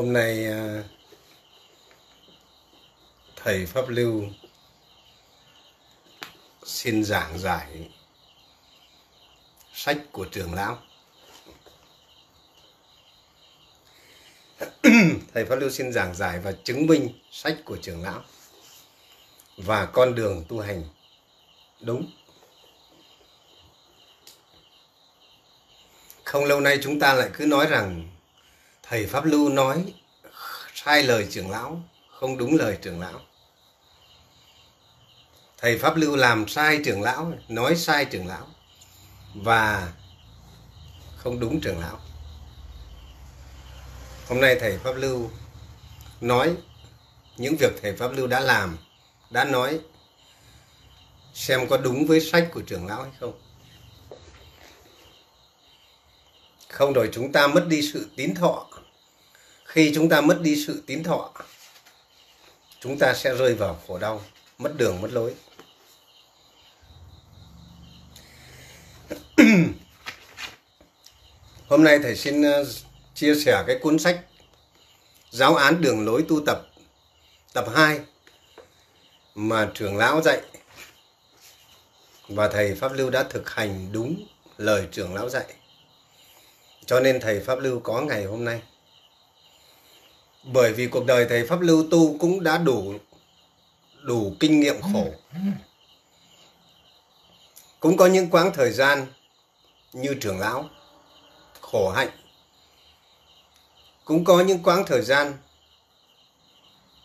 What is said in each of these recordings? Hôm nay Thầy Pháp Lưu xin giảng giải sách của trưởng lão. Thầy Pháp Lưu xin giảng giải và chứng minh sách của trưởng lão và con đường tu hành đúng. Không lâu nay chúng ta lại cứ nói rằng Thầy Pháp Lưu nói sai lời trưởng lão, không đúng lời trưởng lão. Thầy Pháp Lưu làm sai trưởng lão, nói sai trưởng lão và không đúng trưởng lão. Hôm nay Thầy Pháp Lưu nói những việc Thầy Pháp Lưu đã làm, đã nói, xem có đúng với sách của trưởng lão hay không. Không rồi chúng ta mất đi sự tín thọ. Khi chúng ta mất đi sự tín thọ, chúng ta sẽ rơi vào khổ đau, mất đường, mất lối. Hôm nay Thầy xin chia sẻ cái cuốn sách Giáo án đường lối tu tập tập 2 mà trưởng lão dạy và Thầy Pháp Lưu đã thực hành đúng lời trưởng lão dạy. Cho nên Thầy Pháp Lưu có ngày hôm nay. Bởi vì cuộc đời Thầy Pháp Lưu tu cũng đã đủ kinh nghiệm khổ. Cũng có những quãng thời gian như trưởng lão, khổ hạnh. Cũng có những quãng thời gian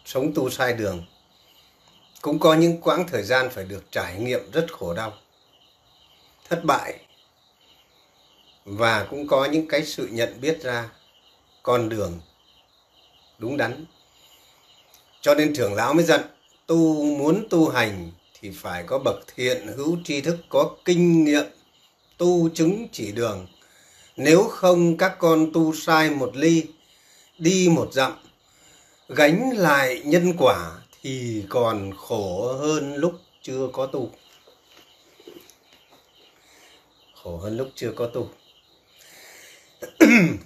sống tu sai đường. Cũng có những quãng thời gian phải được trải nghiệm rất khổ đau, thất bại. Và cũng có những cái sự nhận biết ra con đường đúng đắn. Cho nên trưởng lão mới dặn, muốn tu hành thì phải có bậc thiện hữu tri thức, có kinh nghiệm tu chứng chỉ đường. Nếu không các con tu sai một ly, đi một dặm, gánh lại nhân quả thì còn khổ hơn lúc chưa có tu. Khổ hơn lúc chưa có tu.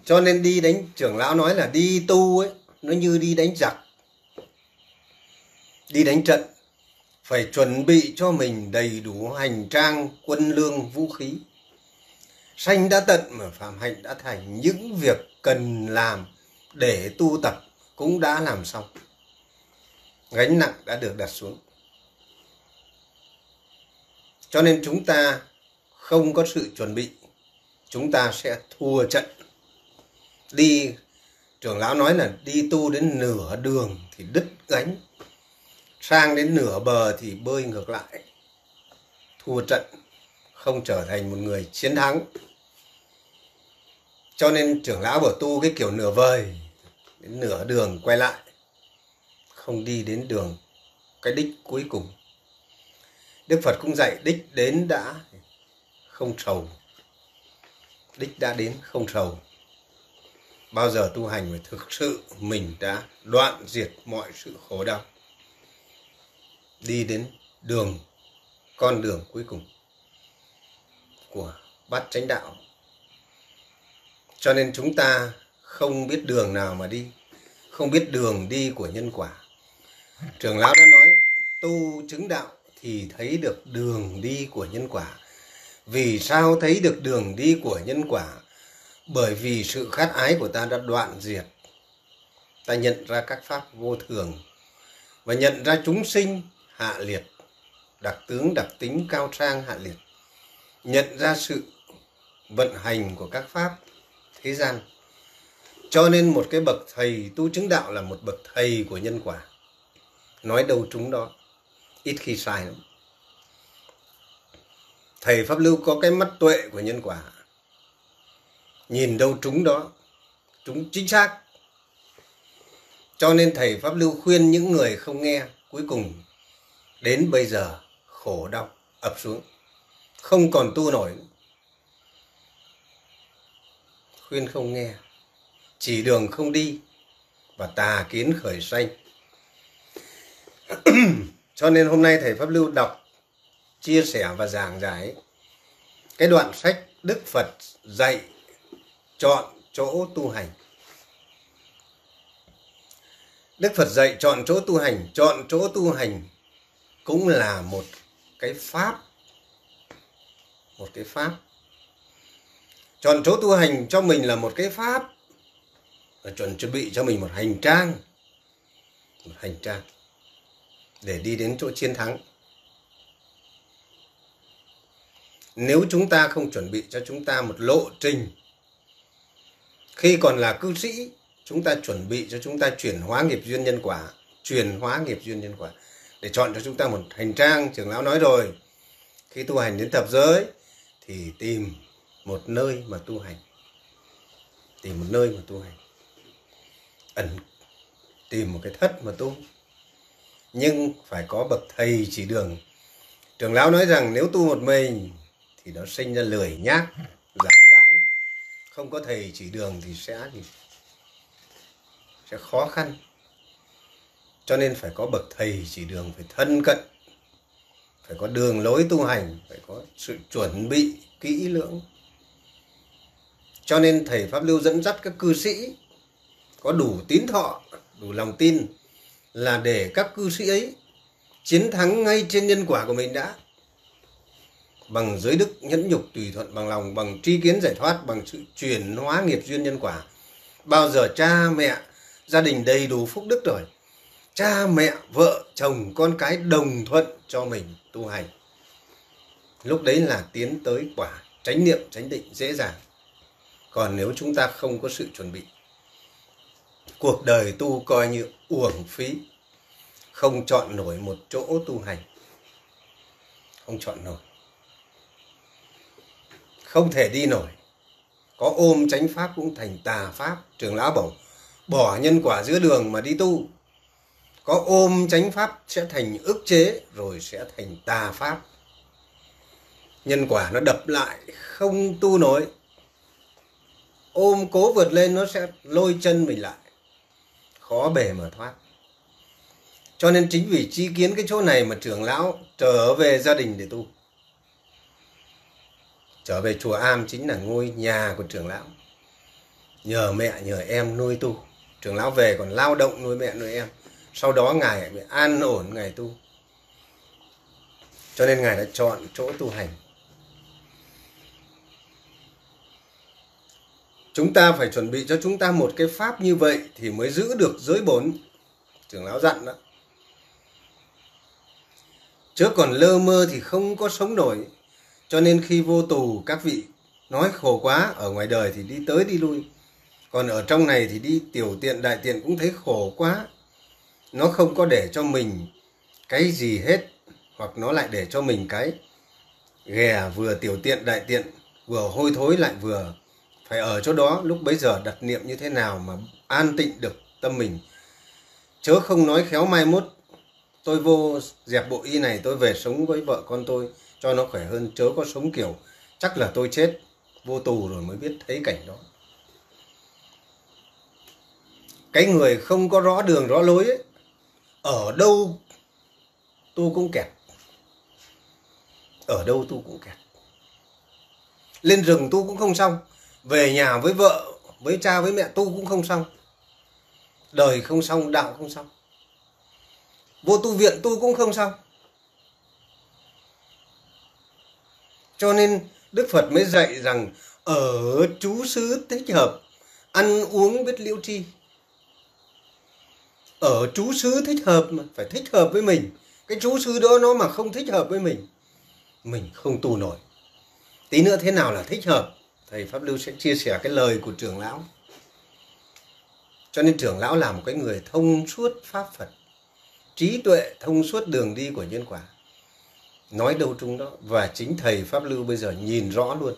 Cho nên đi đánh, trưởng lão nói là đi tu ấy, nó như đi đánh giặc, đi đánh trận. Phải chuẩn bị cho mình đầy đủ hành trang, quân lương, vũ khí. Sanh đã tận mà phạm hạnh đã thành, những việc cần làm để tu tập cũng đã làm xong. Gánh nặng đã được đặt xuống. Cho nên chúng ta không có sự chuẩn bị, chúng ta sẽ thua trận. Đi, trưởng lão nói là đi tu đến nửa đường thì đứt gánh, sang đến nửa bờ thì bơi ngược lại, thua trận, không trở thành một người chiến thắng. Cho nên trưởng lão bảo tu cái kiểu nửa vời, đến nửa đường quay lại, không đi đến đường, cái đích cuối cùng. Đức Phật cũng dạy đích đến đã không sầu. Đích đã đến không sầu. Bao giờ tu hành phải thực sự mình đã đoạn diệt mọi sự khổ đau, đi đến đường, con đường cuối cùng của bát chánh đạo. Cho nên chúng ta không biết đường nào mà đi, không biết đường đi của nhân quả. Trưởng lão đã nói tu chứng đạo thì thấy được đường đi của nhân quả. Vì sao thấy được đường đi của nhân quả? Bởi vì sự khát ái của ta đã đoạn diệt. Ta nhận ra các pháp vô thường và nhận ra chúng sinh hạ liệt, đặc tướng, đặc tính, cao sang, hạ liệt. Nhận ra sự vận hành của các pháp thế gian. Cho nên một cái bậc thầy tu chứng đạo là một bậc thầy của nhân quả. Nói đâu trúng đó, ít khi sai lắm. Thầy Pháp Lưu có cái mắt tuệ của nhân quả, nhìn đâu trúng đó, trúng chính xác. Cho nên Thầy Pháp Lưu khuyên những người không nghe, cuối cùng đến bây giờ khổ đau ập xuống, không còn tu nổi. Khuyên không nghe, chỉ đường không đi và tà kiến khởi sanh. Cho nên hôm nay Thầy Pháp Lưu đọc, chia sẻ và giảng giải cái đoạn sách Đức Phật dạy chọn chỗ tu hành. Đức Phật dạy chọn chỗ tu hành. Chọn chỗ tu hành cũng là một cái pháp. Một cái pháp. Chọn chỗ tu hành cho mình là một cái pháp. Và chuẩn bị cho mình một hành trang. Một hành trang để đi đến chỗ chiến thắng. Nếu chúng ta không chuẩn bị cho chúng ta một lộ trình, khi còn là cư sĩ, chúng ta chuẩn bị cho chúng ta chuyển hóa nghiệp duyên nhân quả. Chuyển hóa nghiệp duyên nhân quả để chọn cho chúng ta một hành trang. Trưởng lão nói rồi, khi tu hành đến thập giới thì tìm một nơi mà tu hành. Tìm một nơi mà tu hành. Tìm một cái thất mà tu. Nhưng phải có bậc thầy chỉ đường. Trưởng lão nói rằng nếu tu một mình thì nó sinh ra lười nhác, giải đãi. Không có thầy chỉ đường thì sẽ khó khăn. Cho nên phải có bậc thầy chỉ đường, phải thân cận, phải có đường lối tu hành, phải có sự chuẩn bị kỹ lưỡng. Cho nên Thầy Pháp Lưu dẫn dắt các cư sĩ có đủ tín thọ, đủ lòng tin là để các cư sĩ ấy chiến thắng ngay trên nhân quả của mình đã. Bằng giới đức, nhẫn nhục, tùy thuận, bằng lòng, bằng tri kiến giải thoát, bằng sự chuyển hóa nghiệp duyên nhân quả. Bao giờ cha mẹ, gia đình đầy đủ phúc đức rồi, cha mẹ, vợ, chồng, con cái đồng thuận cho mình tu hành. Lúc đấy là tiến tới quả chánh niệm, chánh định dễ dàng. Còn nếu chúng ta không có sự chuẩn bị, cuộc đời tu coi như uổng phí. Không chọn nổi một chỗ tu hành. Không chọn nổi. Không thể đi nổi. Có ôm chánh pháp cũng thành tà pháp. Trưởng lão bảo bỏ nhân quả giữa đường mà đi tu. Có ôm chánh pháp sẽ thành ức chế, rồi sẽ thành tà pháp. Nhân quả nó đập lại, không tu nổi. Ôm cố vượt lên nó sẽ lôi chân mình lại, khó bề mà thoát. Cho nên chính vì chi kiến cái chỗ này mà trưởng lão trở về gia đình để tu. Trở về chùa Am chính là ngôi nhà của trưởng lão. Nhờ mẹ nhờ em nuôi tu. Trưởng lão về còn lao động nuôi mẹ nuôi em. Sau đó Ngài mới an ổn Ngài tu. Cho nên Ngài đã chọn chỗ tu hành. Chúng ta phải chuẩn bị cho chúng ta một cái pháp như vậy thì mới giữ được giới bốn. Trưởng lão dặn đó. Chứ còn lơ mơ thì không có sống nổi. Cho nên khi vô tù các vị nói khổ quá. Ở ngoài đời thì đi tới đi lui. Còn ở trong này thì đi tiểu tiện đại tiện cũng thấy khổ quá. Nó không có để cho mình cái gì hết. Hoặc nó lại để cho mình cái ghè vừa tiểu tiện đại tiện. Vừa hôi thối lại vừa phải ở chỗ đó. Lúc bấy giờ đặt niệm như thế nào mà an tịnh được tâm mình. Chớ không nói khéo mai mốt tôi vô dẹp bộ y này tôi về sống với vợ con tôi cho nó khỏe hơn. Chớ có sống kiểu chắc là tôi chết. Vô tù rồi mới biết thấy cảnh đó. Cái người không có rõ đường rõ lối ấy, ở đâu tu cũng kẹt. Ở đâu tu cũng kẹt. Lên rừng tu cũng không xong. Về nhà với vợ, với cha, với mẹ tu cũng không xong. Đời không xong, đạo không xong. Vô tu viện tu cũng không xong. Cho nên Đức Phật mới dạy rằng ở trú xứ thích hợp, ăn uống biết liễu tri. Ở trú xứ thích hợp mà, phải thích hợp với mình. Cái trú xứ đó nó mà không thích hợp với mình không tu nổi. Tí nữa thế nào là thích hợp? Thầy Pháp Lưu sẽ chia sẻ cái lời của trưởng lão. Cho nên trưởng lão là một cái người thông suốt Pháp Phật. Trí tuệ thông suốt đường đi của nhân quả. Nói đâu chúng đó. Và chính Thầy Pháp Lưu bây giờ nhìn rõ luôn.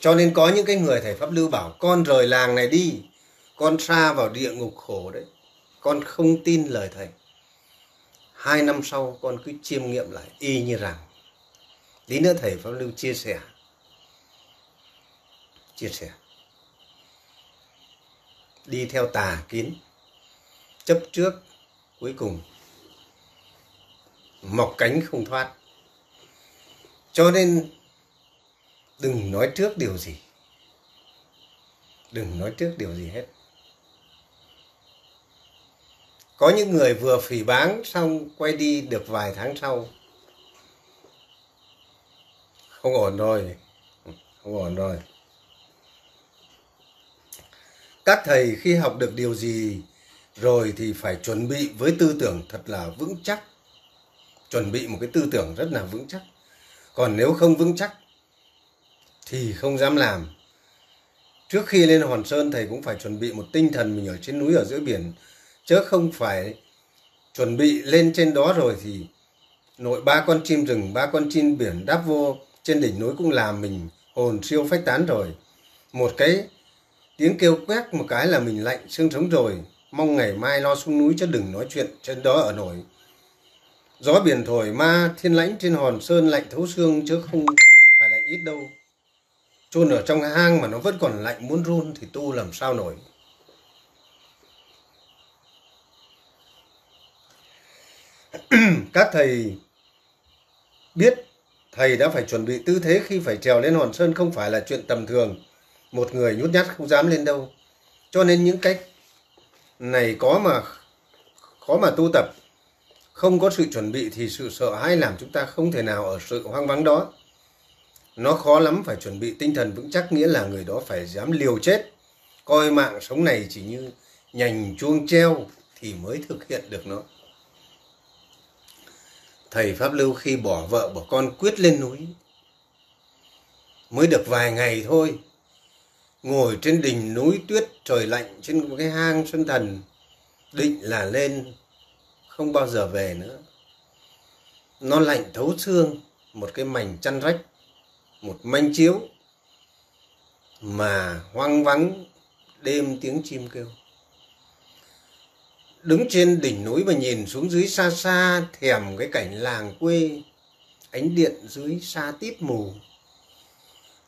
Cho nên có những cái người Thầy Pháp Lưu bảo con rời làng này đi. Con xa vào địa ngục khổ đấy. Con không tin lời thầy. 2 năm sau con cứ chiêm nghiệm lại y như rằng. Tí nữa Thầy Pháp Lưu chia sẻ. Đi theo tà kiến. Chấp trước. Cuối cùng mọc cánh không thoát. Cho nên đừng nói trước điều gì. Đừng nói trước điều gì hết. Có những người vừa phỉ báng xong quay đi được vài tháng sau. Không ổn rồi. Không ổn rồi. Các thầy khi học được điều gì rồi thì phải chuẩn bị với tư tưởng thật là vững chắc. Chuẩn bị một cái tư tưởng rất là vững chắc. Còn nếu không vững chắc thì không dám làm. Trước khi lên Hòn Sơn thầy cũng phải chuẩn bị một tinh thần mình ở trên núi ở giữa biển. Chứ không phải chuẩn bị lên trên đó rồi thì nội ba con chim rừng, ba con chim biển đáp vô trên đỉnh núi cũng làm mình hồn siêu phách tán rồi. Một cái tiếng kêu quét một cái là mình lạnh xương sống rồi. Mong ngày mai lo xuống núi chứ đừng nói chuyện trên đó ở nổi. Gió biển thổi ma thiên lãnh trên Hòn Sơn lạnh thấu xương chứ không phải là ít đâu. Chôn ở trong hang mà nó vẫn còn lạnh muốn run thì tu làm sao nổi. Các thầy biết thầy đã phải chuẩn bị tư thế khi phải trèo lên Hòn Sơn không phải là chuyện tầm thường. Một người nhút nhát không dám lên đâu. Cho nên những cách này khó mà tu tập. Không có sự chuẩn bị thì sự sợ hãi làm chúng ta không thể nào ở sự hoang vắng đó. Nó khó lắm phải chuẩn bị tinh thần vững chắc, nghĩa là người đó phải dám liều chết. Coi mạng sống này chỉ như nhành chuông treo thì mới thực hiện được nó. Thầy Pháp Lưu khi bỏ vợ bỏ con quyết lên núi, mới được vài ngày thôi. Ngồi trên đỉnh núi tuyết trời lạnh trên một cái hang Xuân Thần, định là lên không bao giờ về nữa. Nó lạnh thấu xương, một cái mảnh chăn rách, một manh chiếu mà hoang vắng đêm tiếng chim kêu. Đứng trên đỉnh núi mà nhìn xuống dưới xa xa, thèm cái cảnh làng quê, ánh điện dưới xa tít mù.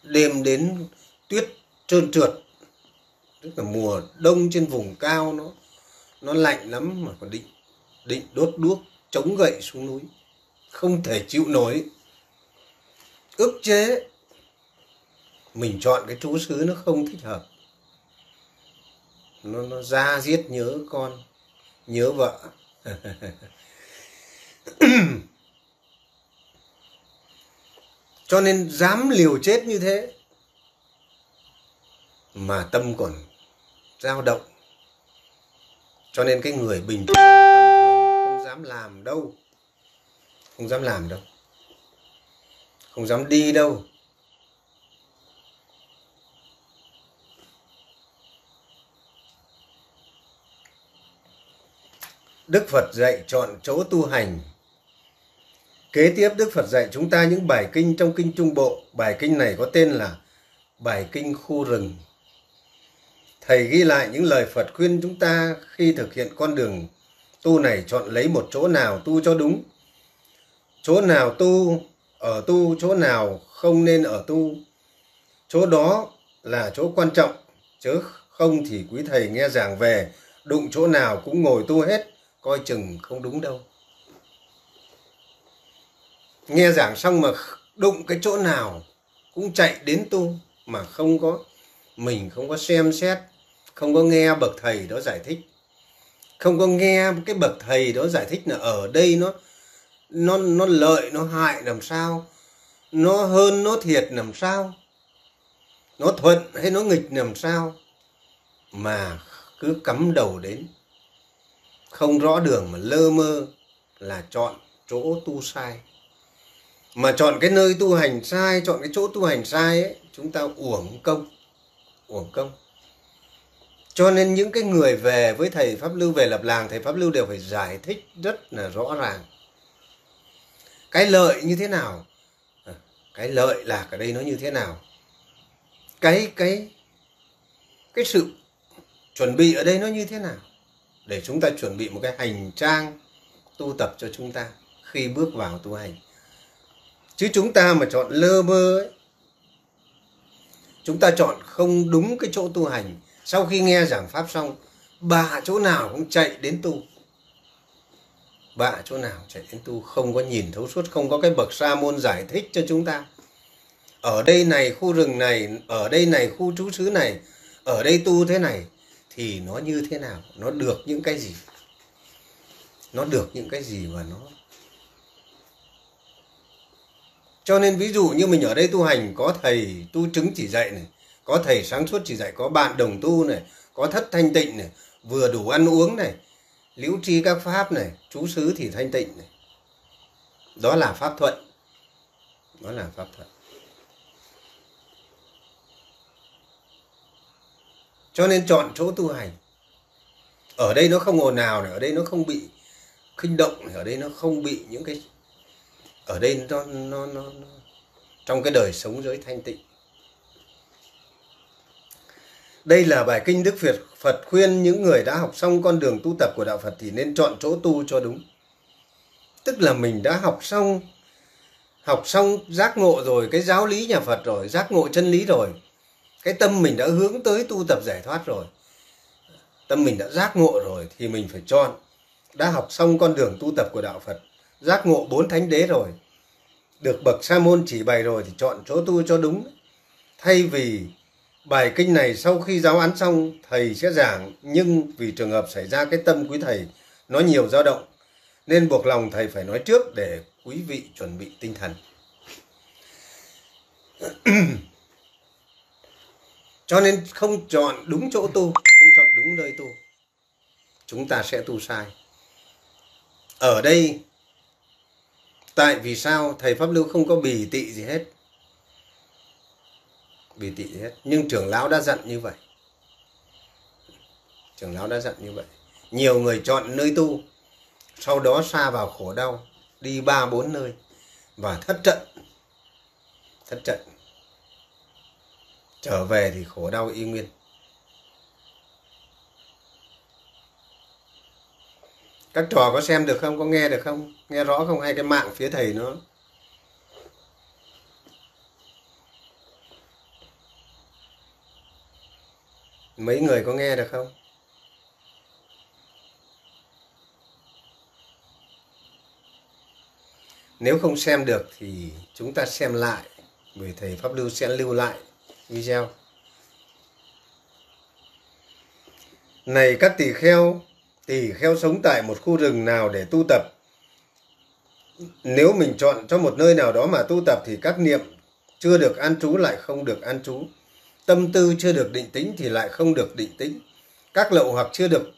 Đêm đến tuyết trơn trượt, tức là mùa đông trên vùng cao nó lạnh lắm mà còn định đốt đuốc chống gậy xuống núi, không thể chịu nổi. Ức chế, mình chọn cái trú xứ nó không thích hợp. Nó ra giết nhớ con, nhớ vợ. Cho nên dám liều chết như thế mà tâm còn dao động. Cho nên cái người bình thường không dám làm đâu. Không dám làm đâu. Không dám đi đâu. Đức Phật dạy chọn chỗ tu hành. Kế tiếp Đức Phật dạy chúng ta những bài kinh trong Kinh Trung Bộ. Bài kinh này có tên là Bài Kinh Khu Rừng. Thầy ghi lại những lời Phật khuyên chúng ta khi thực hiện con đường tu này, chọn lấy một chỗ nào tu cho đúng. Chỗ nào tu, ở tu, chỗ nào không nên ở tu. Chỗ đó là chỗ quan trọng, chứ không thì quý thầy nghe giảng về, đụng chỗ nào cũng ngồi tu hết, coi chừng không đúng đâu. Nghe giảng xong mà đụng cái chỗ nào cũng chạy đến tu mà không có, mình không có xem xét, không có nghe bậc thầy đó giải thích. Không có nghe cái bậc thầy đó giải thích là ở đây nó lợi, nó hại làm sao, nó hơn, nó thiệt làm sao, nó thuận hay nó nghịch làm sao, mà cứ cắm đầu đến. Không rõ đường mà lơ mơ là chọn chỗ tu sai. Mà chọn cái nơi tu hành sai, chọn cái chỗ tu hành sai ấy, chúng ta uổng công. Uổng công. Cho nên những cái người về với thầy Pháp Lưu, về lập làng, thầy Pháp Lưu đều phải giải thích rất là rõ ràng. Cái lợi như thế nào? Cái lợi lạc ở đây nó như thế nào? Cái sự chuẩn bị ở đây nó như thế nào? Để chúng ta chuẩn bị một cái hành trang tu tập cho chúng ta khi bước vào tu hành. Chứ chúng ta mà chọn lơ mơ ấy, chúng ta chọn không đúng cái chỗ tu hành. Sau khi nghe giảng Pháp xong, bạ chỗ nào cũng chạy đến tu. Bạ chỗ nào chạy đến tu, không có nhìn thấu suốt, không có cái bậc sa môn giải thích cho chúng ta. Ở đây này, khu rừng này, ở đây này, khu trú xứ này, ở đây tu thế này, thì nó như thế nào, nó được những cái gì. nó được những cái gì mà nó. Cho nên ví dụ như mình ở đây tu hành, có thầy tu chứng chỉ dạy này, có thầy sáng suốt chỉ dạy, có bạn đồng tu này, có thất thanh tịnh này, vừa đủ ăn uống này, liễu tri các pháp này, chú xứ thì thanh tịnh này. Đó là pháp thuận. Đó là pháp thuận. Cho nên chọn chỗ tu hành. Ở đây nó không ồn ào này, ở đây nó không bị khinh động này, ở đây nó không bị những cái... Ở đây nó trong cái đời sống giới thanh tịnh. Đây là bài kinh Đức Phật khuyên những người đã học xong con đường tu tập của Đạo Phật thì nên chọn chỗ tu cho đúng. Tức là mình đã học xong giác ngộ rồi, cái giáo lý nhà Phật rồi, giác ngộ chân lý rồi. Cái tâm mình đã hướng tới tu tập giải thoát rồi. Tâm mình đã giác ngộ rồi thì mình phải chọn. Đã học xong con đường tu tập của Đạo Phật, giác ngộ 4 thánh đế rồi, được bậc sa môn chỉ bày rồi thì chọn chỗ tu cho đúng. Thay vì bài kinh này sau khi giáo án xong thầy sẽ giảng, nhưng vì trường hợp xảy ra cái tâm quý thầy nó nhiều dao động nên buộc lòng thầy phải nói trước để quý vị chuẩn bị tinh thần. Cho nên không chọn đúng chỗ tu, không chọn đúng nơi tu, chúng ta sẽ tu sai. Ở đây tại vì sao thầy Pháp Lưu không có bì tị gì hết. Bì tị gì hết. Nhưng trưởng lão đã dặn như vậy. Trưởng lão đã dặn như vậy. Nhiều người chọn nơi tu, sau đó sa vào khổ đau, đi 3-4 nơi và thất trận. Thất trận. Trở về thì khổ đau y nguyên. Các trò có xem được không? Có nghe được không? Nghe rõ không? Hay cái mạng phía thầy nó... Mấy người có nghe được không? Nếu không xem được thì chúng ta xem lại, bởi thầy Pháp Lưu sẽ lưu lại video. Này các tỳ kheo sống tại một khu rừng nào để tu tập? Nếu mình chọn cho một nơi nào đó mà tu tập thì các niệm chưa được an trú lại không được an trú. Tâm tư chưa được định tĩnh thì lại không được định tĩnh. Các lậu hoặc chưa được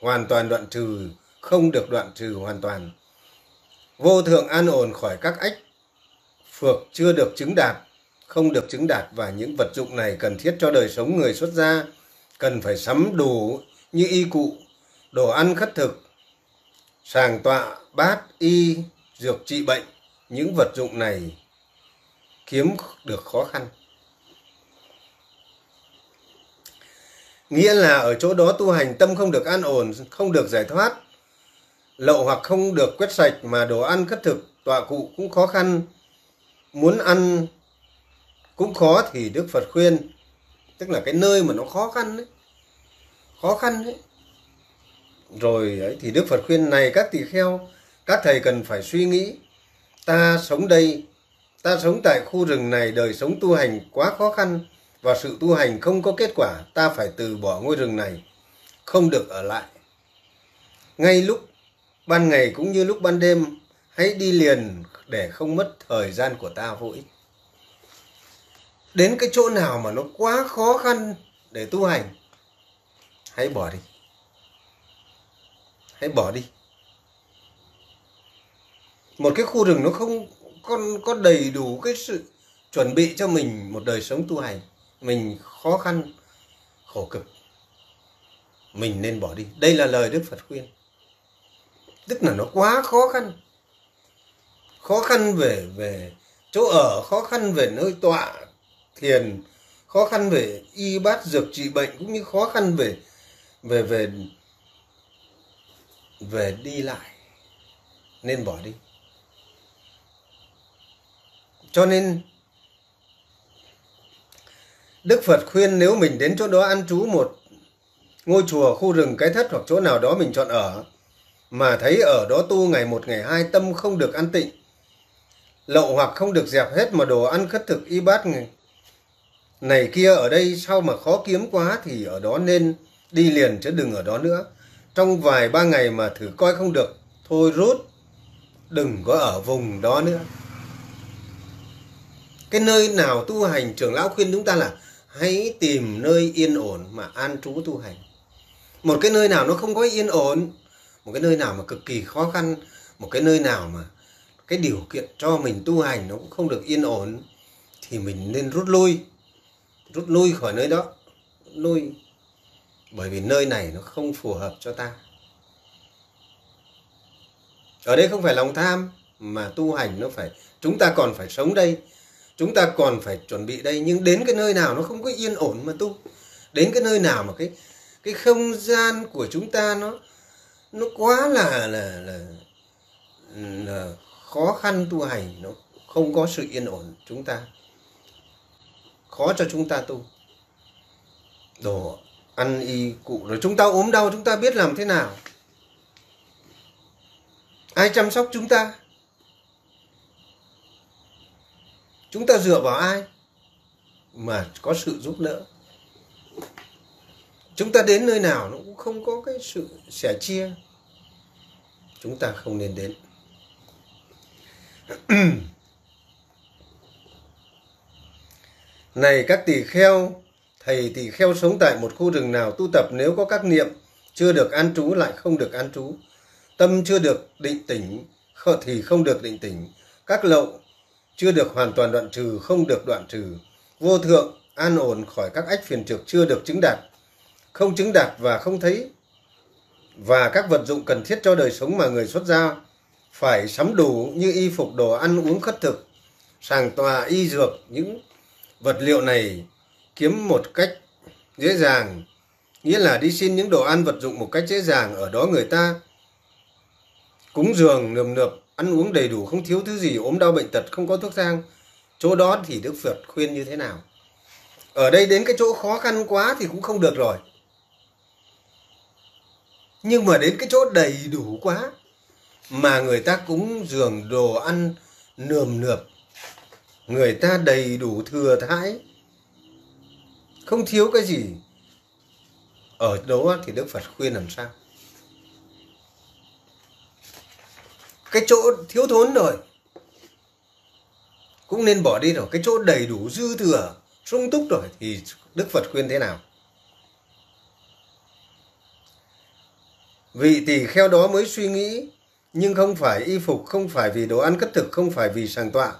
hoàn toàn đoạn trừ, không được đoạn trừ hoàn toàn. Vô thượng an ổn khỏi các ách, phược chưa được chứng đạt, không được chứng đạt. Và những vật dụng này cần thiết cho đời sống người xuất gia, cần phải sắm đủ như y cụ, đồ ăn khất thực, sàng tọa, bát, y, dược trị bệnh. Những vật dụng này kiếm được khó khăn. Nghĩa là ở chỗ đó tu hành tâm không được an ổn, không được giải thoát, lậu hoặc không được quét sạch, mà đồ ăn khất thực, tọa cụ cũng khó khăn, muốn ăn cũng khó thì Đức Phật khuyên. Tức là cái nơi mà nó khó khăn đấy, khó khăn đấy. Rồi ấy, thì Đức Phật khuyên này các tỳ kheo, các thầy cần phải suy nghĩ, ta sống đây, ta sống tại khu rừng này, đời sống tu hành quá khó khăn và sự tu hành không có kết quả, ta phải từ bỏ ngôi rừng này, không được ở lại. Ngay lúc ban ngày cũng như lúc ban đêm, hãy đi liền để không mất thời gian của ta vô ích. Đến cái chỗ nào mà nó quá khó khăn để tu hành, hãy bỏ đi. Hãy bỏ đi. Một cái khu rừng nó không có đầy đủ cái sự chuẩn bị cho mình một đời sống tu hành, mình khó khăn, khổ cực, mình nên bỏ đi. Đây là lời Đức Phật khuyên. Tức là nó quá khó khăn. Khó khăn về chỗ ở, khó khăn về nơi tọa thiền, khó khăn về y bát dược trị bệnh, cũng như khó khăn về đi lại, nên bỏ đi. Cho nên Đức Phật khuyên nếu mình đến chỗ đó ăn trú một ngôi chùa, khu rừng, cái thất hoặc chỗ nào đó mình chọn ở, mà thấy ở đó tu ngày một ngày hai, tâm không được an tịnh, lậu hoặc không được dẹp hết, mà đồ ăn khất thực y bát này kia ở đây sao mà khó kiếm quá thì ở đó nên đi liền, chứ đừng ở đó nữa. Trong vài ba ngày mà thử coi không được thôi rút, đừng có ở vùng đó nữa. Cái nơi nào tu hành, trưởng lão khuyên chúng ta là hãy tìm nơi yên ổn mà an trú tu hành. Một cái nơi nào nó không có yên ổn, một cái nơi nào mà cực kỳ khó khăn, một cái nơi nào mà cái điều kiện cho mình tu hành nó cũng không được yên ổn, thì mình nên rút lui khỏi nơi đó, lui. Bởi vì nơi này nó không phù hợp cho ta. Ở đây không phải lòng tham, mà tu hành nó phải, chúng ta còn phải sống đây, chúng ta còn phải chuẩn bị đây. Nhưng đến cái nơi nào nó không có yên ổn mà tu, đến cái nơi nào mà cái không gian của chúng ta nó quá là khó khăn tu hành, nó không có sự yên ổn, chúng ta khó cho chúng ta tu. Đồ ăn y cụ, rồi chúng ta ốm đau chúng ta biết làm thế nào, ai chăm sóc chúng ta, chúng ta dựa vào ai mà có sự giúp đỡ. Chúng ta đến nơi nào nó cũng không có cái sự sẻ chia, chúng ta không nên đến. Này các tỳ kheo, thầy tỳ kheo sống tại một khu rừng nào tu tập, nếu có các niệm chưa được an trú lại không được an trú, tâm chưa được định tĩnh thì không được định tĩnh, các lậu chưa được hoàn toàn đoạn trừ không được đoạn trừ, vô thượng an ổn khỏi các ách phiền trực chưa được chứng đạt, không chứng đạt và không thấy, và các vật dụng cần thiết cho đời sống mà người xuất gia phải sắm đủ như y phục, đồ ăn uống, khất thực, sàng tòa, y dược, những vật liệu này kiếm một cách dễ dàng, nghĩa là đi xin những đồ ăn vật dụng một cách dễ dàng, ở đó người ta cúng dường nườm nượp, ăn uống đầy đủ, không thiếu thứ gì, ốm đau bệnh tật không có thuốc thang, chỗ đó thì Đức Phật khuyên như thế nào? Ở đây đến cái chỗ khó khăn quá thì cũng không được rồi, nhưng mà đến cái chỗ đầy đủ quá mà người ta cúng dường đồ ăn nườm nượp, người ta đầy đủ thừa thãi, không thiếu cái gì, ở đó thì Đức Phật khuyên làm sao? Cái chỗ thiếu thốn rồi cũng nên bỏ đi rồi, cái chỗ đầy đủ dư thừa sung túc rồi thì Đức Phật khuyên thế nào? Vị tỳ kheo đó mới suy nghĩ, nhưng không phải y phục, không phải vì đồ ăn cất thực, không phải vì sàng tọa,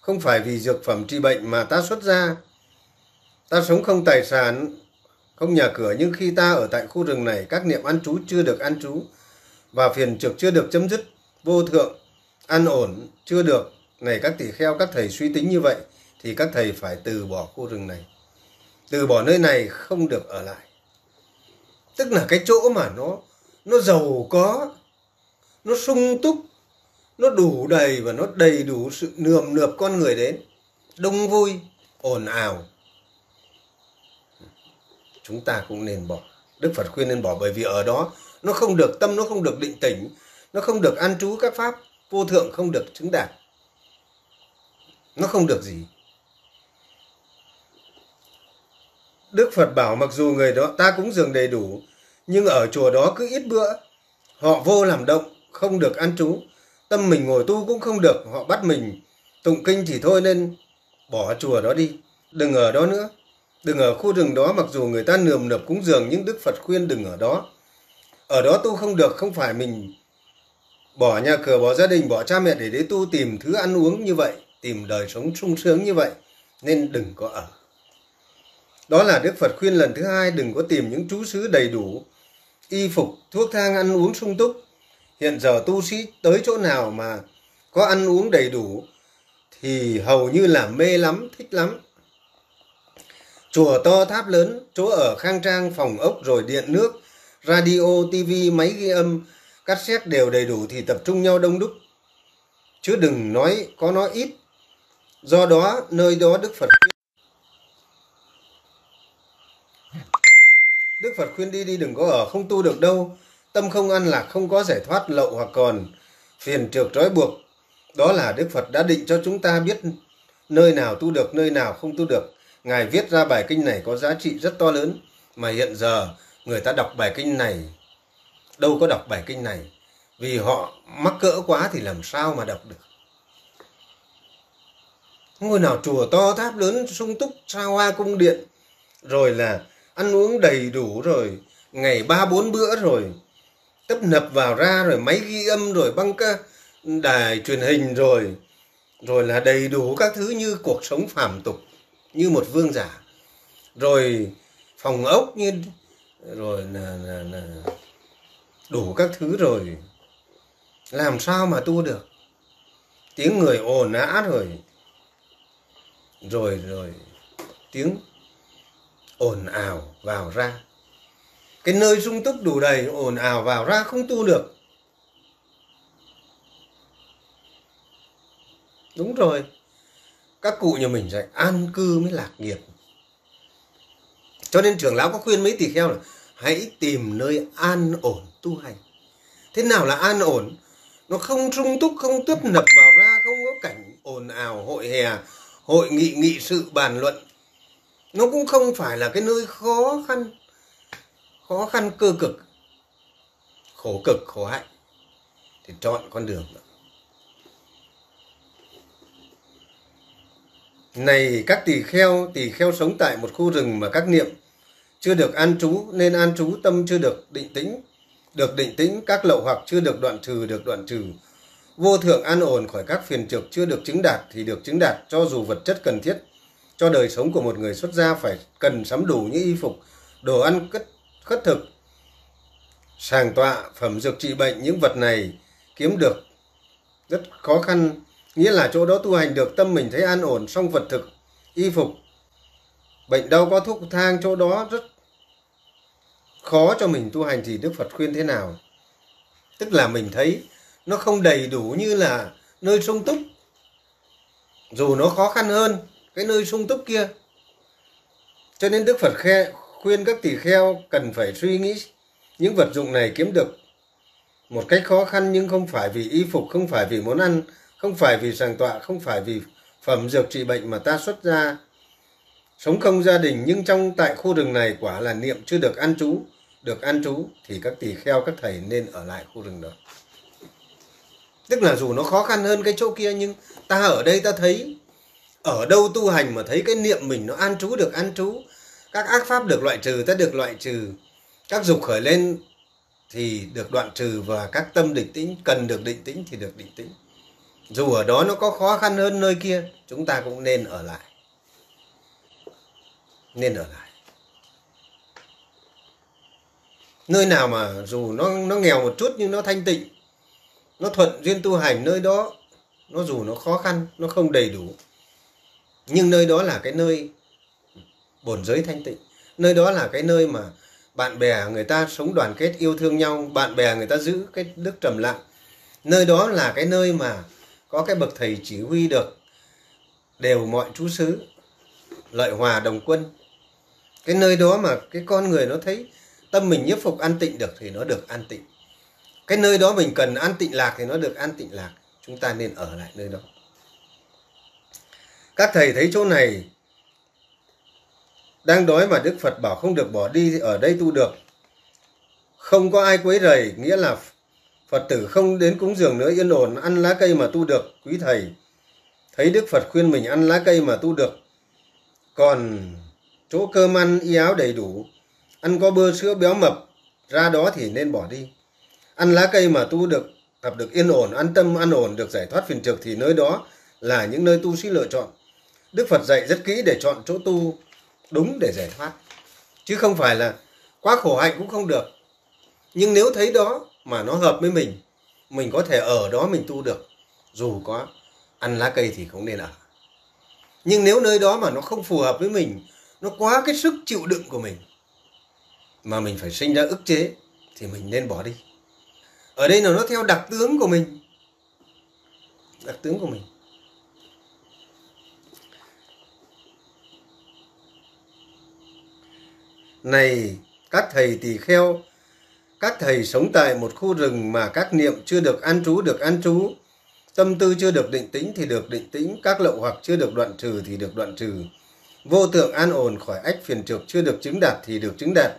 không phải vì dược phẩm trị bệnh mà ta xuất gia. Ta sống không tài sản, không nhà cửa, nhưng khi ta ở tại khu rừng này, các niệm an trú chưa được an trú và phiền trực chưa được chấm dứt, vô thượng an ổn chưa được. Này các tỳ kheo, các thầy suy tính như vậy thì các thầy phải từ bỏ khu rừng này, từ bỏ nơi này, không được ở lại. Tức là cái chỗ mà nó giàu có, nó sung túc, nó đủ đầy và nó đầy đủ sự nườm nượp con người đến, đông vui, ồn ào, chúng ta cũng nên bỏ. Đức Phật khuyên nên bỏ, bởi vì ở đó nó không được tâm, nó không được định tĩnh, nó không được an trú các pháp vô thượng, không được chứng đạt, nó không được gì. Đức Phật bảo mặc dù người đó ta cúng dường đầy đủ, nhưng ở chùa đó cứ ít bữa họ vô làm động, không được an trú, tâm mình ngồi tu cũng không được, họ bắt mình tụng kinh thì thôi, nên bỏ chùa đó đi, đừng ở đó nữa, đừng ở khu rừng đó. Mặc dù người ta nườm nượp cúng dường, nhưng Đức Phật khuyên đừng ở đó. Ở đó tu không được, không phải mình bỏ nhà cửa, bỏ gia đình, bỏ cha mẹ để tu, tìm thứ ăn uống như vậy, tìm đời sống sung sướng như vậy, nên đừng có ở. Đó là Đức Phật khuyên lần thứ hai, đừng có tìm những trú xứ đầy đủ, y phục, thuốc thang, ăn uống sung túc. Hiện giờ tu sĩ tới chỗ nào mà có ăn uống đầy đủ thì hầu như là mê lắm, thích lắm. Chùa to tháp lớn, chỗ ở khang trang, phòng ốc, rồi điện nước, radio, tivi, máy ghi âm, cassette đều đầy đủ thì tập trung nhau đông đúc, chứ đừng nói có nó ít. Do đó nơi đó Đức Phật khuyên đi đừng có ở, không tu được đâu. Tâm không an lạc, không có giải thoát, lậu hoặc còn phiền trược trói buộc. Đó là Đức Phật đã định cho chúng ta biết nơi nào tu được, nơi nào không tu được. Ngài viết ra bài kinh này có giá trị rất to lớn, mà hiện giờ người ta đọc bài kinh này, đâu có đọc bài kinh này. Vì họ mắc cỡ quá thì làm sao mà đọc được. Ngôi nào chùa to tháp lớn sung túc, xa hoa cung điện, rồi là ăn uống đầy đủ, rồi ngày 3-4 bữa, rồi tấp nập vào ra, rồi máy ghi âm, rồi băng ca đài truyền hình, rồi là đầy đủ các thứ như cuộc sống phàm tục như một vương giả, rồi phòng ốc như rồi là đủ các thứ, rồi làm sao mà tu được. Tiếng người ồn ào, rồi tiếng ồn ào vào ra. Cái nơi sung túc đủ đầy, ồn ào vào ra không tu được. Đúng rồi, các cụ nhà mình dạy an cư mới lạc nghiệp. Cho nên trưởng lão có khuyên mấy tỳ kheo là hãy tìm nơi an ổn tu hành. Thế nào là an ổn? Nó không sung túc, không tấp nập vào ra, không có cảnh ồn ào, hội hè, hội nghị, nghị sự, bàn luận. Nó cũng không phải là cái nơi khó khăn cơ cực, khổ cực, khổ hạnh. Thì chọn con đường đó. Này các tỳ kheo sống tại một khu rừng mà các niệm chưa được an trú, nên an trú tâm chưa được định tĩnh. Được định tĩnh các lậu hoặc chưa được đoạn trừ, được đoạn trừ. Vô thượng an ổn khỏi các phiền trực chưa được chứng đạt thì được chứng đạt, cho dù vật chất cần thiết cho đời sống của một người xuất gia phải cần sắm đủ những y phục, đồ ăn khất thực, sàng tọa, phẩm dược trị bệnh, những vật này kiếm được rất khó khăn. Nghĩa là chỗ đó tu hành được, tâm mình thấy an ổn, song vật thực, y phục, bệnh đau có thuốc thang, chỗ đó rất khó cho mình tu hành. Thì Đức Phật khuyên thế nào? Tức là mình thấy nó không đầy đủ như là nơi sung túc, dù nó khó khăn hơn cái nơi sung túc kia. Cho nên Đức Phật khuyên các tỳ kheo cần phải suy nghĩ những vật dụng này kiếm được một cách khó khăn, nhưng không phải vì y phục, không phải vì món ăn, không phải vì sàng tọa, không phải vì phẩm dược trị bệnh mà ta xuất gia, sống không gia đình. Nhưng tại khu rừng này quả là niệm chưa được an trú, được an trú thì các tỳ kheo, các thầy nên ở lại khu rừng đó. Tức là dù nó khó khăn hơn cái chỗ kia, nhưng ta ở đây ta thấy, ở đâu tu hành mà thấy cái niệm mình nó an trú, được an trú, các ác pháp được loại trừ, ta được loại trừ, các dục khởi lên thì được đoạn trừ, và các tâm định tĩnh, cần được định tĩnh thì được định tĩnh. Dù ở đó nó có khó khăn hơn nơi kia, chúng ta cũng nên ở lại. Nên ở lại. Nơi nào mà dù nó nghèo một chút nhưng nó thanh tịnh, nó thuận duyên tu hành, nơi đó nó dù nó khó khăn, nó không đầy đủ, nhưng nơi đó là cái nơi bổn giới thanh tịnh. Nơi đó là cái nơi mà bạn bè người ta sống đoàn kết, yêu thương nhau, bạn bè người ta giữ cái đức trầm lặng. Nơi đó là cái nơi mà có cái bậc thầy chỉ huy được đều mọi trú xứ, lợi hòa đồng quân. Cái nơi đó mà cái con người nó thấy tâm mình nhiếp phục an tịnh được thì nó được an tịnh. Cái nơi đó mình cần an tịnh lạc thì nó được an tịnh lạc. Chúng ta nên ở lại nơi đó. Các thầy thấy chỗ này đang đói mà Đức Phật bảo không được bỏ đi, thì ở đây tu được. Không có ai quấy rầy, nghĩa là Phật tử không đến cúng dường nữa, yên ổn ăn lá cây mà tu được. Quý thầy thấy Đức Phật khuyên mình ăn lá cây mà tu được. Còn chỗ cơm ăn, y áo đầy đủ, ăn có bơ sữa béo mập ra đó thì nên bỏ đi. Ăn lá cây mà tu được, tập được yên ổn, an tâm, an ổn, được giải thoát phiền trực thì nơi đó là những nơi tu sĩ lựa chọn. Đức Phật dạy rất kỹ để chọn chỗ tu đúng để giải thoát. Chứ không phải là quá khổ hạnh cũng không được. Nhưng nếu thấy đó mà nó hợp với mình có thể ở đó mình tu được. Dù có ăn lá cây thì cũng nên ở. Nhưng nếu nơi đó mà nó không phù hợp với mình, nó quá cái sức chịu đựng của mình, mà mình phải sinh ra ức chế, thì mình nên bỏ đi. Ở đây là nó theo đặc tướng của mình. Đặc tướng của mình. Này các thầy tỳ kheo, các thầy sống tại một khu rừng mà các niệm chưa được an trú, được an trú. Tâm tư chưa được định tĩnh thì được định tĩnh. Các lậu hoặc chưa được đoạn trừ thì được đoạn trừ. Vô thượng an ổn khỏi ách phiền trực chưa được chứng đạt thì được chứng đạt.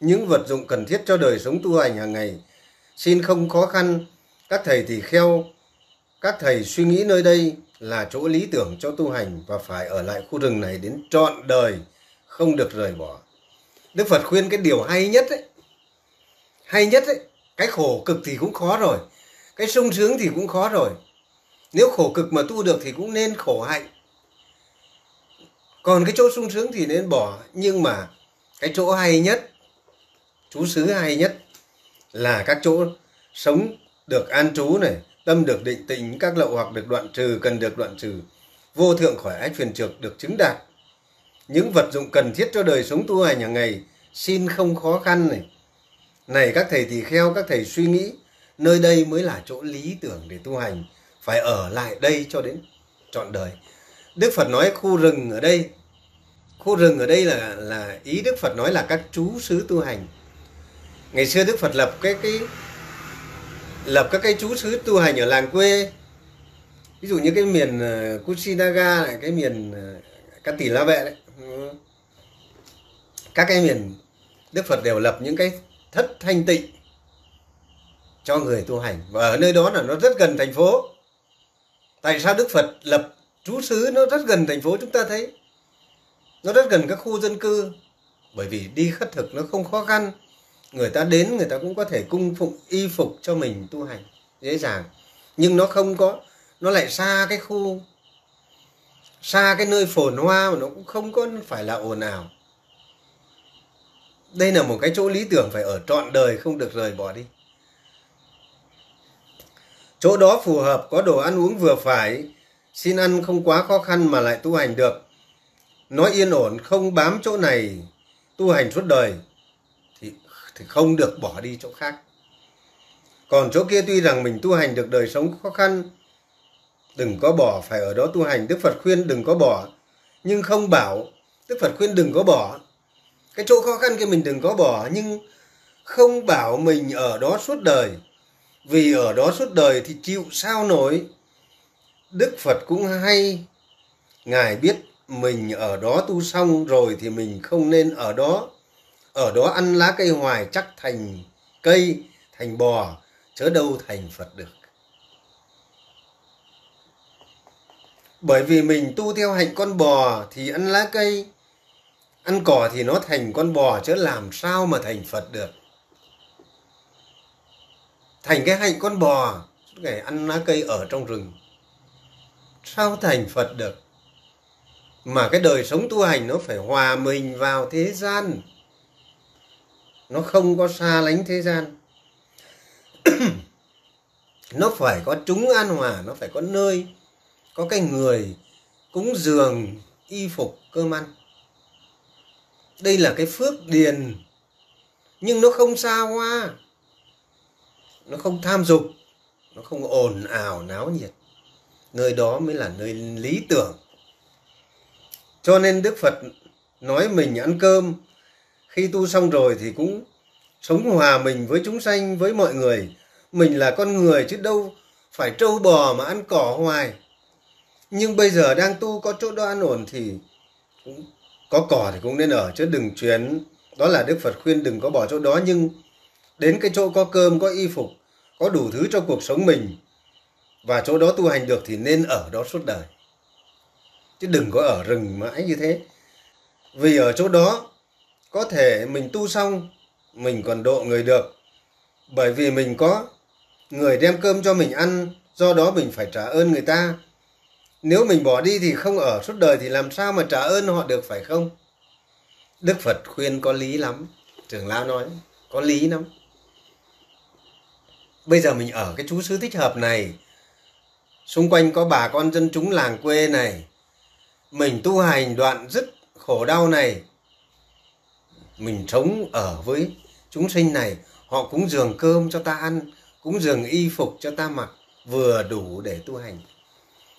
Những vật dụng cần thiết cho đời sống tu hành hàng ngày xin không khó khăn Các thầy thì kheo, các thầy suy nghĩ nơi đây là chỗ lý tưởng cho tu hành và phải ở lại khu rừng này đến trọn đời, không được rời bỏ. Đức Phật khuyên cái điều hay nhất ấy, cái khổ cực thì cũng khó rồi, cái sung sướng thì cũng khó rồi. Nếu khổ cực mà tu được thì cũng nên khổ hạnh. Còn cái chỗ sung sướng thì nên bỏ, nhưng mà cái chỗ hay nhất, trú xứ hay nhất là các chỗ sống được an trú này, tâm được định tĩnh, các lậu hoặc được đoạn trừ, cần được đoạn trừ, vô thượng khỏi ách phiền trược được chứng đạt. Những vật dụng cần thiết cho đời sống tu hành hàng ngày xin không khó khăn này. Này các thầy tỳ kheo, các thầy suy nghĩ, nơi đây mới là chỗ lý tưởng để tu hành, phải ở lại đây cho đến trọn đời. Đức Phật nói khu rừng ở đây là ý Đức Phật nói là các trú xứ tu hành. Ngày xưa Đức Phật lập các cái trú xứ tu hành ở làng quê, ví dụ như cái miền Kushinagara này, cái miền Cát Tỳ La Vệ đấy, các cái miền Đức Phật đều lập những cái thất thanh tịnh cho người tu hành, và ở nơi đó là nó rất gần thành phố. Tại sao Đức Phật lập trú xứ nó rất gần thành phố? Chúng ta thấy nó rất gần các khu dân cư, bởi vì đi khất thực nó không khó khăn, người ta đến người ta cũng có thể cung phụng y phục cho mình tu hành dễ dàng. Nhưng nó không có, nó lại xa cái khu, xa cái nơi phồn hoa, mà nó cũng không có phải là ồn ào. Đây là một cái chỗ lý tưởng phải ở trọn đời, không được rời bỏ đi. Chỗ đó phù hợp, có đồ ăn uống vừa phải, xin ăn không quá khó khăn mà lại tu hành được. Nói yên ổn, không bám chỗ này tu hành suốt đời thì không được bỏ đi chỗ khác. Còn chỗ kia tuy rằng mình tu hành được đời sống khó khăn, đừng có bỏ, phải ở đó tu hành. Đức Phật khuyên đừng có bỏ, nhưng không bảo. Đức Phật khuyên đừng có bỏ, cái chỗ khó khăn kia mình đừng có bỏ, nhưng không bảo mình ở đó suốt đời. Vì ở đó suốt đời thì chịu sao nổi. Đức Phật cũng hay, Ngài biết mình ở đó tu xong rồi thì mình không nên ở đó. Ở đó ăn lá cây hoài chắc thành cây, thành bò, chớ đâu thành Phật được. Bởi vì mình tu theo hạnh con bò thì ăn lá cây, ăn cỏ thì nó thành con bò, chớ làm sao mà thành Phật được. Thành cái hạnh con bò, suốt ngày ăn lá cây ở trong rừng, sao thành Phật được. Mà cái đời sống tu hành nó phải hòa mình vào thế gian, nó không có xa lánh thế gian. Nó phải có chúng an hòa, nó phải có nơi, có cái người cúng dường, y phục, cơm ăn. Đây là cái phước điền, nhưng nó không xa hoa, nó không tham dục, nó không ồn ào náo nhiệt. Nơi đó mới là nơi lý tưởng. Cho nên Đức Phật nói mình ăn cơm, khi tu xong rồi thì cũng sống hòa mình với chúng sanh, với mọi người. Mình là con người chứ đâu phải trâu bò mà ăn cỏ hoài. Nhưng bây giờ đang tu có chỗ đó an ổn thì cũng có cỏ thì cũng nên ở, chứ đừng chuyển. Đó là Đức Phật khuyên đừng có bỏ chỗ đó, nhưng đến cái chỗ có cơm, có y phục, có đủ thứ cho cuộc sống mình, và chỗ đó tu hành được thì nên ở đó suốt đời. Chứ đừng có ở rừng mãi như thế. Vì ở chỗ đó có thể mình tu xong mình còn độ người được, bởi vì mình có người đem cơm cho mình ăn, do đó mình phải trả ơn người ta. Nếu mình bỏ đi thì không ở suốt đời thì làm sao mà trả ơn họ được, phải không? Đức Phật khuyên có lý lắm. Trưởng lão nói có lý lắm. Bây giờ mình ở cái trú xứ thích hợp này, xung quanh có bà con dân chúng làng quê này, mình tu hành đoạn dứt khổ đau này, mình sống ở với chúng sinh này, họ cúng dường cơm cho ta ăn, cúng dường y phục cho ta mặc, vừa đủ để tu hành.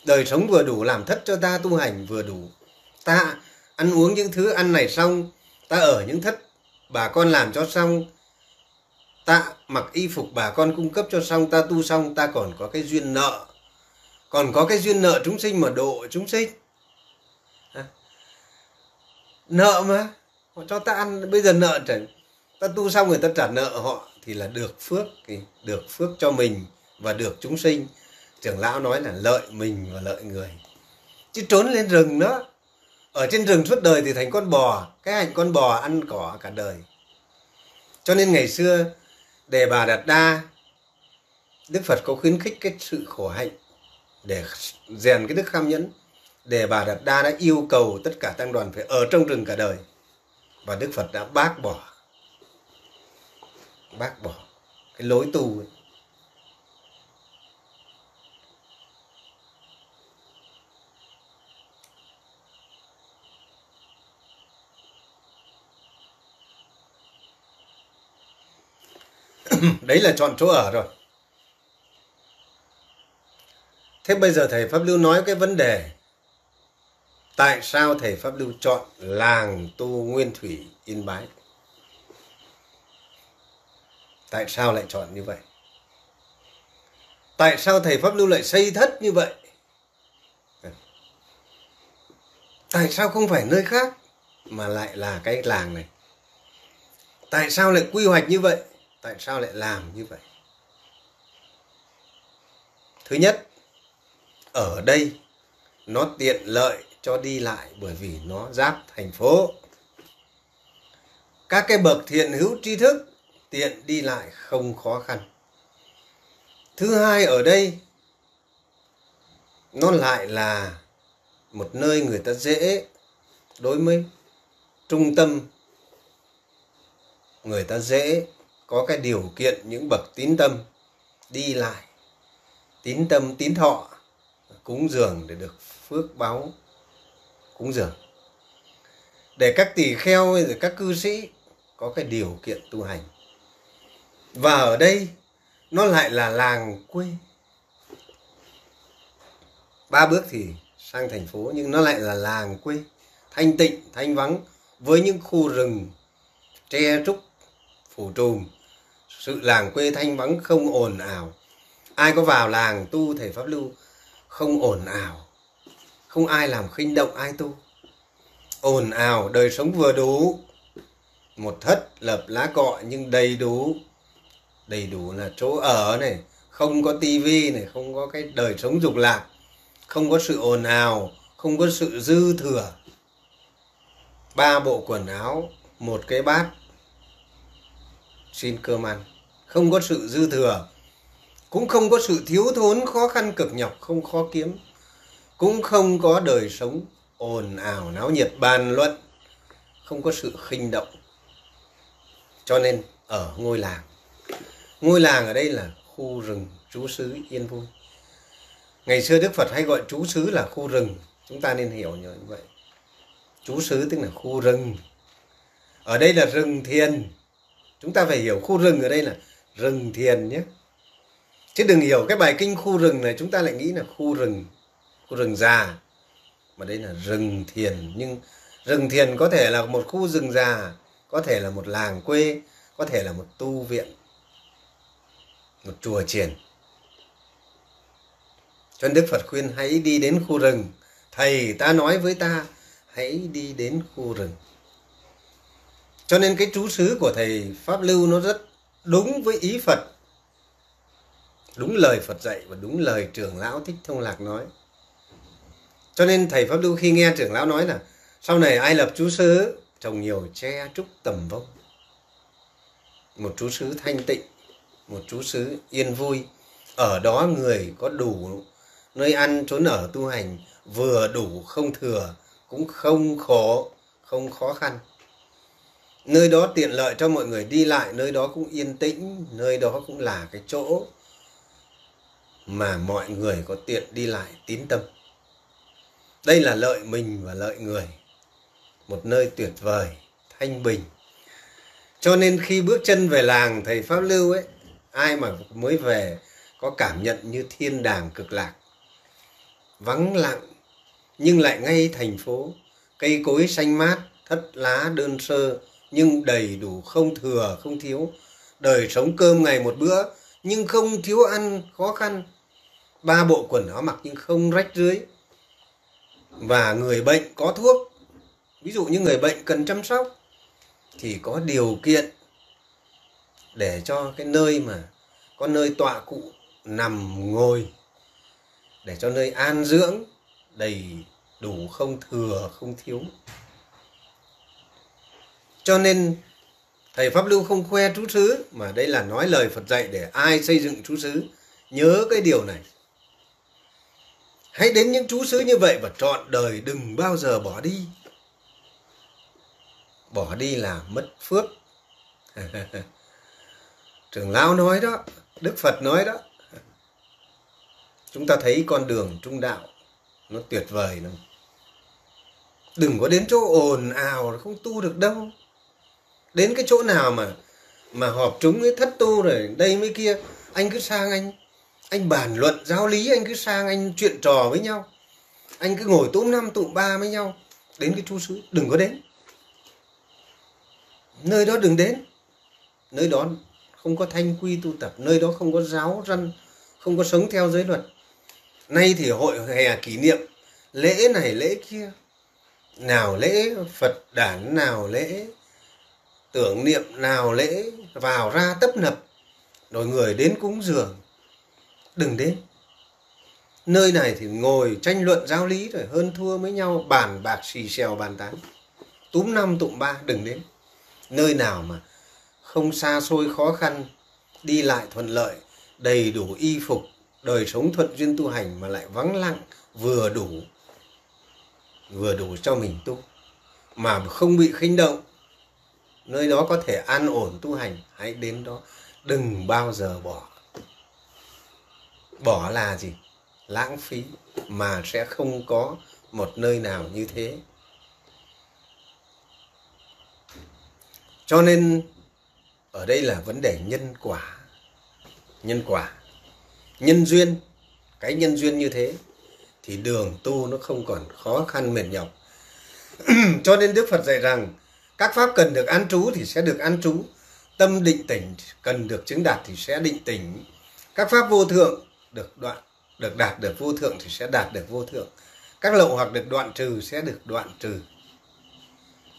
Đời sống vừa đủ, làm thất cho ta tu hành vừa đủ. Ta ăn uống những thứ ăn này xong, ta ở những thất bà con làm cho xong, ta mặc y phục bà con cung cấp cho xong, ta tu xong, ta còn có cái duyên nợ, còn có cái duyên nợ chúng sinh mà độ chúng sinh. Nợ mà họ cho ta ăn, bây giờ nợ trả, ta tu xong người ta trả nợ họ thì là được phước, thì được phước cho mình và được chúng sinh. Trưởng lão nói là lợi mình và lợi người. Chứ trốn lên rừng nữa, ở trên rừng suốt đời thì thành con bò, cái hạnh con bò ăn cỏ cả đời. Cho nên ngày xưa Đề Bà Đạt Đa, Đức Phật có khuyến khích cái sự khổ hạnh để rèn cái đức kham nhẫn. Đề Bà Đạt Đa đã yêu cầu tất cả tăng đoàn phải ở trong rừng cả đời, và Đức Phật đã bác bỏ cái lối tu ấy. Đấy là chọn chỗ ở rồi. Thế bây giờ Thầy Pháp Lưu nói cái vấn đề tại sao Thầy Pháp Lưu chọn làng tu Nguyên Thủy Yên Bái. Tại sao lại chọn như vậy? Tại sao Thầy Pháp Lưu lại xây thất như vậy? Tại sao không phải nơi khác mà lại là cái làng này? Tại sao lại quy hoạch như vậy? Tại sao lại làm như vậy? Thứ nhất, ở đây nó tiện lợi cho đi lại bởi vì nó giáp thành phố. Các cái bậc thiện hữu tri thức tiện đi lại không khó khăn. Thứ hai, ở đây nó lại là một nơi người ta dễ đối với trung tâm, người ta dễ có cái điều kiện những bậc tín tâm đi lại, tín tâm tín thọ, cúng dường để được phước báo cúng dường, để các tỳ kheo rồi các cư sĩ có cái điều kiện tu hành. Và ở đây nó lại là làng quê, ba bước thì sang thành phố, nhưng nó lại là làng quê thanh tịnh thanh vắng với những khu rừng tre trúc phủ trùm. Sự làng quê thanh vắng không ồn ào. Ai có vào làng tu Thầy Pháp Lưu không ồn ào, không ai làm khinh động ai tu. Ồn ào, đời sống vừa đủ, một thất lợp lá cọ nhưng đầy đủ. Đầy đủ là chỗ ở này, không có tivi này, không có cái đời sống dục lạc, không có sự ồn ào, không có sự dư thừa. 3 bộ quần áo, 1 cái bát, xin cơm ăn, không có sự dư thừa, cũng không có sự thiếu thốn khó khăn cực nhọc, không khó kiếm, cũng không có đời sống ồn ào náo nhiệt bàn luận, không có sự khinh động. Cho nên ở ngôi làng ở đây là khu rừng trú xứ yên vui. Ngày xưa Đức Phật hay gọi trú xứ là khu rừng, chúng ta nên hiểu như vậy. Trú xứ tức là khu rừng, ở đây là rừng thiền. Chúng ta phải hiểu khu rừng ở đây là rừng thiền nhé. Chứ đừng hiểu cái bài kinh khu rừng này chúng ta lại nghĩ là khu rừng già. Mà đây là rừng thiền. Nhưng rừng thiền có thể là một khu rừng già, có thể là một làng quê, có thể là một tu viện, một chùa chiền. Cho nên Đức Phật khuyên hãy đi đến khu rừng. Thầy ta nói với ta hãy đi đến khu rừng. Cho nên cái trú xứ của Thầy Pháp Lưu nó rất đúng với ý Phật, đúng lời Phật dạy và đúng lời Trưởng lão Thích Thông Lạc nói. Cho nên Thầy Pháp Lưu khi nghe Trưởng lão nói là sau này ai lập trú xứ trồng nhiều tre trúc tầm vông, một trú xứ thanh tịnh, một trú xứ yên vui. Ở đó người có đủ nơi ăn trốn ở tu hành, vừa đủ không thừa, cũng không khổ, không khó khăn. Nơi đó tiện lợi cho mọi người đi lại, nơi đó cũng yên tĩnh, nơi đó cũng là cái chỗ mà mọi người có tiện đi lại tín tâm. Đây là lợi mình và lợi người, một nơi tuyệt vời, thanh bình. Cho nên khi bước chân về làng Thầy Pháp Lưu ấy, ai mà mới về có cảm nhận như thiên đàng cực lạc, vắng lặng nhưng lại ngay thành phố, cây cối xanh mát, thất lá đơn sơ nhưng đầy đủ, không thừa không thiếu. Đời sống cơm ngày một bữa nhưng không thiếu ăn khó khăn. 3 bộ quần áo mặc nhưng không rách rưới. Và người bệnh có thuốc. Ví dụ như người bệnh cần chăm sóc thì có điều kiện để cho cái nơi mà có nơi tọa cụ nằm, ngồi, để cho nơi an dưỡng đầy đủ, không thừa, không thiếu. Cho nên Thầy Pháp Lưu không khoe trú xứ, mà đây là nói lời Phật dạy để ai xây dựng trú xứ nhớ cái điều này. Hãy đến những trú xứ như vậy và trọn đời đừng bao giờ bỏ đi. Bỏ đi là mất phước. Trưởng lão nói đó, Đức Phật nói đó. Chúng ta thấy con đường trung đạo nó tuyệt vời lắm. Đừng có đến chỗ ồn ào, không tu được đâu. Đến cái chỗ nào mà họp chúng ấy thất tu rồi, đây mới kia, anh cứ sang anh bàn luận giáo lý, anh cứ sang anh chuyện trò với nhau. Anh cứ ngồi tụm năm tụm ba với nhau. Đến cái trú xứ đừng có đến. Nơi đó đừng đến. Nơi đó không có thanh quy tu tập, nơi đó không có giáo răn, không có sống theo giới luật. Nay thì hội hè kỷ niệm lễ này lễ kia, nào lễ Phật đản, nào lễ tưởng niệm, nào lễ vào ra tấp nập, rồi người đến cúng dường. Đừng đến. Nơi này thì ngồi tranh luận giáo lý rồi hơn thua với nhau, bàn bạc xì xèo bàn tán, túm năm tụm ba, đừng đến. Nơi nào mà không xa xôi khó khăn, đi lại thuận lợi, đầy đủ y phục, đời sống thuận duyên tu hành mà lại vắng lặng, vừa đủ cho mình tu, mà không bị khinh động, nơi đó có thể an ổn tu hành, hãy đến đó, đừng bao giờ bỏ. Bỏ là gì? Lãng phí, mà sẽ không có một nơi nào như thế. Cho nên ở đây là vấn đề nhân quả, nhân duyên. Cái nhân duyên như thế thì đường tu nó không còn khó khăn mệt nhọc. Cho nên Đức Phật dạy rằng các pháp cần được an trú thì sẽ được an trú, tâm định tĩnh cần được chứng đạt thì sẽ định tĩnh, các pháp vô thượng được đạt được vô thượng thì sẽ đạt được vô thượng, các lậu hoặc được đoạn trừ sẽ được đoạn trừ.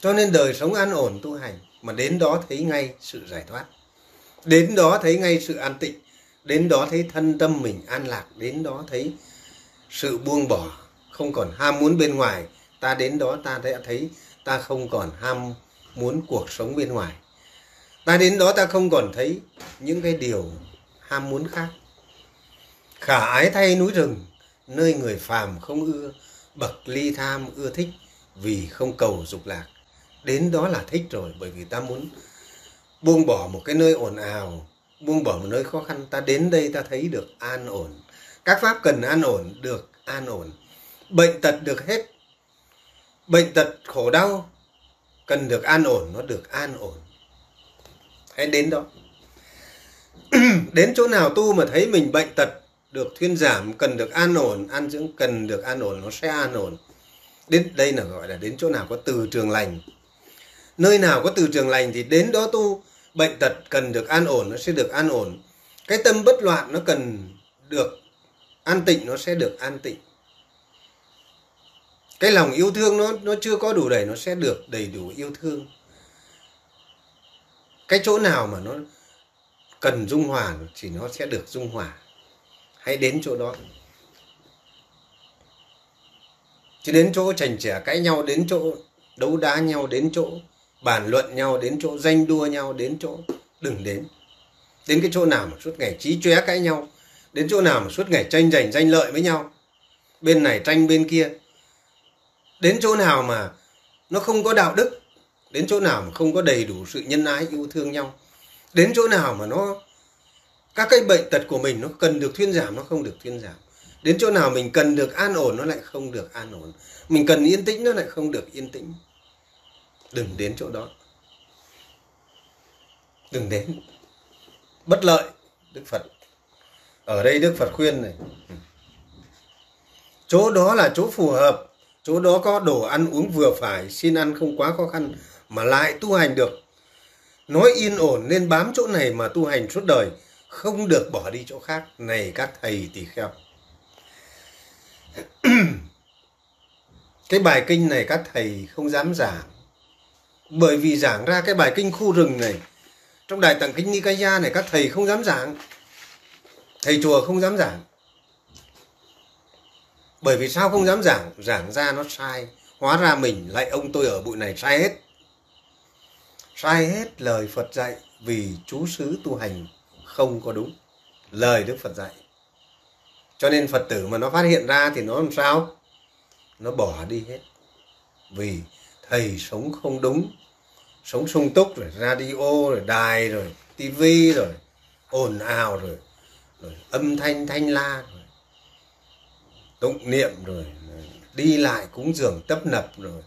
Cho nên đời sống an ổn tu hành mà đến đó thấy ngay sự giải thoát, đến đó thấy ngay sự an tịnh, đến đó thấy thân tâm mình an lạc, đến đó thấy sự buông bỏ, không còn ham muốn bên ngoài. Ta đến đó ta đã thấy ta không còn ham muốn cuộc sống bên ngoài. Ta đến đó ta không còn thấy những cái điều ham muốn khác. Khả ái thay núi rừng, nơi người phàm không ưa, bậc ly tham ưa thích vì không cầu dục lạc. Đến đó là thích rồi, bởi vì ta muốn buông bỏ một cái nơi ồn ào, buông bỏ một nơi khó khăn. Ta đến đây ta thấy được an ổn. Các pháp cần an ổn, được an ổn. Bệnh tật được hết. Bệnh tật khổ đau cần được an ổn, nó được an ổn. Hãy đến đó. Đến chỗ nào tu mà thấy mình bệnh tật được thuyên giảm, cần được an ổn, an dưỡng cần được an ổn, nó sẽ an ổn. Đến đây là gọi là đến chỗ nào có từ trường lành. Nơi nào có từ trường lành thì đến đó tu, bệnh tật cần được an ổn, nó sẽ được an ổn. Cái tâm bất loạn nó cần được an tịnh, nó sẽ được an tịnh. Cái lòng yêu thương nó chưa có đủ đầy, nó sẽ được đầy đủ yêu thương. Cái chỗ nào mà nó cần dung hòa thì nó sẽ được dung hòa. Hãy đến chỗ đó. Chứ đến chỗ chành chẻ cãi nhau, đến chỗ đấu đá nhau, đến chỗ bàn luận nhau, đến chỗ danh đua nhau, đến chỗ đừng đến. Đến cái chỗ nào mà suốt ngày chí chóe cãi nhau, đến chỗ nào mà suốt ngày tranh giành danh lợi với nhau, bên này tranh bên kia, đến chỗ nào mà nó không có đạo đức, đến chỗ nào mà không có đầy đủ sự nhân ái yêu thương nhau, đến chỗ nào mà nó các cái bệnh tật của mình nó cần được thuyên giảm, nó không được thuyên giảm. Đến chỗ nào mình cần được an ổn, nó lại không được an ổn. Mình cần yên tĩnh, nó lại không được yên tĩnh. Đừng đến chỗ đó. Đừng đến. Bất lợi. Đức Phật. Ở đây Đức Phật khuyên này. Chỗ đó là chỗ phù hợp. Chỗ đó có đồ ăn uống vừa phải, xin ăn không quá khó khăn, mà lại tu hành được. Nói yên ổn nên bám chỗ này mà tu hành suốt đời. Không được bỏ đi chỗ khác. Này các thầy tỳ kheo. Cái bài kinh này các thầy không dám giảng, bởi vì giảng ra cái bài kinh khu rừng này trong Đại Tạng Kinh Nikaya này các thầy không dám giảng. Thầy chùa không dám giảng. Bởi vì sao không dám giảng? Giảng ra nó sai. Hóa ra mình lại ông tôi ở bụi này sai hết. Sai hết lời Phật dạy. Vì chú xứ tu hành không có đúng lời Đức Phật dạy. Cho nên Phật tử mà nó phát hiện ra thì nó làm sao? Nó bỏ đi hết. Vì thầy sống không đúng. Sống sung túc rồi, radio rồi, đài rồi, tivi rồi, ồn ào rồi, âm thanh thanh la rồi, tụng niệm rồi, đi lại cúng dường tấp nập rồi.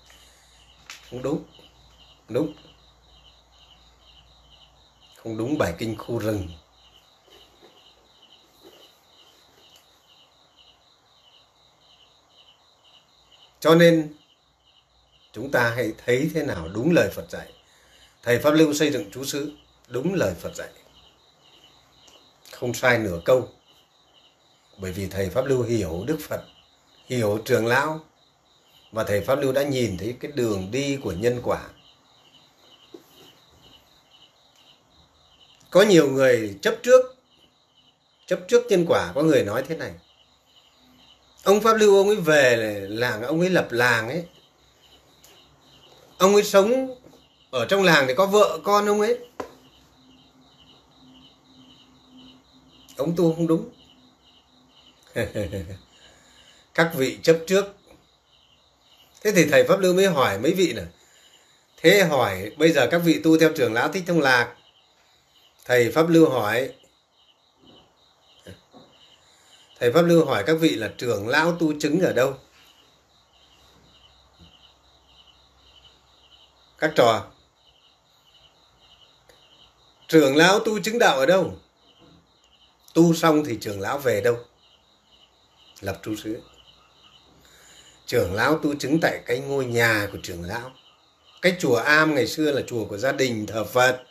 Không đúng. Đúng. Không đúng bài kinh khu rừng. Cho nên chúng ta hãy thấy thế nào đúng lời Phật dạy. Thầy Pháp Lưu xây dựng chú xứ đúng lời Phật dạy, không sai nửa câu. Bởi vì thầy Pháp Lưu hiểu Đức Phật, hiểu Trưởng lão, và thầy Pháp Lưu đã nhìn thấy cái đường đi của nhân quả. Có nhiều người chấp trước nhân quả. Có người nói thế này: ông Pháp Lưu ông ấy về làng, ông ấy lập làng ấy, ông ấy sống ở trong làng thì có vợ con ông ấy. Ông tu không đúng. Các vị chấp trước. Thế thì thầy Pháp Lưu mới hỏi mấy vị này. Thế hỏi bây giờ các vị tu theo Trưởng lão Thích Thông Lạc. Thầy Pháp Lưu hỏi. Thầy Pháp Lưu hỏi các vị là trưởng lão tu chứng ở đâu? Các trò, trưởng lão tu chứng đạo ở đâu? Tu xong thì trưởng lão về đâu? Lập trú xứ. Trưởng lão tu chứng tại cái ngôi nhà của trưởng lão. Cái chùa am ngày xưa là chùa của gia đình thờ Phật.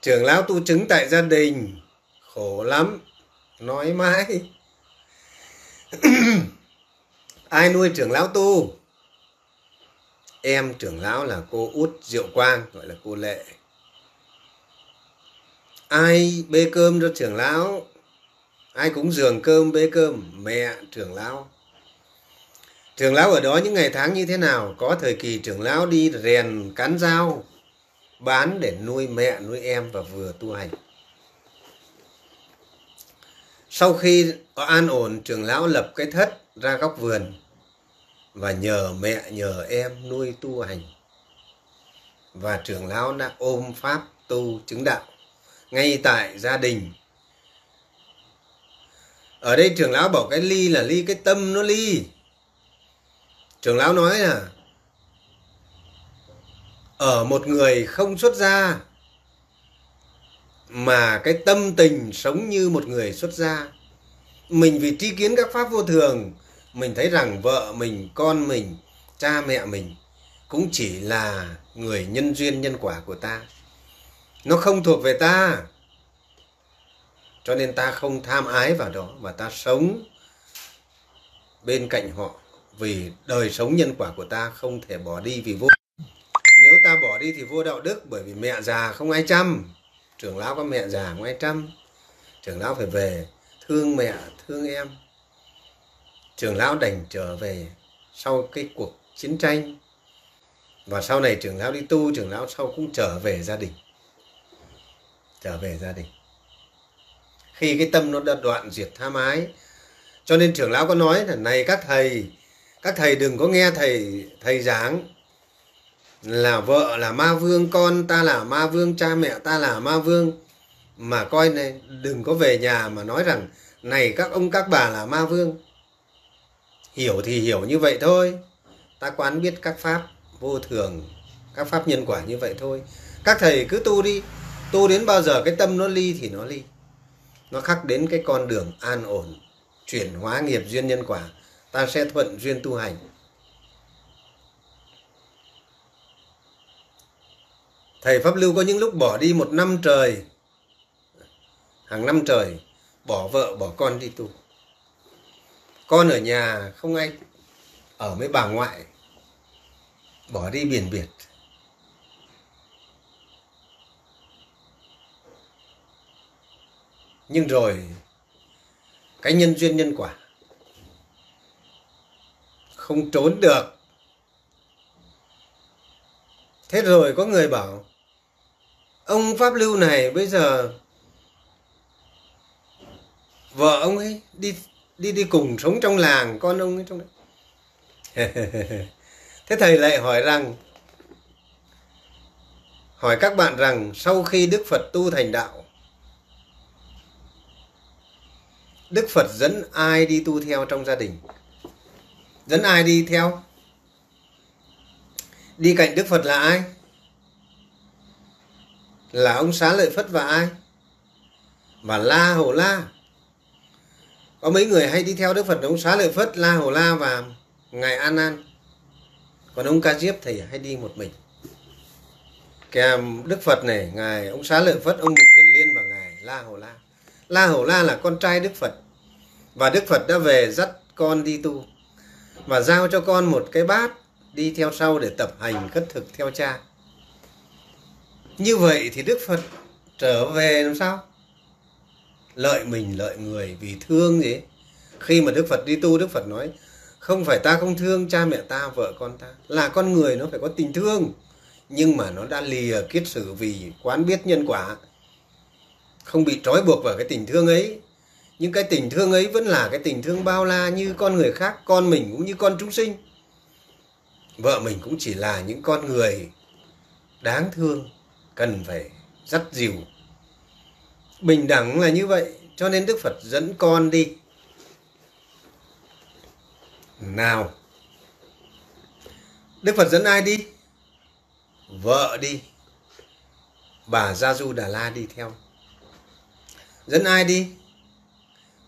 Trưởng lão tu chứng tại gia đình. Khổ lắm, nói mãi. Ai nuôi trưởng lão tu? Em trưởng lão là cô Út Diệu Quang, gọi là cô Lệ. Ai bê cơm cho trưởng lão? Ai cúng dường cơm, bê cơm? Mẹ trưởng lão. Trưởng lão ở đó những ngày tháng như thế nào? Có thời kỳ trưởng lão đi rèn cán dao, bán để nuôi mẹ, nuôi em và vừa tu hành. Sau khi an ổn, trưởng lão lập cái thất ra góc vườn và nhờ mẹ, nhờ em nuôi tu hành. Và trưởng lão đã ôm pháp tu chứng đạo ngay tại gia đình. Ở đây trưởng lão bảo cái ly là ly, cái tâm nó ly. Trưởng lão nói là ở một người không xuất gia mà cái tâm tình sống như một người xuất gia. Mình vì tri kiến các pháp vô thường, mình thấy rằng vợ mình, con mình, cha mẹ mình cũng chỉ là người nhân duyên nhân quả của ta. Nó không thuộc về ta. Cho nên ta không tham ái vào đó và ta sống bên cạnh họ. Vì đời sống nhân quả của ta không thể bỏ đi vì vô. Nếu ta bỏ đi thì vô đạo đức, bởi vì mẹ già không ai chăm. Trưởng lão có mẹ già không ai chăm. Trưởng lão phải về thương mẹ, thương em. Trưởng lão đành trở về sau cái cuộc chiến tranh. Và sau này trưởng lão đi tu, trưởng lão sau cũng trở về gia đình. Trở về gia đình. Khi cái tâm nó đã đoạn diệt tham ái. Cho nên trưởng lão có nói là: này các thầy đừng có nghe thầy giảng là vợ là ma vương, con ta là ma vương, cha mẹ ta là ma vương. Mà coi này, đừng có về nhà mà nói rằng này các ông các bà là ma vương. Hiểu thì hiểu như vậy thôi. Ta quán biết các pháp vô thường, các pháp nhân quả như vậy thôi. Các thầy cứ tu đi. Tu đến bao giờ cái tâm nó ly thì nó ly. Nó khắc đến cái con đường an ổn, chuyển hóa nghiệp duyên nhân quả. Ta sẽ thuận duyên tu hành. Thầy Pháp Lưu có những lúc bỏ đi một năm trời, hàng năm trời, bỏ vợ bỏ con đi tu. Con ở nhà không ai, ở với bà ngoại, bỏ đi biển biệt. Nhưng rồi cái nhân duyên nhân quả không trốn được. Thế rồi có người bảo ông Pháp Lưu này bây giờ vợ ông ấy đi cùng sống trong làng, con ông ấy trong đấy. Thế thầy lại hỏi các bạn rằng sau khi Đức Phật tu thành đạo, Đức Phật dẫn ai đi tu theo trong gia đình? Dẫn ai đi theo? Đi cạnh Đức Phật là ai? Là ông Xá Lợi Phất và ai? Và La Hầu La. Có mấy người hay đi theo Đức Phật là ông Xá Lợi Phất, La Hầu La và Ngài Anan. Còn ông Ca Diếp thì hay đi một mình. Kèm Đức Phật này, Ngài ông Xá Lợi Phất, ông Mục Kiền Liên và Ngài La Hầu La. La Hầu La là con trai Đức Phật. Và Đức Phật đã về dắt con đi tu. Và giao cho con một cái bát đi theo sau để tập hành khất thực theo cha. Như vậy thì Đức Phật trở về làm sao? Lợi mình lợi người vì thương gì? Khi mà Đức Phật đi tu, Đức Phật nói không phải ta không thương cha mẹ ta, vợ con ta. Là con người nó phải có tình thương. Nhưng mà nó đã lìa kiết sử vì quán biết nhân quả. Không bị trói buộc vào cái tình thương ấy. Nhưng cái tình thương ấy vẫn là cái tình thương bao la như con người khác. Con mình cũng như con chúng sinh. Vợ mình cũng chỉ là những con người đáng thương, cần phải dắt dìu. Bình đẳng là như vậy. Cho nên Đức Phật dẫn con đi. Nào, Đức Phật dẫn ai đi? Vợ đi. Bà Gia Du Đà La đi theo. Dẫn ai đi?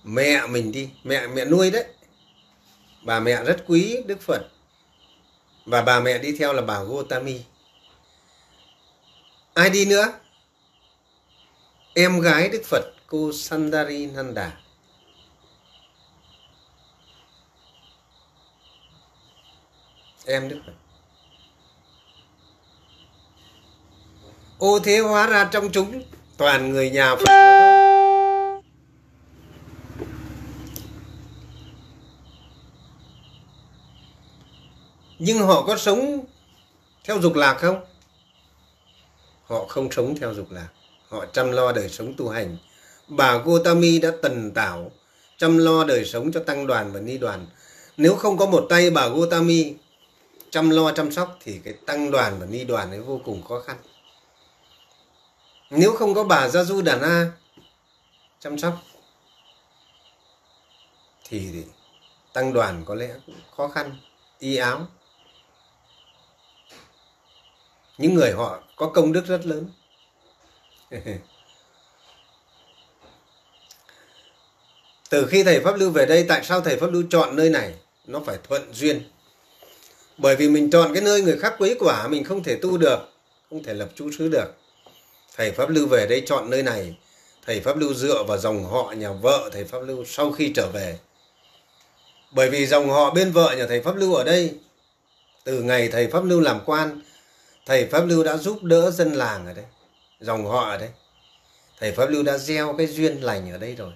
Mẹ mình đi. Mẹ nuôi đấy. Bà mẹ rất quý Đức Phật. Và bà mẹ đi theo là bà Gotami. Ai đi nữa? Em gái Đức Phật, cô Sandari Nanda. Em Đức Phật. Ô thế hóa ra trong chúng toàn người nhà Phật mà thôi. Nhưng họ có sống theo dục lạc không? Họ không sống theo dục lạc. Họ chăm lo đời sống tu hành. Bà Gotami đã tần tảo chăm lo đời sống cho tăng đoàn và ni đoàn. Nếu không có một tay bà Gotami chăm lo chăm sóc thì cái tăng đoàn và ni đoàn ấy vô cùng khó khăn. Nếu không có bà Gia Du Đà Na chăm sóc thì tăng đoàn có lẽ cũng khó khăn, y áo. Những người họ có công đức rất lớn. Từ khi Thầy Pháp Lưu về đây, tại sao Thầy Pháp Lưu chọn nơi này? Nó phải thuận duyên. Bởi vì mình chọn cái nơi người khác quấy quả, mình không thể tu được, không thể lập trú xứ được. Thầy Pháp Lưu về đây chọn nơi này. Thầy Pháp Lưu dựa vào dòng họ nhà vợ Thầy Pháp Lưu sau khi trở về. Bởi vì dòng họ bên vợ nhà Thầy Pháp Lưu ở đây. Từ ngày Thầy Pháp Lưu làm quan, Thầy Pháp Lưu đã giúp đỡ dân làng ở đây, dòng họ ở đây. Thầy Pháp Lưu đã gieo cái duyên lành ở đây rồi.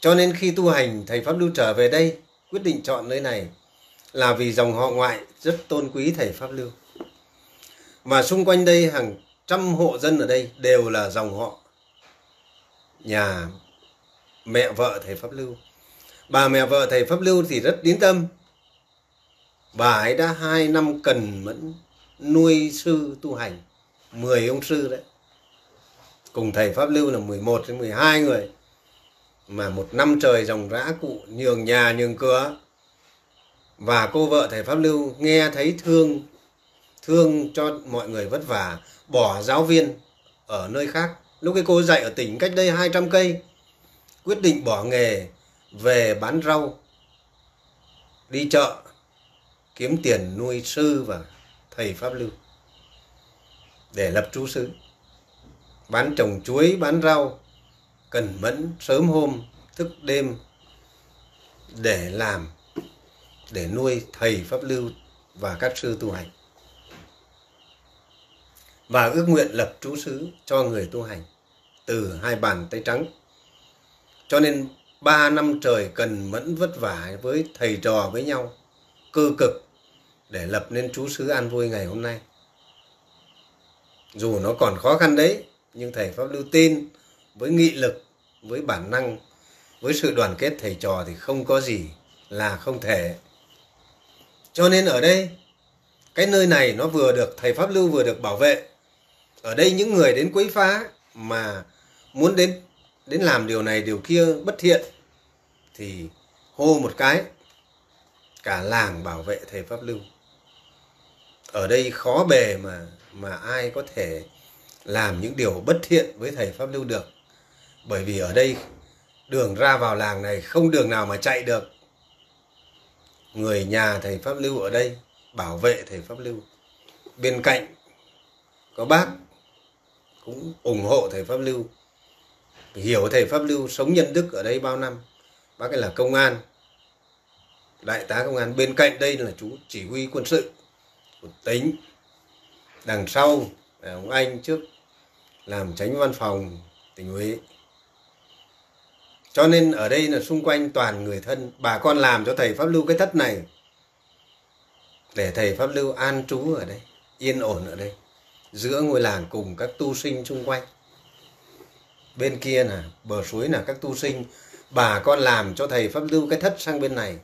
Cho nên khi tu hành, Thầy Pháp Lưu trở về đây, quyết định chọn nơi này là vì dòng họ ngoại rất tôn quý Thầy Pháp Lưu. Và xung quanh đây hàng trăm hộ dân ở đây đều là dòng họ nhà mẹ vợ Thầy Pháp Lưu. Bà mẹ vợ Thầy Pháp Lưu thì rất tín tâm. Bà ấy đã 2 năm cần mẫn nuôi sư tu hành. 10 ông sư đấy. Cùng Thầy Pháp Lưu là 11 đến 12 người. Mà 1 năm trời ròng rã cụ nhường nhà nhường cửa. Và cô vợ Thầy Pháp Lưu nghe thấy thương cho mọi người vất vả, bỏ giáo viên ở nơi khác. Lúc cái cô dạy ở tỉnh cách đây 200 cây, quyết định bỏ nghề về bán rau, đi chợ, kiếm tiền nuôi sư và Thầy Pháp Lưu để lập trú xứ. Bán trồng chuối, bán rau, cần mẫn sớm hôm, thức đêm để làm, để nuôi Thầy Pháp Lưu và các sư tu hành. Và ước nguyện lập trú xứ cho người tu hành. từ hai bàn tay trắng. Cho nên 3 năm trời cần mẫn vất vả với thầy trò với nhau, cơ cực để lập nên trú xứ an vui ngày hôm nay. Dù nó còn khó khăn đấy, nhưng thầy Pháp Lưu tin với nghị lực, với bản năng, với sự đoàn kết thầy trò thì không có gì là không thể. Cho nên ở đây, cái nơi này nó vừa được thầy Pháp Lưu vừa được bảo vệ. Ở đây những người đến quấy phá mà muốn đến làm điều này điều kia bất thiện thì hô một cái, cả làng bảo vệ thầy Pháp Lưu. Ở đây khó bề mà ai có thể làm những điều bất thiện với thầy Pháp Lưu được. Bởi vì ở đây đường ra vào làng này không đường nào mà chạy được. Người nhà thầy Pháp Lưu ở đây bảo vệ thầy Pháp Lưu. Bên cạnh có bác cũng ủng hộ thầy Pháp Lưu, hiểu thầy Pháp Lưu sống nhân đức ở đây bao năm. Bác ấy là công an, đại tá công an. Bên cạnh đây là chú chỉ huy quân sự của tỉnh. Đằng sau là ông anh trước làm chánh văn phòng tỉnh ủy. Cho nên ở đây là xung quanh toàn người thân. Bà con làm cho thầy Pháp Lưu cái thất này để thầy Pháp Lưu an trú ở đây, yên ổn ở đây, giữa ngôi làng cùng các tu sinh xung quanh. Bên kia là bờ suối là các tu sinh. Bà con làm cho thầy Pháp Lưu cái thất sang bên này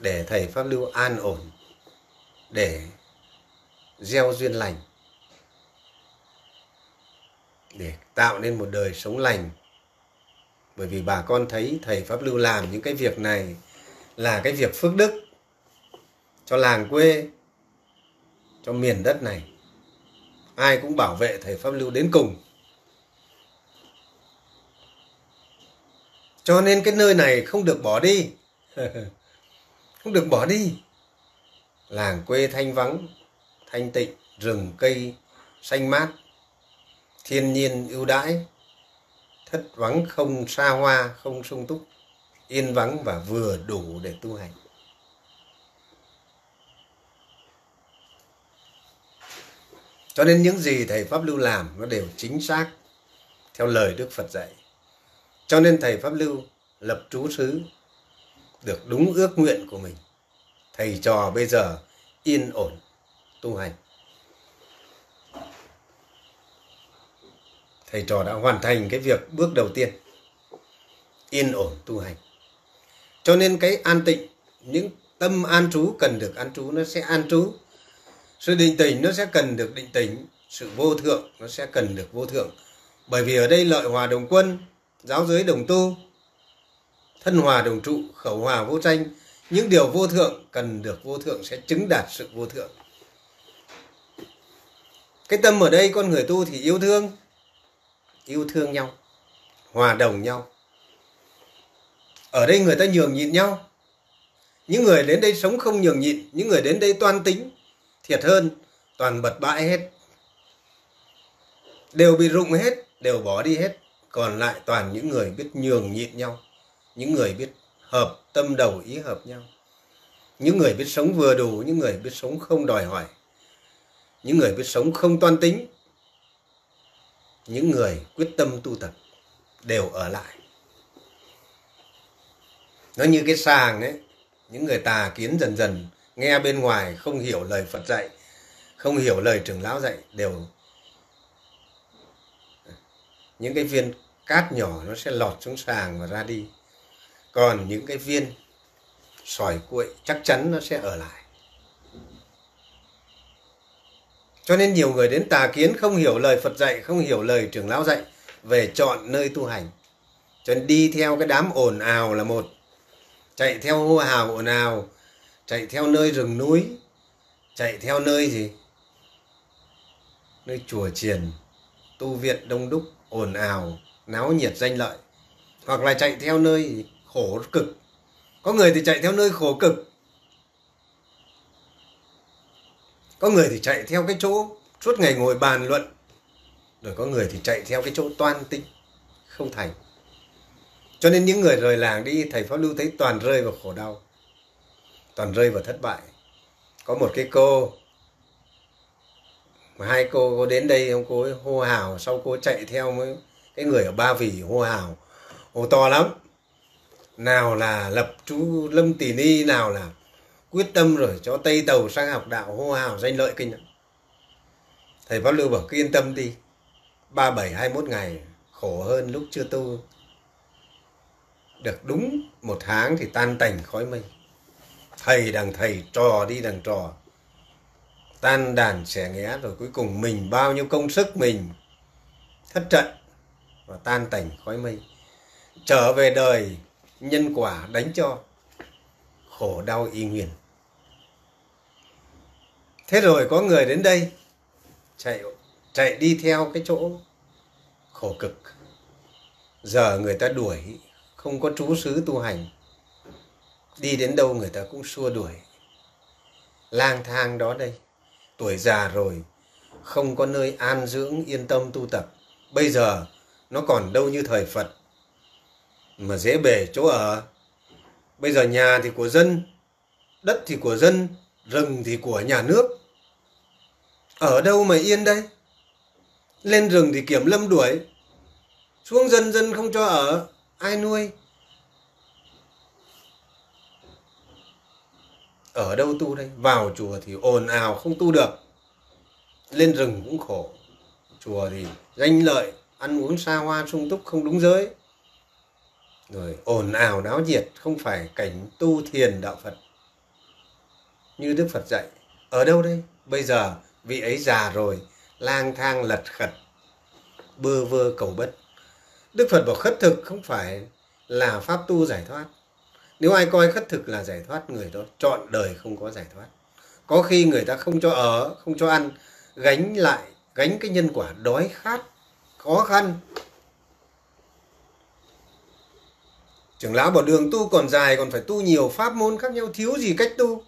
để thầy Pháp Lưu an ổn, để gieo duyên lành, để tạo nên một đời sống lành. Bởi vì bà con thấy thầy Pháp Lưu làm những cái việc này là cái việc phước đức cho làng quê, cho miền đất này. Ai cũng bảo vệ thầy Pháp Lưu đến cùng. Cho nên cái nơi này không được bỏ đi. Không được bỏ đi. Làng quê thanh vắng, thanh tịnh, rừng cây xanh mát, thiên nhiên ưu đãi, thất vắng không xa hoa, không sung túc, yên vắng và vừa đủ để tu hành. Cho nên những gì thầy Pháp Lưu làm nó đều chính xác theo lời Đức Phật dạy. Cho nên thầy Pháp Lưu lập trú xứ được đúng ước nguyện của mình. Thầy trò bây giờ yên ổn tu hành. Thầy trò đã hoàn thành cái việc bước đầu tiên, yên ổn tu hành. Cho nên cái an tịnh, những tâm an trú cần được an trú nó sẽ an trú. Sự định tĩnh nó sẽ cần được định tĩnh. Sự vô thượng nó sẽ cần được vô thượng. Bởi vì ở đây lợi hòa đồng quân, giáo giới đồng tu, thân hòa đồng trụ, khẩu hòa vô tranh. Những điều vô thượng cần được vô thượng sẽ chứng đạt sự vô thượng. Cái tâm ở đây con người tu thì yêu thương nhau, hòa đồng nhau. Ở đây người ta nhường nhịn nhau. Những người đến đây sống không nhường nhịn, những người đến đây toan tính, thiệt hơn, toàn bật bãi hết. Đều bị rụng hết, đều bỏ đi hết. Còn lại toàn những người biết nhường nhịn nhau, những người biết hợp tâm đầu ý hợp nhau, những người biết sống vừa đủ, những người biết sống không đòi hỏi, những người biết sống không toan tính, những người quyết tâm tu tập đều ở lại. Nó như cái sàng ấy, những người tà kiến dần dần nghe bên ngoài không hiểu lời Phật dạy, không hiểu lời trưởng lão dạy, đều những cái viên cát nhỏ nó sẽ lọt xuống sàng và ra đi. Còn những cái viên sỏi cuội chắc chắn nó sẽ ở lại. Cho nên nhiều người đến tà kiến không hiểu lời Phật dạy, không hiểu lời trưởng lão dạy, về chọn nơi tu hành. Cho nên đi theo cái đám ồn ào là một, chạy theo hô hào ồn ào, chạy theo nơi rừng núi, chạy theo nơi gì? Nơi chùa chiền, tu viện đông đúc, ồn ào, náo nhiệt danh lợi. Hoặc là chạy theo nơi khổ cực. Có người thì chạy theo nơi khổ cực. Có người thì chạy theo cái chỗ suốt ngày ngồi bàn luận. Rồi có người thì chạy theo cái chỗ toan tính, không thành. Cho nên những người rời làng đi, thầy Pháp Lưu thấy toàn rơi vào khổ đau, toàn rơi vào thất bại. Có một cái cô, mà hai cô đến đây, ông cô ấy hô hào, sau cô chạy theo mới Cái người ở Ba Vì hô hào, hô to lắm. Nào là lập chú Lâm Tỳ Ni, nào là quyết tâm rồi cho Tây Tàu sang học đạo, hô hào danh lợi kinh. Thầy Pháp Lưu bảo cứ yên tâm đi, 37-21 ngày khổ hơn lúc chưa tu. Được đúng 1 tháng thì tan tành khói mây. Thầy đằng thầy, trò đi đằng trò, tan đàn xẻ nghé. Rồi cuối cùng mình bao nhiêu công sức mình thất trận và tan tành khói mây. Trở về đời nhân quả đánh cho, khổ đau y nguyên. Thế rồi có người đến đây chạy đi theo cái chỗ khổ cực. Giờ người ta đuổi, không có trú xứ tu hành, đi đến đâu người ta cũng xua đuổi, lang thang đó đây. Tuổi già rồi không có nơi an dưỡng yên tâm tu tập. Bây giờ nó còn đâu như thời Phật mà dễ bề chỗ ở. Bây giờ nhà thì của dân, đất thì của dân, rừng thì của nhà nước. Ở đâu mà yên đây? Lên rừng thì kiểm lâm đuổi, xuống dân dân không cho ở, ai nuôi? Ở đâu tu đây? Vào chùa thì ồn ào không tu được, lên rừng cũng khổ. Chùa thì danh lợi, ăn uống xa hoa sung túc không đúng giới, rồi ồn ào náo nhiệt, không phải cảnh tu thiền đạo Phật như Đức Phật dạy. Ở đâu đây? Bây giờ vị ấy già rồi, lang thang lật khật, bơ vơ cầu bất. Đức Phật bảo khất thực không phải là pháp tu giải thoát. Nếu ai coi khất thực là giải thoát, người đó trọn đời không có giải thoát. Có khi người ta không cho ở, không cho ăn, gánh cái nhân quả đói khát, khó khăn. Trưởng lão bảo đường tu còn dài, còn phải tu nhiều pháp môn khác nhau, thiếu gì cách tu.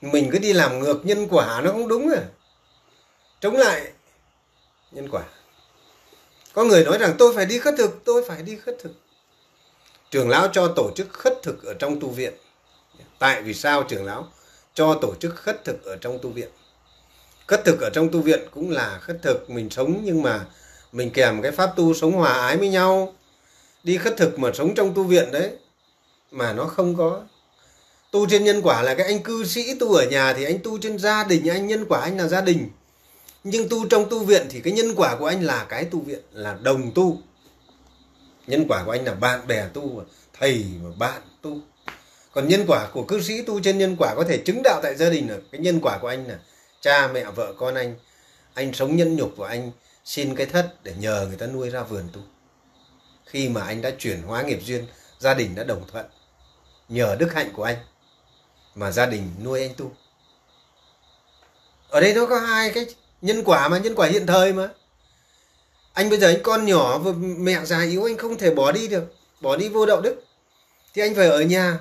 Mình cứ đi làm ngược nhân quả nó không đúng à. Chống lại nhân quả. Có người nói rằng tôi phải đi khất thực, tôi phải đi khất thực. Trưởng lão cho tổ chức khất thực ở trong tu viện. Tại vì sao trưởng lão cho tổ chức khất thực ở trong tu viện? Khất thực ở trong tu viện cũng là khất thực mình sống, nhưng mà mình kèm cái pháp tu sống hòa ái với nhau. Đi khất thực mà sống trong tu viện đấy, mà nó không có. Tu trên nhân quả là cái anh cư sĩ tu ở nhà thì anh tu trên gia đình, anh nhân quả anh là gia đình. Nhưng tu trong tu viện thì cái nhân quả của anh là cái tu viện, là đồng tu. Nhân quả của anh là bạn bè tu, thầy và bạn tu. Còn nhân quả của cư sĩ tu trên nhân quả có thể chứng đạo tại gia đình là cái nhân quả của anh là cha mẹ vợ con anh. Anh sống nhẫn nhục và anh xin cái thất để nhờ người ta nuôi ra vườn tu. Khi mà anh đã chuyển hóa nghiệp duyên, gia đình đã đồng thuận, nhờ đức hạnh của anh mà gia đình nuôi anh tu. Ở đây nó có hai cái nhân quả mà, nhân quả hiện thời mà. Anh bây giờ anh con nhỏ và mẹ già yếu, anh không thể bỏ đi được, bỏ đi vô đạo đức, thì anh phải ở nhà.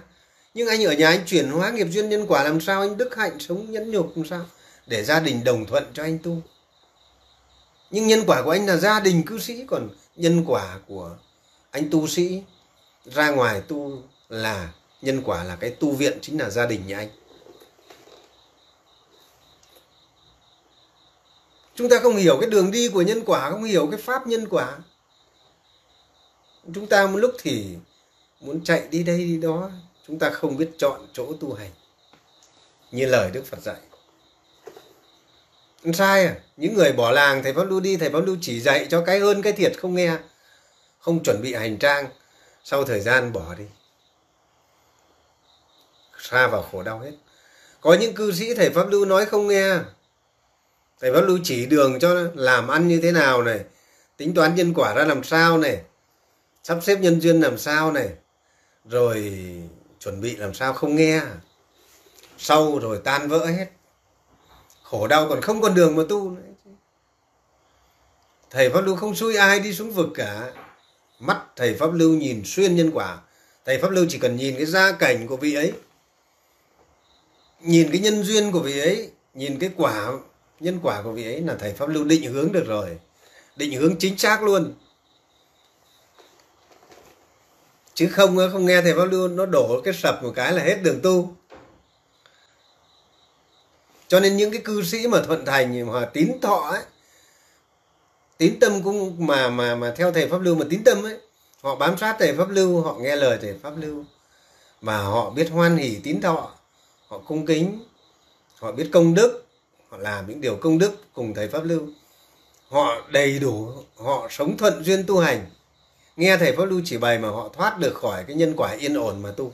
Nhưng anh ở nhà anh chuyển hóa nghiệp duyên nhân quả làm sao? Anh đức hạnh sống nhẫn nhục làm sao để gia đình đồng thuận cho anh tu. Nhưng nhân quả của anh là gia đình cư sĩ, còn nhân quả của anh tu sĩ ra ngoài tu là nhân quả là cái tu viện, chính là gia đình nhà anh. Chúng ta không hiểu cái đường đi của nhân quả, không hiểu cái pháp nhân quả. Chúng ta một lúc thì muốn chạy đi đây đi đó, chúng ta không biết chọn chỗ tu hành như lời Đức Phật dạy. Không sai à, những người bỏ làng thầy Pháp Lưu đi, thầy Pháp Lưu chỉ dạy cho cái hơn cái thiệt không nghe, không chuẩn bị hành trang, sau thời gian bỏ đi, xa vào khổ đau hết. Có những cư sĩ thầy Pháp Lưu nói không nghe, thầy Pháp Lưu chỉ đường cho làm ăn như thế nào này, tính toán nhân quả ra làm sao này, sắp xếp nhân duyên làm sao này, rồi chuẩn bị làm sao, không nghe. Sau rồi tan vỡ hết, khổ đau còn không còn đường mà tu nữa. Thầy Pháp Lưu không xui ai đi xuống vực cả. Mắt thầy Pháp Lưu nhìn xuyên nhân quả. Thầy Pháp Lưu chỉ cần nhìn cái gia cảnh của vị ấy, nhìn cái nhân duyên của vị ấy, nhìn cái quả nhân quả của vị ấy là thầy Pháp Lưu định hướng được rồi, định hướng chính xác luôn. Chứ không nghe thầy Pháp Lưu nó đổ cái sập một cái là hết đường tu. Cho nên những cái cư sĩ mà thuận thành, mà tín thọ ấy, tín tâm cũng mà theo thầy Pháp Lưu mà tín tâm ấy, họ bám sát thầy Pháp Lưu, họ nghe lời thầy Pháp Lưu và họ biết hoan hỷ tín thọ, họ cung kính, họ biết công đức, họ làm những điều công đức cùng thầy Pháp Lưu, họ đầy đủ, họ sống thuận duyên tu hành, nghe thầy Pháp Lưu chỉ bày mà họ thoát được khỏi cái nhân quả yên ổn mà tu.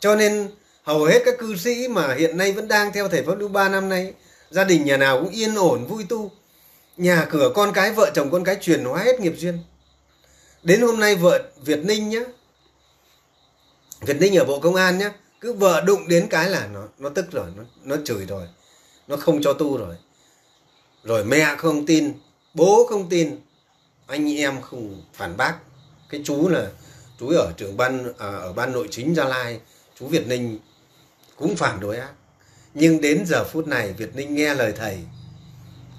Cho nên hầu hết các cư sĩ mà hiện nay vẫn đang theo thầy Pháp Lưu 3 năm nay, gia đình nhà nào cũng yên ổn vui tu, nhà cửa con cái, vợ chồng con cái truyền hóa hết nghiệp duyên. Đến hôm nay vợ Việt Ninh nhá, Việt Ninh ở Bộ Công an nhá, cứ vợ đụng đến cái là nó tức rồi, nó chửi rồi, nó không cho tu rồi. Rồi mẹ không tin, bố không tin, anh em không phản bác. Cái chú là chú ở trưởng ban ở ban nội chính Gia Lai, chú Việt Ninh cũng phản đối ác. Nhưng đến giờ phút này Việt Ninh nghe lời thầy,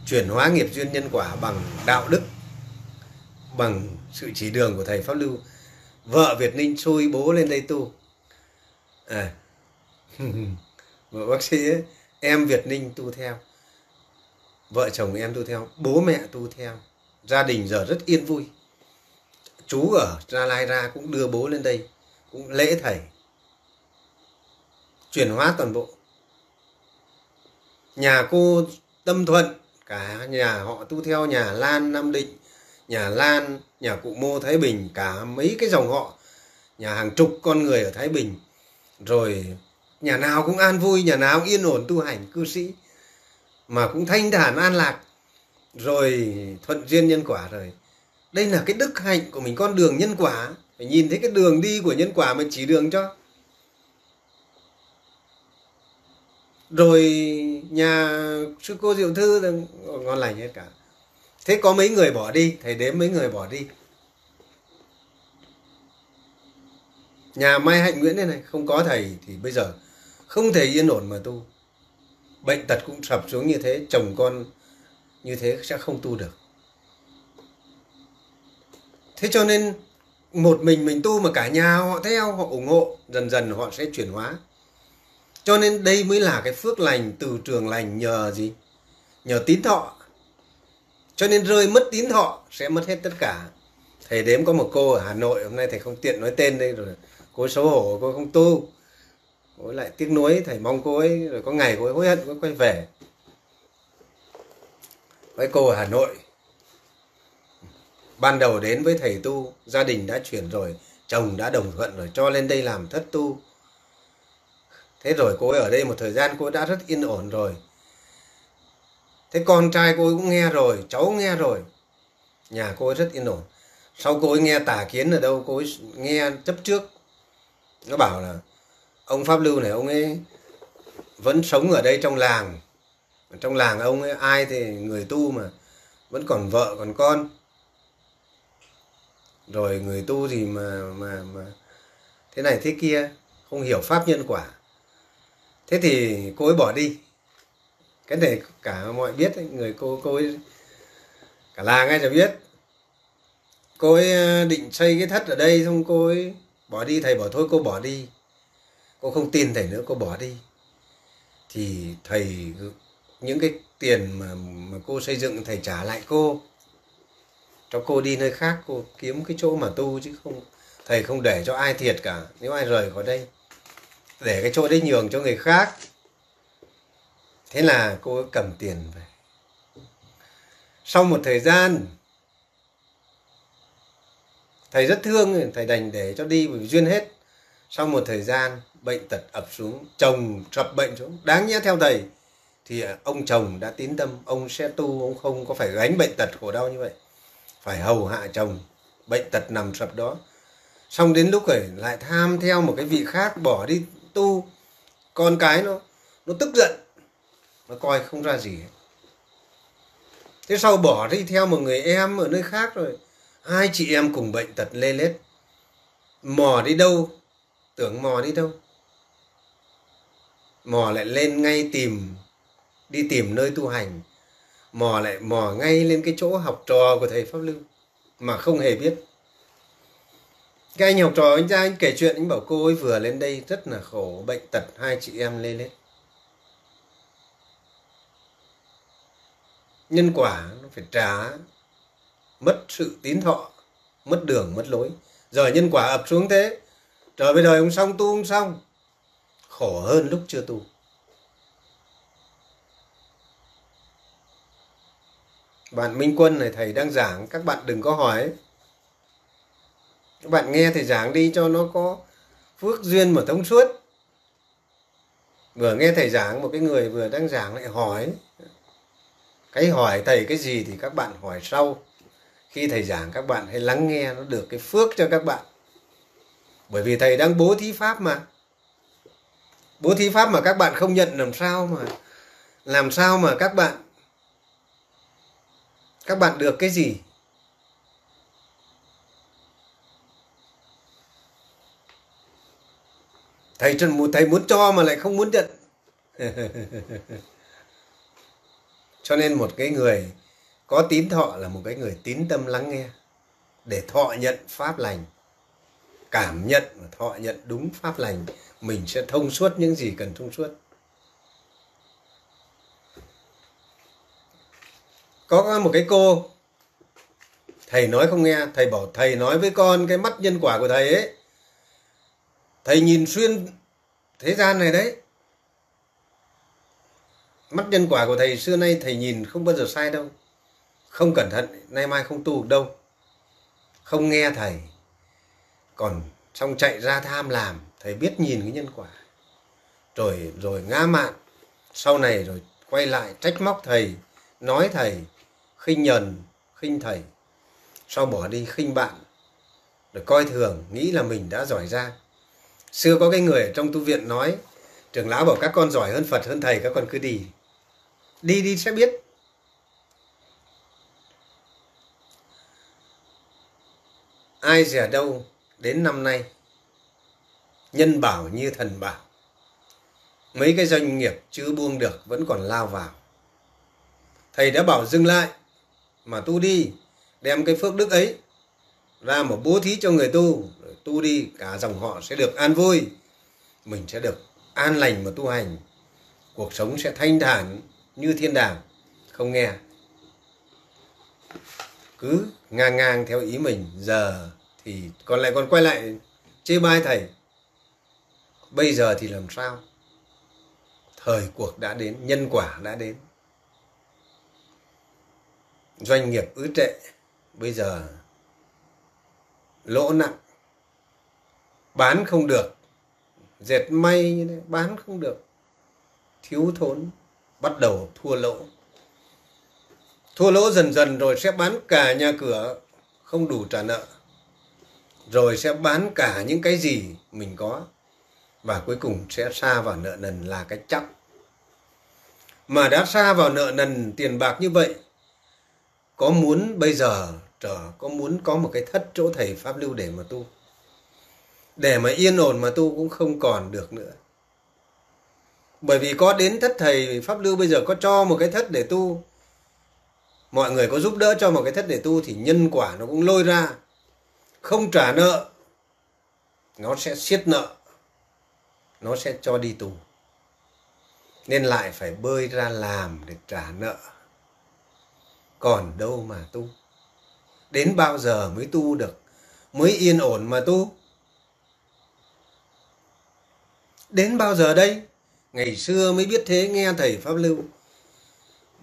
chuyển hóa nghiệp duyên nhân quả bằng đạo đức, bằng sự chỉ đường của thầy Pháp Lưu. Vợ Việt Ninh xui bố lên đây tu. Vợ bác sĩ ấy, em Việt Ninh tu theo, vợ chồng em tu theo, bố mẹ tu theo, gia đình giờ rất yên vui. Chú ở Gia Lai ra cũng đưa bố lên đây, cũng lễ thầy, chuyển hóa toàn bộ. Nhà cô Tâm Thuận, cả nhà họ tu theo, nhà Lan Nam Định, nhà Lan, nhà cụ Mô Thái Bình, cả mấy cái dòng họ, nhà hàng chục con người ở Thái Bình. Rồi nhà nào cũng an vui, nhà nào cũng yên ổn tu hành, cư sĩ mà cũng thanh thản an lạc, rồi thuận duyên nhân quả rồi. Đây là cái đức hạnh của mình, con đường nhân quả, phải nhìn thấy cái đường đi của nhân quả mình chỉ đường cho. Rồi nhà sư cô Diệu Thư ngon lành hết cả. Thế có mấy người bỏ đi, thầy đếm mấy người bỏ đi. Nhà Mai Hạnh Nguyễn đây này, không có thầy thì bây giờ không thể yên ổn mà tu. Bệnh tật cũng sập xuống như thế, chồng con như thế sẽ không tu được. Thế cho nên một mình tu mà cả nhà họ theo, họ ủng hộ, dần dần họ sẽ chuyển hóa. Cho nên đây mới là cái phước lành từ trường lành, nhờ gì? Nhờ tín thọ. Cho nên rơi mất tín thọ sẽ mất hết tất cả. Thầy đếm có một cô ở Hà Nội, hôm nay thầy không tiện nói tên đây rồi, cô xấu hổ, cô không tu, cô lại tiếc nuối, thầy mong cô ấy rồi có ngày cô ấy hối hận, cô ấy quay về. Với cô ở Hà Nội, ban đầu đến với thầy tu, gia đình đã chuyển rồi, chồng đã đồng thuận rồi, cho lên đây làm thất tu. Thế rồi cô ấy ở đây một thời gian cô ấy đã rất yên ổn rồi. Thế con trai cô ấy cũng nghe rồi, cháu cũng nghe rồi, nhà cô ấy rất yên ổn. Sau cô ấy nghe tà kiến ở đâu, cô ấy nghe chấp trước. Nó bảo là ông Pháp Lưu này, ông ấy vẫn sống ở đây trong làng. Trong làng ông ấy ai thì người tu mà, vẫn còn vợ còn con. Rồi người tu gì mà thế này thế kia, không hiểu pháp nhân quả. Thế thì cô ấy bỏ đi. Cái này cả mọi biết, người cô ấy cả làng ai chả biết. Cô ấy định xây cái thất ở đây, xong cô ấy bỏ đi. Thầy bảo thôi cô bỏ đi, cô không tin thầy nữa, cô bỏ đi. Thì thầy những cái tiền mà cô xây dựng thầy trả lại cô, cho cô đi nơi khác, cô kiếm cái chỗ mà tu, chứ không thầy không để cho ai thiệt cả. Nếu ai rời khỏi đây, để cái chỗ đấy nhường cho người khác. Thế là cô ấy cầm tiền về. Sau một thời gian, thầy rất thương, thầy đành để cho đi bởi vì duyên hết. Sau một thời gian, bệnh tật ập xuống, chồng sập bệnh xuống. Đáng nhẽ theo thầy thì ông chồng đã tín tâm, ông sẽ tu, ông không có phải gánh bệnh tật khổ đau như vậy, phải hầu hạ chồng, bệnh tật nằm sập đó. Xong đến lúc ấy lại tham theo một cái vị khác, bỏ đi tu. Con cái nó tức giận, nó coi không ra gì hết. Thế sau bỏ đi theo một người em ở nơi khác rồi, hai chị em cùng bệnh tật lê lết. Mò đi đâu, tưởng mò đi đâu, mò lại lên ngay tìm, đi tìm nơi tu hành. Mò lại mò ngay lên cái chỗ học trò của thầy Pháp Lưu mà không hề biết. Cái anh học trò anh ra anh kể chuyện, anh bảo cô ấy vừa lên đây rất là khổ, bệnh tật, hai chị em lê lết. nhân quả nó phải trả, mất sự tín thọ, mất đường, mất lối. Giờ nhân quả ập xuống thế, trời bây giờ ông xong tu không xong, khổ hơn lúc chưa tu. Bạn Minh Quân này, thầy đang giảng, các bạn đừng có hỏi. Các bạn nghe thầy giảng đi cho nó có phước duyên mà thông suốt. Vừa nghe thầy giảng, một cái người vừa đang giảng lại hỏi. Cái hỏi thầy cái gì thì các bạn hỏi sau. Khi thầy giảng các bạn hãy lắng nghe, nó được cái phước cho các bạn. Bởi vì thầy đang bố thí pháp mà. Bố thí pháp mà các bạn không nhận làm sao mà các bạn được cái gì? Thầy muốn cho mà lại không muốn nhận. Cho nên một cái người có tín thọ là một cái người tín tâm lắng nghe để thọ nhận pháp lành, cảm nhận và thọ nhận đúng pháp lành, mình sẽ thông suốt những gì cần thông suốt. Có một cái cô, thầy nói không nghe, thầy bảo thầy nói với con cái mắt nhân quả của thầy ấy, thầy nhìn xuyên thế gian này đấy. Mắt nhân quả của thầy xưa nay thầy nhìn không bao giờ sai đâu. Không cẩn thận, nay mai không tu được đâu. Không nghe thầy, còn xong chạy ra tham làm. Thầy biết nhìn cái nhân quả. Rồi ngã mạn. Sau này rồi quay lại trách móc thầy, nói thầy, khinh nhờn, khinh thầy. Sau bỏ đi khinh bạn, rồi coi thường, nghĩ là mình đã giỏi ra. Xưa có cái người ở trong tu viện nói, trưởng lão bảo các con giỏi hơn Phật, hơn thầy, các con cứ đi. Đi sẽ biết. Ai dè đâu đến năm nay, nhân bảo như thần bảo. Mấy cái doanh nghiệp chưa buông được vẫn còn lao vào. Thầy đã bảo dừng lại mà tu đi, đem cái phước đức ấy ra mà bố thí cho người tu. Tu đi, cả dòng họ sẽ được an vui, mình sẽ được an lành mà tu hành, cuộc sống sẽ thanh thản như thiên đàng. Không nghe, cứ ngang theo ý mình. Giờ thì còn quay lại chê bai thầy. Bây giờ thì làm sao? Thời cuộc đã đến, nhân quả đã đến. Doanh nghiệp ứ trệ, bây giờ lỗ nặng, bán không được. Dệt may như thế, bán không được, thiếu thốn, bắt đầu thua lỗ. Thua lỗ dần rồi sẽ bán cả nhà cửa, không đủ trả nợ. Rồi sẽ bán cả những cái gì mình có. Và cuối cùng sẽ sa vào nợ nần là cái chắc. Mà đã sa vào nợ nần tiền bạc như vậy, có muốn bây giờ có muốn có một cái thất chỗ thầy Pháp Lưu để mà tu, để mà yên ổn mà tu cũng không còn được nữa. Bởi vì có đến thất thầy Pháp Lưu bây giờ có cho một cái thất để tu, mọi người có giúp đỡ cho một cái thất để tu thì nhân quả nó cũng lôi ra. Không trả nợ, nó sẽ siết nợ, nó sẽ cho đi tù. Nên lại phải bơi ra làm để trả nợ. Còn đâu mà tu? Đến bao giờ mới tu được, mới yên ổn mà tu? Đến bao giờ đây? Ngày xưa mới biết thế, nghe thầy Pháp Lưu.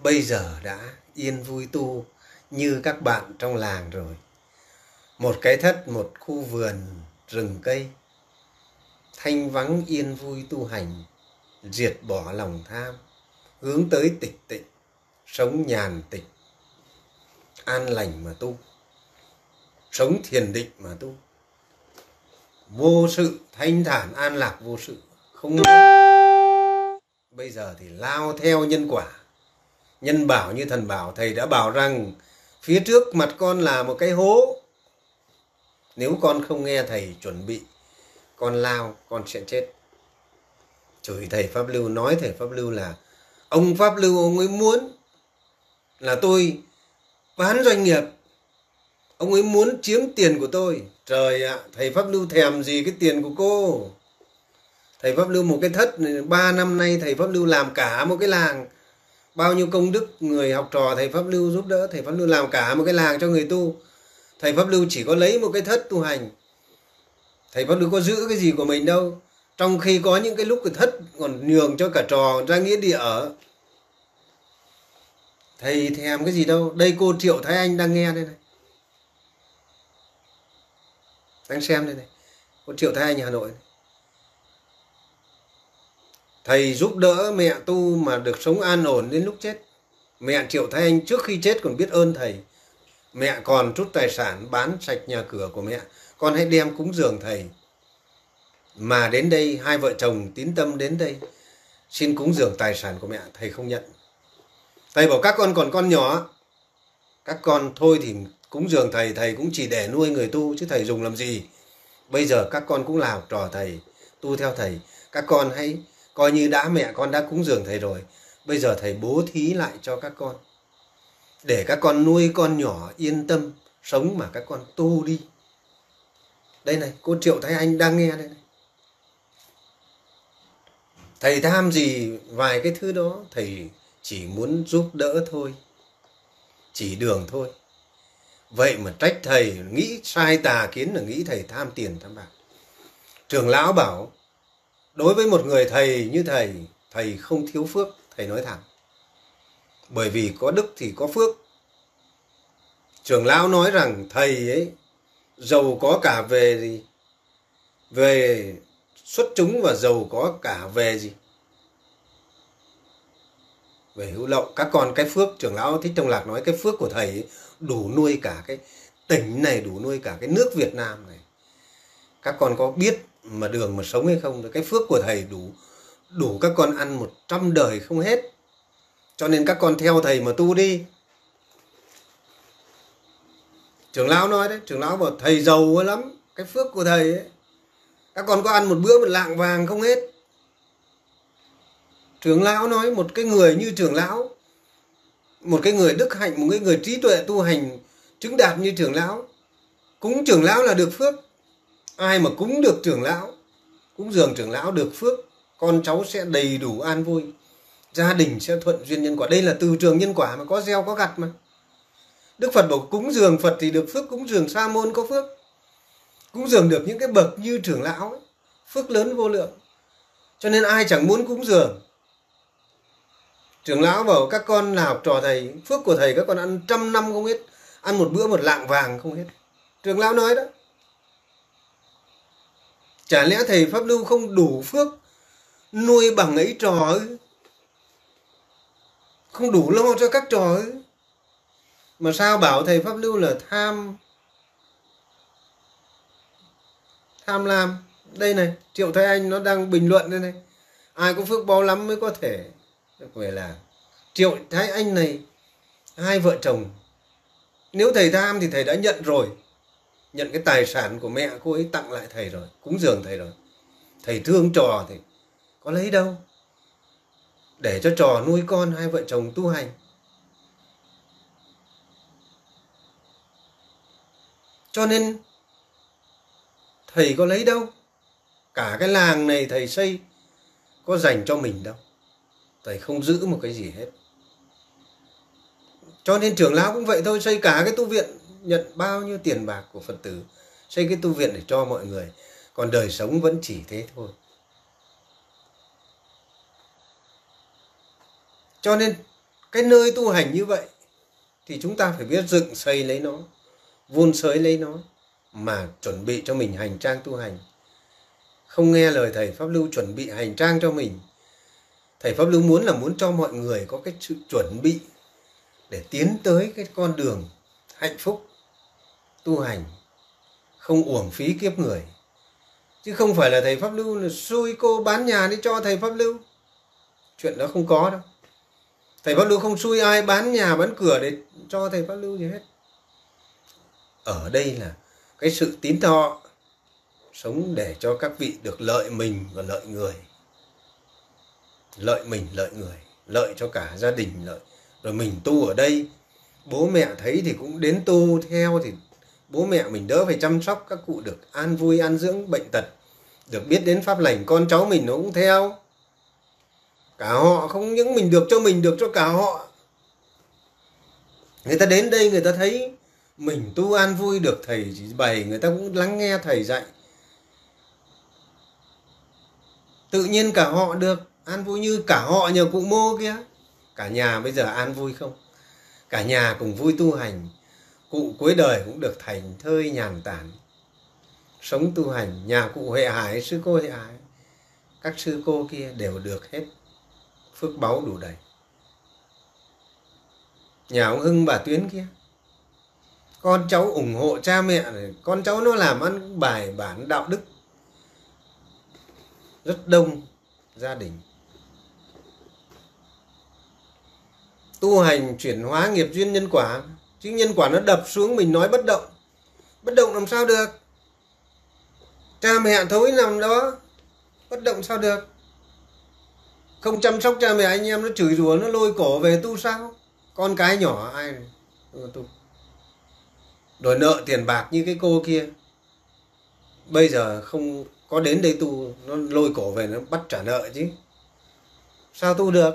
Bây giờ đã yên vui tu như các bạn trong làng rồi. Một cái thất, một khu vườn, rừng cây, thanh vắng yên vui tu hành, diệt bỏ lòng tham, hướng tới tịch tịnh, sống nhàn tịch, an lành mà tu, sống thiền định mà tu. Vô sự, thanh thản, an lạc vô sự. Không. Bây giờ thì lao theo nhân quả. Nhân bảo như thần bảo. Thầy đã bảo rằng phía trước mặt con là một cái hố. Nếu con không nghe thầy chuẩn bị, con lao, con sẽ chết. Chửi thầy Pháp Lưu, nói thầy Pháp Lưu là ông Pháp Lưu ông ấy muốn là tôi bán doanh nghiệp, ông ấy muốn chiếm tiền của tôi. Trời ạ, thầy Pháp Lưu thèm gì cái tiền của cô. Thầy Pháp Lưu một cái thất, 3 năm nay thầy Pháp Lưu làm cả một cái làng. bao nhiêu công đức người học trò thầy Pháp Lưu giúp đỡ. Thầy Pháp Lưu làm cả một cái làng cho người tu. Thầy Pháp Lưu chỉ có lấy một cái thất tu hành. Thầy Pháp Lưu có giữ cái gì của mình đâu. Trong khi có những cái lúc cái thất còn nhường cho cả trò ra nghĩa địa ở. Thầy thèm cái gì đâu. Đây cô Triệu Thái Anh đang nghe đây này. Đang xem đây này. Cô Triệu Thái Anh Hà Nội này. Thầy giúp đỡ mẹ tu mà được sống an ổn đến lúc chết. Mẹ Triệu Thái Anh trước khi chết còn biết ơn thầy. Mẹ còn chút tài sản bán sạch nhà cửa của mẹ. Con hãy đem cúng dường thầy. Mà đến đây hai vợ chồng tín tâm đến đây xin cúng dường tài sản của mẹ, thầy không nhận. Thầy bảo các con còn con nhỏ. Các con thôi thì cúng dường thầy cũng chỉ để nuôi người tu chứ thầy dùng làm gì. Bây giờ các con cũng là học trò thầy, tu theo thầy. Các con hãy coi như đã mẹ con đã cúng dường thầy rồi. Bây giờ thầy bố thí lại cho các con. Để các con nuôi con nhỏ yên tâm sống mà các con tu đi. Đây này, cô Triệu Thái Anh đang nghe đây này. Thầy tham gì vài cái thứ đó. Thầy chỉ muốn giúp đỡ thôi, chỉ đường thôi. Vậy mà trách thầy, nghĩ sai tà kiến là nghĩ thầy tham tiền tham bạc. Trưởng lão bảo đối với một người thầy như thầy, thầy không thiếu phước. Thầy nói thẳng, bởi vì có đức thì có phước. Trưởng lão nói rằng thầy ấy giàu có cả về gì? Về xuất chúng và giàu có cả về gì? Về hữu lậu. Các con cái phước, trưởng lão Thích Thông Lạc nói cái phước của thầy ấy, đủ nuôi cả cái tỉnh này, đủ nuôi cả cái nước Việt Nam này. Các con có biết mà đường mà sống hay không? Cái phước của thầy đủ các con ăn 100 đời không hết. Cho nên các con theo thầy mà tu đi. Trưởng lão nói đấy, trưởng lão bảo thầy giàu quá lắm, cái phước của thầy ấy. Các con có ăn một bữa một lạng vàng không hết. Trưởng lão nói một cái người như trưởng lão, một cái người đức hạnh, một cái người trí tuệ tu hành chứng đạt như trưởng lão, cúng trưởng lão là được phước. Ai mà cúng được trưởng lão, cúng dường trưởng lão được phước, con cháu sẽ đầy đủ an vui, gia đình sẽ thuận duyên nhân quả. Đây là từ trường nhân quả mà, có gieo có gặt mà. Đức Phật bảo cúng dường Phật thì được phước, cúng dường sa môn có phước, cúng dường được những cái bậc như trưởng lão ấy, phước lớn vô lượng. Cho nên ai chẳng muốn cúng dường. Trưởng lão bảo các con là học trò thầy, phước của thầy các con ăn 100 năm không hết, ăn một bữa một lạng vàng không hết. Trưởng lão nói đó. Chả lẽ thầy Pháp Lưu không đủ phước nuôi bằng ấy trò ấy, không đủ lo cho các trò ấy, mà sao bảo thầy Pháp Lưu là tham lam. Đây này, Triệu Thái Anh nó đang bình luận đây này. Ai có phước bao lắm mới có thể về là Triệu Thái Anh này, hai vợ chồng. Nếu thầy tham thì thầy đã nhận rồi, nhận cái tài sản của mẹ cô ấy tặng lại thầy rồi, cúng dường thầy rồi. Thầy thương trò thì có lấy đâu, để cho trò nuôi con, hai vợ chồng tu hành. Cho nên thầy có lấy đâu. Cả cái làng này thầy xây có dành cho mình đâu. Thầy không giữ một cái gì hết. Cho nên trưởng lão cũng vậy thôi, xây cả cái tu viện, nhận bao nhiêu tiền bạc của Phật tử, xây cái tu viện để cho mọi người. Còn đời sống vẫn chỉ thế thôi. Cho nên cái nơi tu hành như vậy thì chúng ta phải biết dựng xây lấy nó, vun sới lấy nó, mà chuẩn bị cho mình hành trang tu hành. Không nghe lời thầy Pháp Lưu chuẩn bị hành trang cho mình. Thầy Pháp Lưu muốn là muốn cho mọi người có cái sự chuẩn bị để tiến tới cái con đường hạnh phúc tu hành, không uổng phí kiếp người. Chứ không phải là thầy Pháp Lưu là xui cô bán nhà đi cho thầy Pháp Lưu. Chuyện đó không có đâu. Thầy Pháp Lưu không xui ai bán nhà bán cửa để cho thầy Pháp Lưu gì hết. Ở đây là cái sự tín thọ, sống để cho các vị được lợi mình và lợi người. Lợi mình, lợi người, lợi cho cả gia đình lợi. Rồi mình tu ở đây, bố mẹ thấy thì cũng đến tu theo, thì bố mẹ mình đỡ phải chăm sóc các cụ, được an vui, an dưỡng, bệnh tật, được biết đến pháp lành, con cháu mình nó cũng theo. Cả họ không những mình được cho mình, được cho cả họ. Người ta đến đây người ta thấy mình tu an vui, được thầy chỉ bày, người ta cũng lắng nghe thầy dạy, tự nhiên cả họ được an vui. Như cả họ nhờ cụ Mô kia, cả nhà bây giờ an vui không? Cả nhà cùng vui tu hành. Cụ cuối đời cũng được thành thơi nhàn tản, sống tu hành. Nhà cụ Huệ Hải, sư cô Huệ Hải, các sư cô kia đều được hết, phước báu đủ đầy. Nhà ông Hưng bà Tuyến kia, con cháu ủng hộ cha mẹ, con cháu nó làm ăn bài bản đạo đức, rất đông gia đình. Tu hành chuyển hóa nghiệp duyên nhân quả, chứ nhân quả nó đập xuống mình nói bất động. Bất động làm sao được? Cha mẹ thối nằm đó, bất động sao được? Không chăm sóc cha mẹ, anh em nó chửi rủa, nó lôi cổ về tu sao? Con cái nhỏ ai tu? Rồi nợ tiền bạc như cái cô kia, bây giờ không có đến đây tu, nó lôi cổ về nó bắt trả nợ chứ. Sao tu được?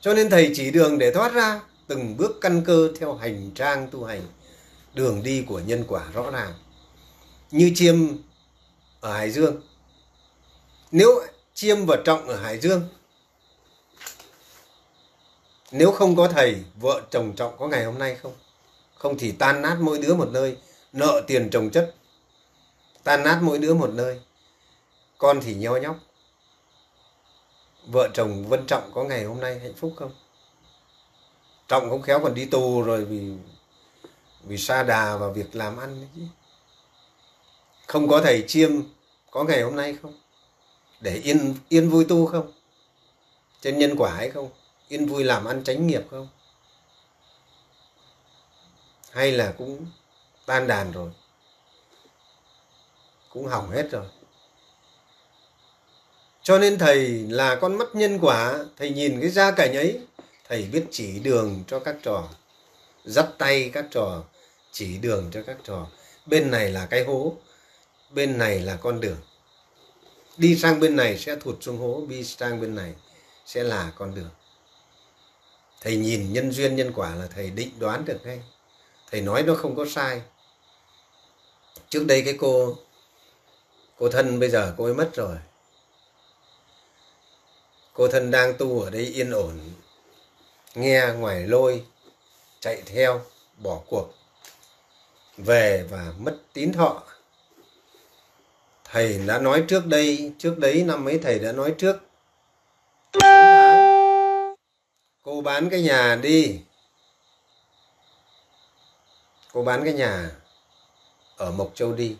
Cho nên thầy chỉ đường để thoát ra, từng bước căn cơ theo hành trang tu hành, đường đi của nhân quả rõ ràng. Như Chiêm ở Hải Dương, nếu Chiêm và Trọng ở Hải Dương, nếu không có thầy, vợ chồng Trọng có ngày hôm nay không? Không thì tan nát mỗi đứa một nơi, nợ tiền chồng chất, tan nát mỗi đứa một nơi, con thì nho nhóc. Vợ chồng Vân Trọng có ngày hôm nay hạnh phúc không? Trọng không khéo còn đi tù rồi vì sa đà vào việc làm ăn đấy chứ. Không có thầy Chiêm có ngày hôm nay không? Để yên vui tu không? Trên nhân quả hay không? Yên vui làm ăn chánh nghiệp không? Hay là cũng tan đàn rồi, cũng hỏng hết rồi. Cho nên thầy là con mắt nhân quả, thầy nhìn cái gia cảnh ấy, thầy biết chỉ đường cho các trò, dắt tay các trò, chỉ đường cho các trò. Bên này là cái hố, bên này là con đường. Đi sang bên này sẽ thụt xuống hố, đi sang bên này sẽ là con đường. Thầy nhìn nhân duyên nhân quả là thầy định đoán được ngay. Thầy nói nó không có sai. Trước đây cái cô thân bây giờ cô ấy mất rồi. Cô thân đang tu ở đây yên ổn, nghe ngoài lôi, chạy theo, bỏ cuộc, về và mất tín thọ. Thầy đã nói trước đây, trước đấy năm ấy thầy đã nói trước. Cô bán cái nhà đi. Cô bán cái nhà ở Mộc Châu đi,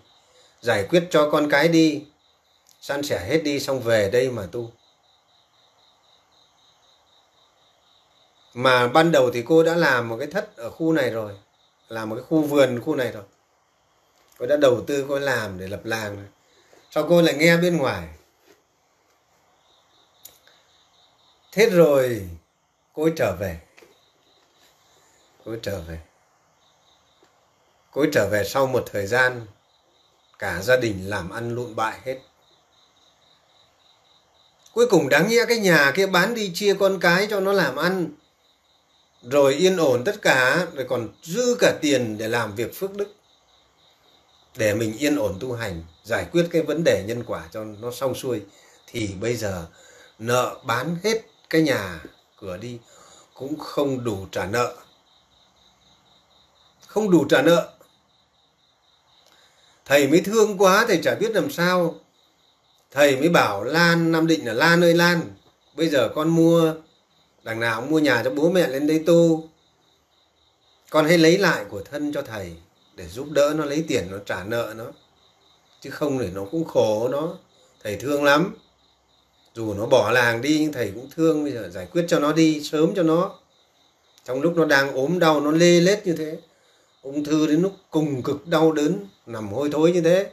giải quyết cho con cái đi, san sẻ hết đi, xong về đây mà tu. Mà ban đầu thì cô đã làm một cái thất ở khu này rồi, làm một cái khu vườn khu này rồi. Cô đã đầu tư, cô làm để lập làng rồi. Sau cô lại nghe bên ngoài. Thế rồi cô ấy trở về. Cô ấy trở về. Cô ấy trở về sau một thời gian, cả gia đình làm ăn lụn bại hết. Cuối cùng đáng nghĩa cái nhà kia bán đi chia con cái cho nó làm ăn, rồi yên ổn tất cả, rồi còn giữ cả tiền để làm việc phước đức, để mình yên ổn tu hành, giải quyết cái vấn đề nhân quả cho nó xong xuôi. Thì bây giờ nợ bán hết cái nhà cửa đi, cũng không đủ trả nợ. Không đủ trả nợ. Thầy mới thương quá, thầy chả biết làm sao. Thầy mới bảo Lan, Nam Định là Lan ơi Lan, bây giờ con mua, đằng nào cũng mua nhà cho bố mẹ lên đây tu, con hãy lấy lại của thân cho thầy để giúp đỡ nó, lấy tiền nó trả nợ nó, chứ không để nó cũng khổ nó. Thầy thương lắm. Dù nó bỏ làng đi nhưng thầy cũng thương, bây giờ giải quyết cho nó đi, sớm cho nó. Trong lúc nó đang ốm đau, nó lê lết như thế, ung thư đến lúc cùng cực đau đớn, nằm hôi thối như thế.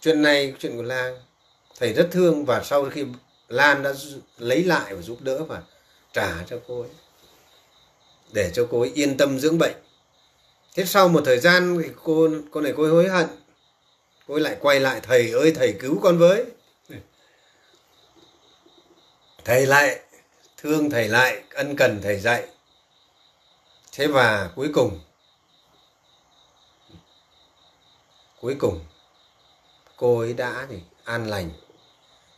Chuyện này, chuyện của Lan, thầy rất thương. Và sau khi Lan đã lấy lại và giúp đỡ và trả cho cô ấy, để cho cô ấy yên tâm dưỡng bệnh, Thế sau một thời gian cô này cô hối hận, cô lại quay lại: thầy ơi, thầy cứu con với. Thầy lại thương, thầy lại ân cần, thầy dạy. Thế và cuối cùng cô ấy đã an lành.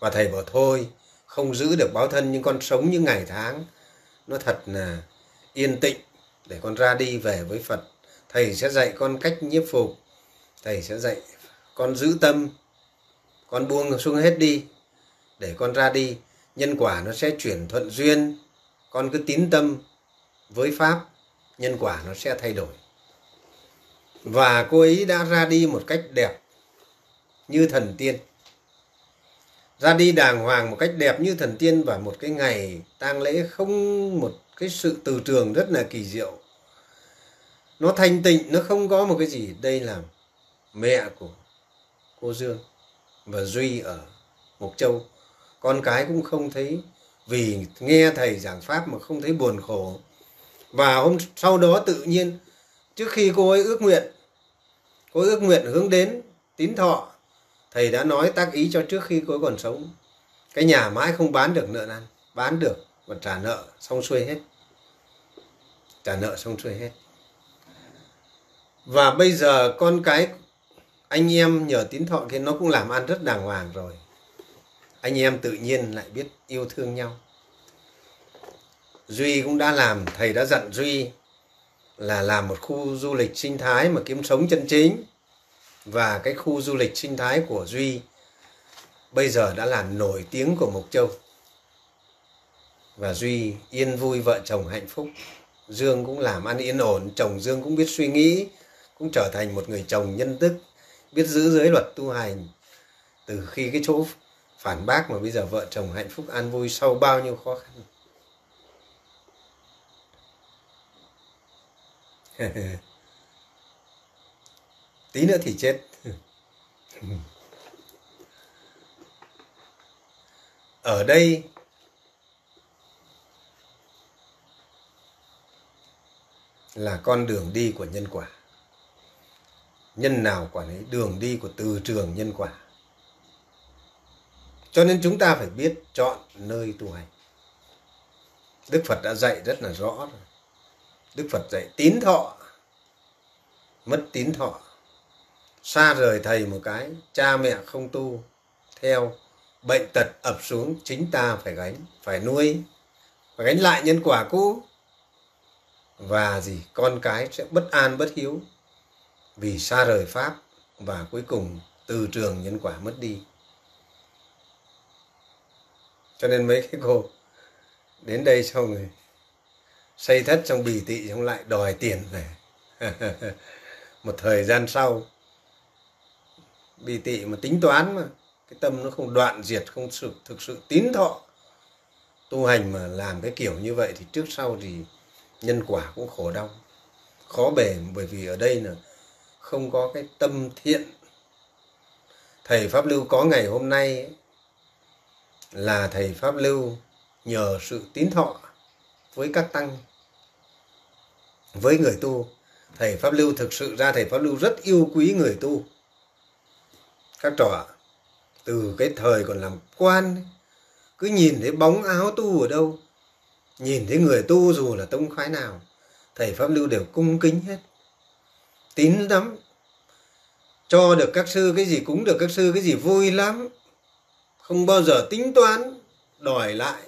Và thầy bảo thôi, không giữ được báo thân nhưng con sống những ngày tháng nó thật là yên tĩnh để con ra đi về với Phật. Thầy sẽ dạy con cách nhiếp phục, thầy sẽ dạy con giữ tâm, con buông xuống hết đi để con ra đi. Nhân quả nó sẽ chuyển thuận duyên, con cứ tín tâm với Pháp, nhân quả nó sẽ thay đổi. Và cô ấy đã ra đi một cách đẹp như thần tiên, ra đi đàng hoàng một cách đẹp như thần tiên, và một cái ngày tang lễ không một cái sự từ trường rất là kỳ diệu. Nó thanh tịnh, nó không có một cái gì. Đây là mẹ của cô Dương và Duy ở Mộc Châu. Con cái cũng không thấy, vì nghe thầy giảng Pháp mà không thấy buồn khổ. Và hôm sau đó tự nhiên, trước khi cô ấy ước nguyện, cô ấy ước nguyện hướng đến tín thọ, thầy đã nói tác ý cho trước khi cô ấy còn sống. Cái nhà mãi không bán được nợ nần, bán được và trả nợ xong xuôi hết. Trả nợ xong xuôi hết. Và bây giờ con cái anh em nhờ tín thọ kia nó cũng làm ăn rất đàng hoàng rồi. Anh em tự nhiên lại biết yêu thương nhau. Duy cũng đã làm, thầy đã dặn Duy là làm một khu du lịch sinh thái mà kiếm sống chân chính. Và cái khu du lịch sinh thái của Duy bây giờ đã làm nổi tiếng của Mộc Châu. Và Duy yên vui, vợ chồng hạnh phúc. Dương cũng làm ăn yên ổn, chồng Dương cũng biết suy nghĩ, cũng trở thành một người chồng nhân đức, biết giữ giới luật tu hành. Từ khi cái chỗ phản bác mà bây giờ vợ chồng hạnh phúc an vui sau bao nhiêu khó khăn. Tí nữa thì chết. Ở đây là con đường đi của nhân quả. Nhân nào quả nấy, đường đi của từ trường nhân quả. Cho nên chúng ta phải biết chọn nơi tu hành. Đức Phật đã dạy rất là rõ rồi. Đức Phật dạy tín thọ, mất tín thọ, xa rời thầy một cái, cha mẹ không tu theo, bệnh tật ập xuống, chính ta phải gánh, phải nuôi, phải gánh lại nhân quả cũ. Và con cái sẽ bất an bất hiếu vì xa rời Pháp, và cuối cùng từ trường nhân quả mất đi. Cho nên mấy cái cô đến đây xong rồi xây thất, xong bì tị, xong lại đòi tiền về. Một thời gian sau, bì tị mà tính toán mà, cái tâm nó không đoạn diệt, không thực sự tín thọ tu hành mà làm cái kiểu như vậy thì trước sau thì nhân quả cũng khổ đau, khó bề. Bởi vì ở đây là không có cái tâm thiện. Thầy Pháp Lưu có ngày hôm nay ấy, là thầy Pháp Lưu nhờ sự tín thọ với các tăng, với người tu. Thầy Pháp Lưu thực sự ra thầy Pháp Lưu rất yêu quý người tu. Các trò từ cái thời còn làm quan ấy, cứ nhìn thấy bóng áo tu ở đâu, nhìn thấy người tu dù là tông phái nào, thầy Pháp Lưu đều cung kính hết, tín lắm. Cho được các sư cái gì, cúng được các sư cái gì vui lắm, không bao giờ tính toán đòi lại.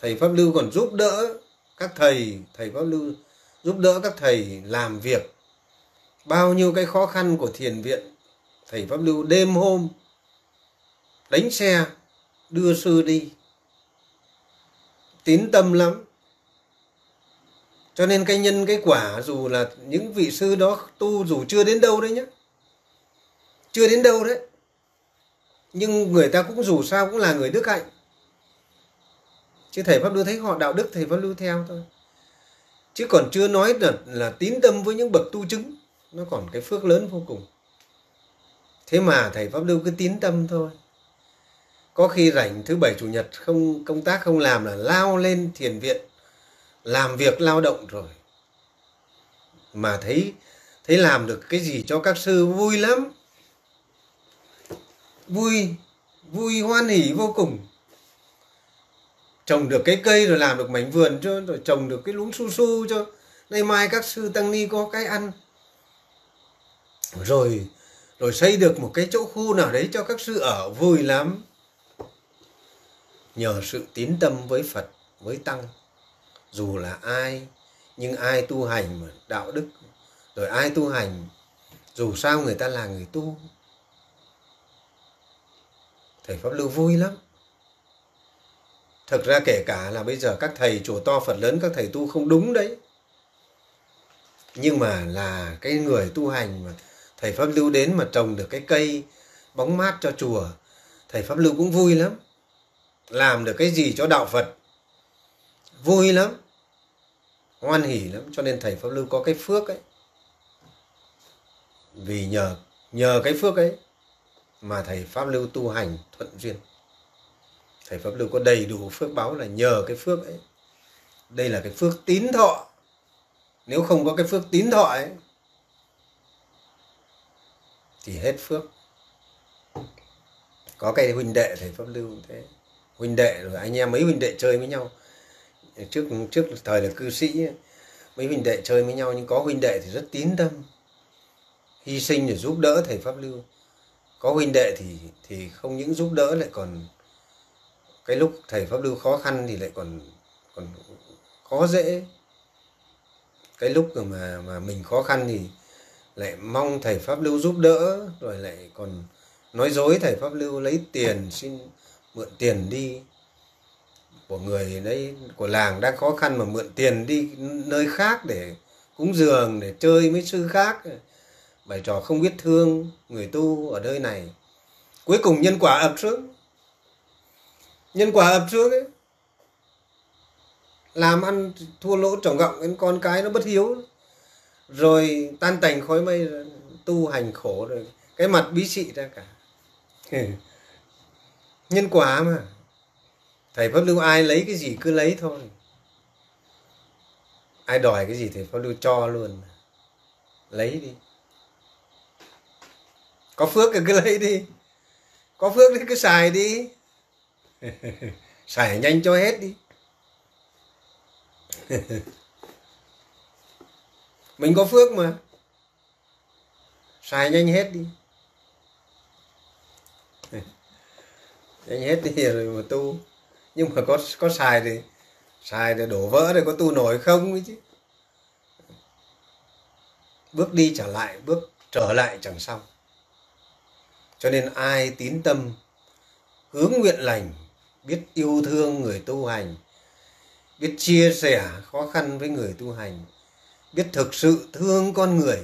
Thầy Pháp Lưu còn giúp đỡ các thầy. Thầy Pháp Lưu giúp đỡ các thầy làm việc. Bao nhiêu cái khó khăn của thiền viện, thầy Pháp Lưu đêm hôm đánh xe đưa sư đi, tín tâm lắm. Cho nên cái nhân cái quả, dù là những vị sư đó tu dù chưa đến đâu đấy nhé, chưa đến đâu đấy, nhưng người ta cũng dù sao cũng là người đức hạnh. Chứ thầy Pháp Lưu thấy họ đạo đức, thầy Pháp Lưu theo thôi. Chứ còn chưa nói là tín tâm với những bậc tu chứng, nó còn cái phước lớn vô cùng. Thế mà thầy Pháp Lưu cứ tín tâm thôi. Có khi rảnh thứ bảy chủ nhật không công tác không làm là lao lên thiền viện làm việc lao động rồi. mà thấy làm được cái gì cho các sư vui lắm, vui hoan hỉ vô cùng. Trồng được cái cây rồi làm được mảnh vườn cho, rồi trồng được cái luống su su cho nay mai các sư tăng ni có cái ăn, rồi xây được một cái chỗ khu nào đấy cho các sư ở, vui lắm. Nhờ sự tín tâm với Phật, với Tăng, dù là ai, nhưng ai tu hành mà đạo đức, rồi ai tu hành, dù sao người ta là người tu. Thầy Pháp Lưu vui lắm. Thực ra kể cả là bây giờ các thầy chùa to Phật lớn, các thầy tu không đúng đấy, nhưng mà là cái người tu hành mà thầy Pháp Lưu đến mà trồng được cái cây bóng mát cho chùa, thầy Pháp Lưu cũng vui lắm. Làm được cái gì cho đạo Phật vui lắm, hoan hỉ lắm. Cho nên thầy Pháp Lưu có cái phước ấy. Vì nhờ cái phước ấy mà thầy Pháp Lưu tu hành thuận duyên. Thầy Pháp Lưu có đầy đủ phước báo là nhờ cái phước ấy. Đây là cái phước tín thọ. Nếu không có cái phước tín thọ ấy thì hết phước. Có cái huynh đệ thầy Pháp Lưu thế, huynh đệ rồi anh em mấy huynh đệ chơi với nhau, trước thời là cư sĩ mấy huynh đệ chơi với nhau, nhưng có huynh đệ thì rất tín tâm hy sinh để giúp đỡ thầy Pháp Lưu, có huynh đệ thì không những giúp đỡ lại còn cái lúc thầy Pháp Lưu khó khăn thì lại còn khó dễ, cái lúc mà mình khó khăn thì lại mong thầy Pháp Lưu giúp đỡ, rồi lại còn nói dối thầy Pháp Lưu lấy tiền, xin mượn tiền đi của người đấy, của làng đang khó khăn mà mượn tiền đi nơi khác để cúng dường, để chơi với sư khác. Bài trò không biết thương người tu ở nơi này, cuối cùng nhân quả ập xuống. Nhân quả ập xuống ấy, làm ăn thua lỗ trỏng gọng, con cái nó bất hiếu, rồi tan tành khói mây, tu hành khổ rồi cái mặt bí xị ra cả. Nhân quả mà. Thầy Pháp Lưu ai lấy cái gì cứ lấy thôi, ai đòi cái gì thầy Pháp Lưu cho luôn, lấy đi. Có phước thì cứ lấy đi, có phước thì cứ xài đi. Xài nhanh cho hết đi. Mình có phước mà, xài nhanh hết đi, nhanh hết đi rồi mà tu. Nhưng mà có xài thì xài để đổ vỡ, rồi có tu nổi không ấy chứ. Bước đi trở lại, bước trở lại chẳng xong. Cho nên ai tín tâm hướng nguyện lành, biết yêu thương người tu hành, biết chia sẻ khó khăn với người tu hành, biết thực sự thương con người,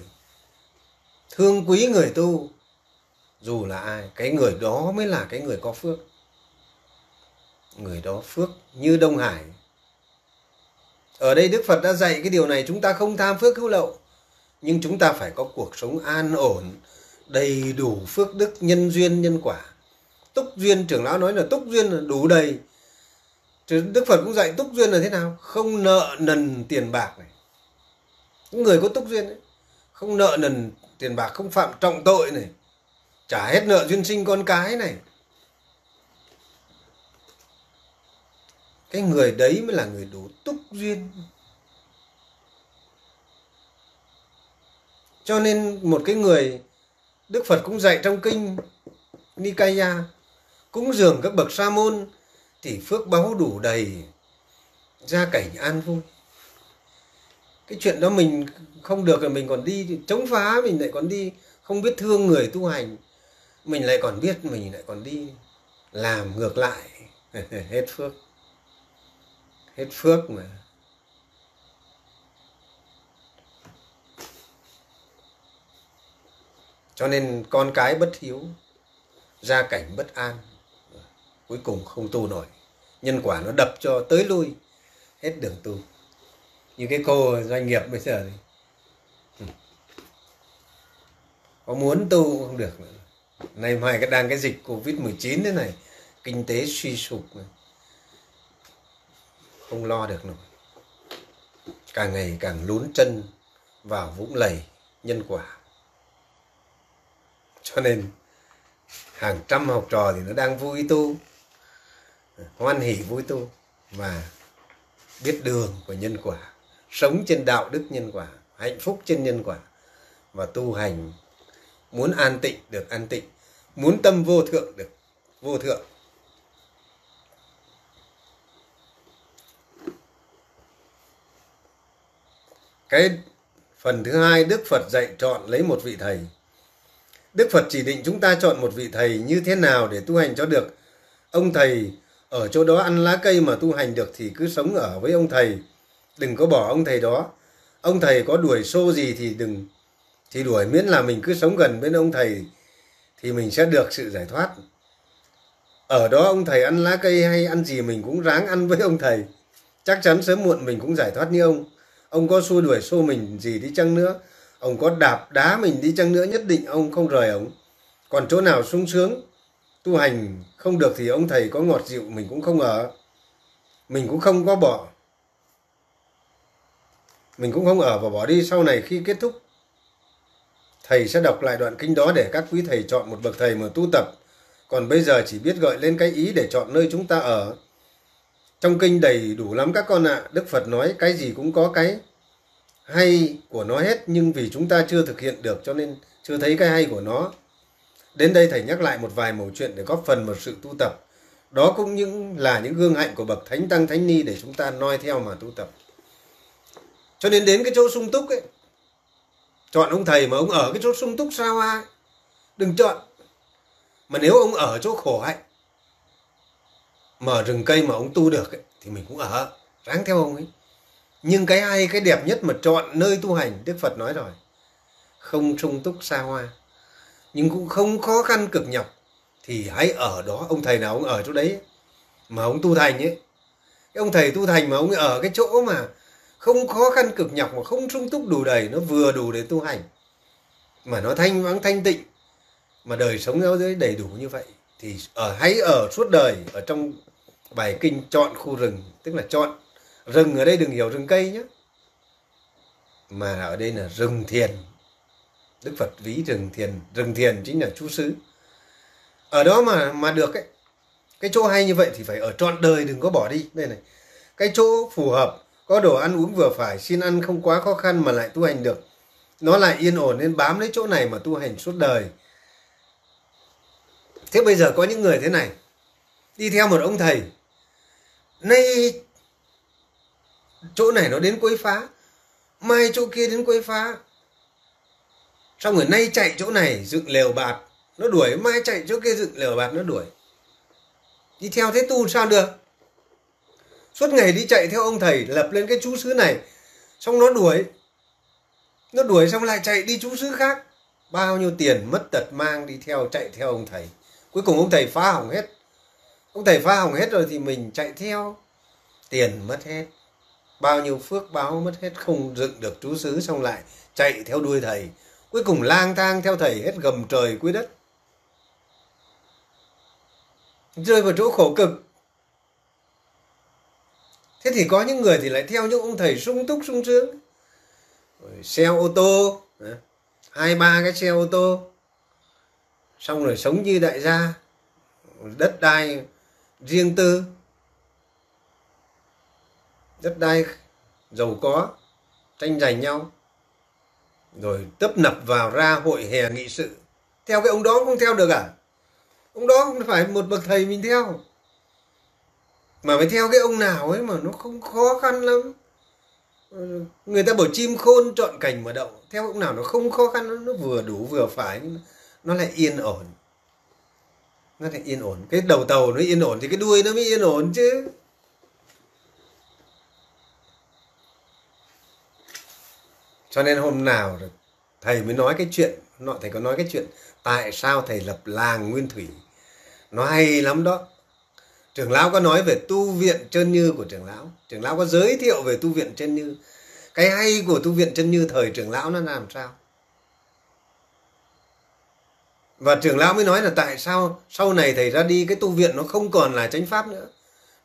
thương quý người tu, dù là ai, cái người đó mới là cái người có phước. Người đó phước như Đông Hải. Ở đây Đức Phật đã dạy cái điều này, chúng ta không tham phước hữu lậu, nhưng chúng ta phải có cuộc sống an ổn, đầy đủ phước đức, nhân duyên, nhân quả. Túc duyên, trưởng lão nói là túc duyên là đủ đầy. Đức Phật cũng dạy túc duyên là thế nào? Không nợ nần tiền bạc này. Những người có túc duyên ấy, không nợ nần tiền bạc, không phạm trọng tội này, trả hết nợ duyên sinh con cái này. Cái người đấy mới là người đủ túc duyên. Cho nên một cái người, Đức Phật cũng dạy trong kinh Nikaya, cúng dường các bậc sa môn thì phước báo đủ đầy, gia cảnh an vui. Cái chuyện đó mình không được rồi mình còn đi chống phá, mình lại còn đi không biết thương người tu hành, mình lại còn biết, mình lại còn đi làm ngược lại. Hết phước. Hết phước mà. Cho nên con cái bất hiếu, gia cảnh bất an, cuối cùng không tu nổi. Nhân quả nó đập cho tới lui, hết đường tu. Như cái cô doanh nghiệp bây giờ thì có muốn tu cũng không được nữa. Nay mai đang cái dịch Covid-19 thế này, kinh tế suy sụp, không lo được nữa, càng ngày càng lún chân, vào vũng lầy nhân quả. Cho nên hàng trăm học trò thì nó đang vui tu, hoan hỷ vui tu và biết đường của nhân quả, sống trên đạo đức nhân quả, hạnh phúc trên nhân quả và tu hành. Muốn an tịnh được an tịnh, muốn tâm vô thượng được vô thượng. Cái phần thứ hai, Đức Phật dạy chọn lấy một vị thầy. Đức Phật chỉ định chúng ta chọn một vị thầy như thế nào để tu hành cho được. Ông thầy ở chỗ đó ăn lá cây mà tu hành được thì cứ sống ở với ông thầy, đừng có bỏ ông thầy đó. Ông thầy có đuổi xô gì thì đừng thì đuổi, miễn là mình cứ sống gần bên ông thầy thì mình sẽ được sự giải thoát. Ở đó ông thầy ăn lá cây hay ăn gì mình cũng ráng ăn với ông thầy, chắc chắn sớm muộn mình cũng giải thoát như ông. Ông có xua đuổi xô mình gì đi chăng nữa, ông có đạp đá mình đi chăng nữa, nhất định ông không rời ông. Còn chỗ nào sung sướng tu hành không được thì ông thầy có ngọt dịu mình cũng không ở, mình cũng không có bỏ, mình cũng không ở và bỏ đi. Sau này khi kết thúc, thầy sẽ đọc lại đoạn kinh đó để các quý thầy chọn một bậc thầy mà tu tập. Còn bây giờ chỉ biết gợi lên cái ý để chọn nơi chúng ta ở. Trong kinh đầy đủ lắm các con ạ. Đức Phật nói cái gì cũng có cái hay của nó hết, nhưng vì chúng ta chưa thực hiện được cho nên chưa thấy cái hay của nó. Đến đây thầy nhắc lại một vài mẩu chuyện để góp phần vào sự tu tập. Đó cũng là những gương hạnh của bậc thánh tăng thánh ni để chúng ta noi theo mà tu tập. Cho nên đến cái chỗ sung túc ấy, chọn ông thầy mà ông ở cái chỗ sung túc sao à? Đừng chọn. Mà nếu ông ở chỗ khổ hạnh, mở rừng cây mà ông tu được ấy, thì mình cũng ở, ráng theo ông ấy. Nhưng cái hay, cái đẹp nhất mà chọn nơi tu hành, Đức Phật nói rồi, không sung túc xa hoa, nhưng cũng không khó khăn cực nhọc, thì hãy ở đó. Ông thầy nào ông ở chỗ đấy mà ông tu thành ấy, cái ông thầy tu thành mà ông ở cái chỗ mà không khó khăn cực nhọc, mà không sung túc đủ đầy, nó vừa đủ để tu hành, mà nó thanh vắng thanh tịnh, mà đời sống giáo giới đầy đủ như vậy, thì hãy ở suốt đời. Ở trong bài kinh chọn khu rừng, tức là chọn rừng ở đây đừng hiểu rừng cây nhé, mà ở đây là rừng thiền. Đức Phật ví rừng thiền chính là chú xứ. Ở đó mà được ấy, cái chỗ hay như vậy thì phải ở trọn đời, đừng có bỏ đi. Đây này, cái chỗ phù hợp, có đồ ăn uống vừa phải, xin ăn không quá khó khăn mà lại tu hành được, nó lại yên ổn, nên bám lấy chỗ này mà tu hành suốt đời. Thế bây giờ có những người thế này, đi theo một ông thầy, nay chỗ này nó đến quấy phá, mai chỗ kia đến quấy phá, xong rồi nay chạy chỗ này dựng lều bạt nó đuổi, mai chạy chỗ kia dựng lều bạt nó đuổi. Đi theo thế tu sao được? Suốt ngày đi chạy theo ông thầy lập lên cái chú xứ này, xong nó đuổi xong lại chạy đi chú xứ khác. Bao nhiêu tiền mất tật mang đi theo, chạy theo ông thầy. Cuối cùng ông thầy phá hỏng hết. Ông thầy phá hỏng hết rồi thì mình chạy theo, tiền mất hết, bao nhiêu phước báo mất hết, không dựng được chú xứ, xong lại chạy theo đuôi thầy. Cuối cùng lang thang theo thầy hết gầm trời cuối đất, rơi vào chỗ khổ cực. Thế thì có những người thì lại theo những ông thầy sung túc sung sướng, xe ô tô, 2-3 cái xe ô tô, xong rồi sống như đại gia, đất đai riêng tư, đất đai giàu có, tranh giành nhau, rồi tấp nập vào ra hội hè nghị sự. Theo cái ông đó không theo được à? Ông đó không phải một bậc thầy mình theo, mà phải theo cái ông nào ấy mà nó không khó khăn lắm. Người ta bảo chim khôn chọn cành mà đậu, theo ông nào nó không khó khăn lắm, nó vừa đủ vừa phải, nó lại yên ổn. Nó lại yên ổn. Cái đầu tàu nó yên ổn thì cái đuôi nó mới yên ổn chứ. Cho nên hôm nào rồi thầy mới nói cái chuyện, thầy có nói cái chuyện tại sao thầy lập làng Nguyên Thủy, nó hay lắm đó. Trưởng lão có nói về tu viện Chân Như của trưởng lão. Trưởng lão có giới thiệu về tu viện Chân Như. Cái hay của tu viện Chân Như thời trưởng lão nó làm sao? Và trưởng lão mới nói là tại sao sau này thầy ra đi, cái tu viện nó không còn là chánh pháp nữa,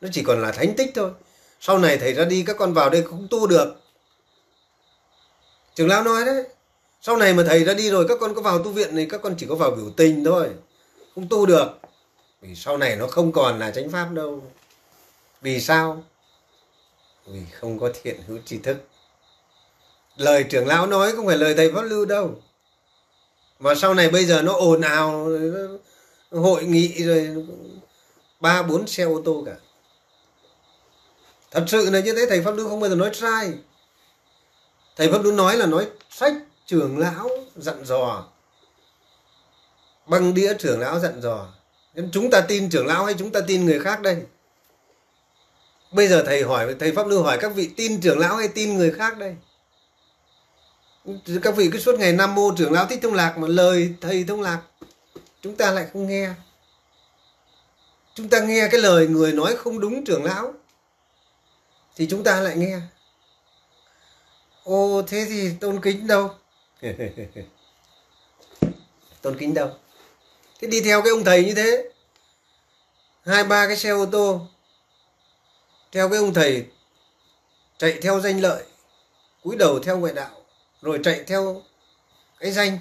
nó chỉ còn là thánh tích thôi. Sau này thầy ra đi các con vào đây không tu được. Trưởng lão nói đấy, sau này mà thầy ra đi rồi các con có vào tu viện thì các con chỉ có vào biểu tình thôi, không tu được. Vì sau này nó không còn là chánh pháp đâu. Vì sao? Vì không có thiện hữu tri thức. Lời trưởng lão nói không phải lời thầy Pháp Lưu đâu. Và sau này bây giờ nó ồn ào, hội nghị rồi 3-4 xe ô tô cả. Thật sự là như thế, thầy Pháp Lưu không bao giờ nói sai. Thầy Pháp Lưu nói là nói sách trưởng lão dặn dò, băng đĩa trưởng lão dặn dò. Chúng ta tin trưởng lão hay chúng ta tin người khác đây? Bây giờ thầy hỏi, thầy Pháp Lưu hỏi các vị tin trưởng lão hay tin người khác đây? Các vị cứ suốt ngày Nam Mô Trưởng Lão Thích Thông Lạc, mà lời thầy Thông Lạc chúng ta lại không nghe. Chúng ta nghe cái lời người nói không đúng trưởng lão thì chúng ta lại nghe. Ô, thế thì tôn kính đâu? Tôn kính đâu? Thế đi theo cái ông thầy như thế, 2-3 cái xe ô tô theo cái ông thầy, chạy theo danh lợi, cúi đầu theo ngoại đạo, rồi chạy theo cái danh,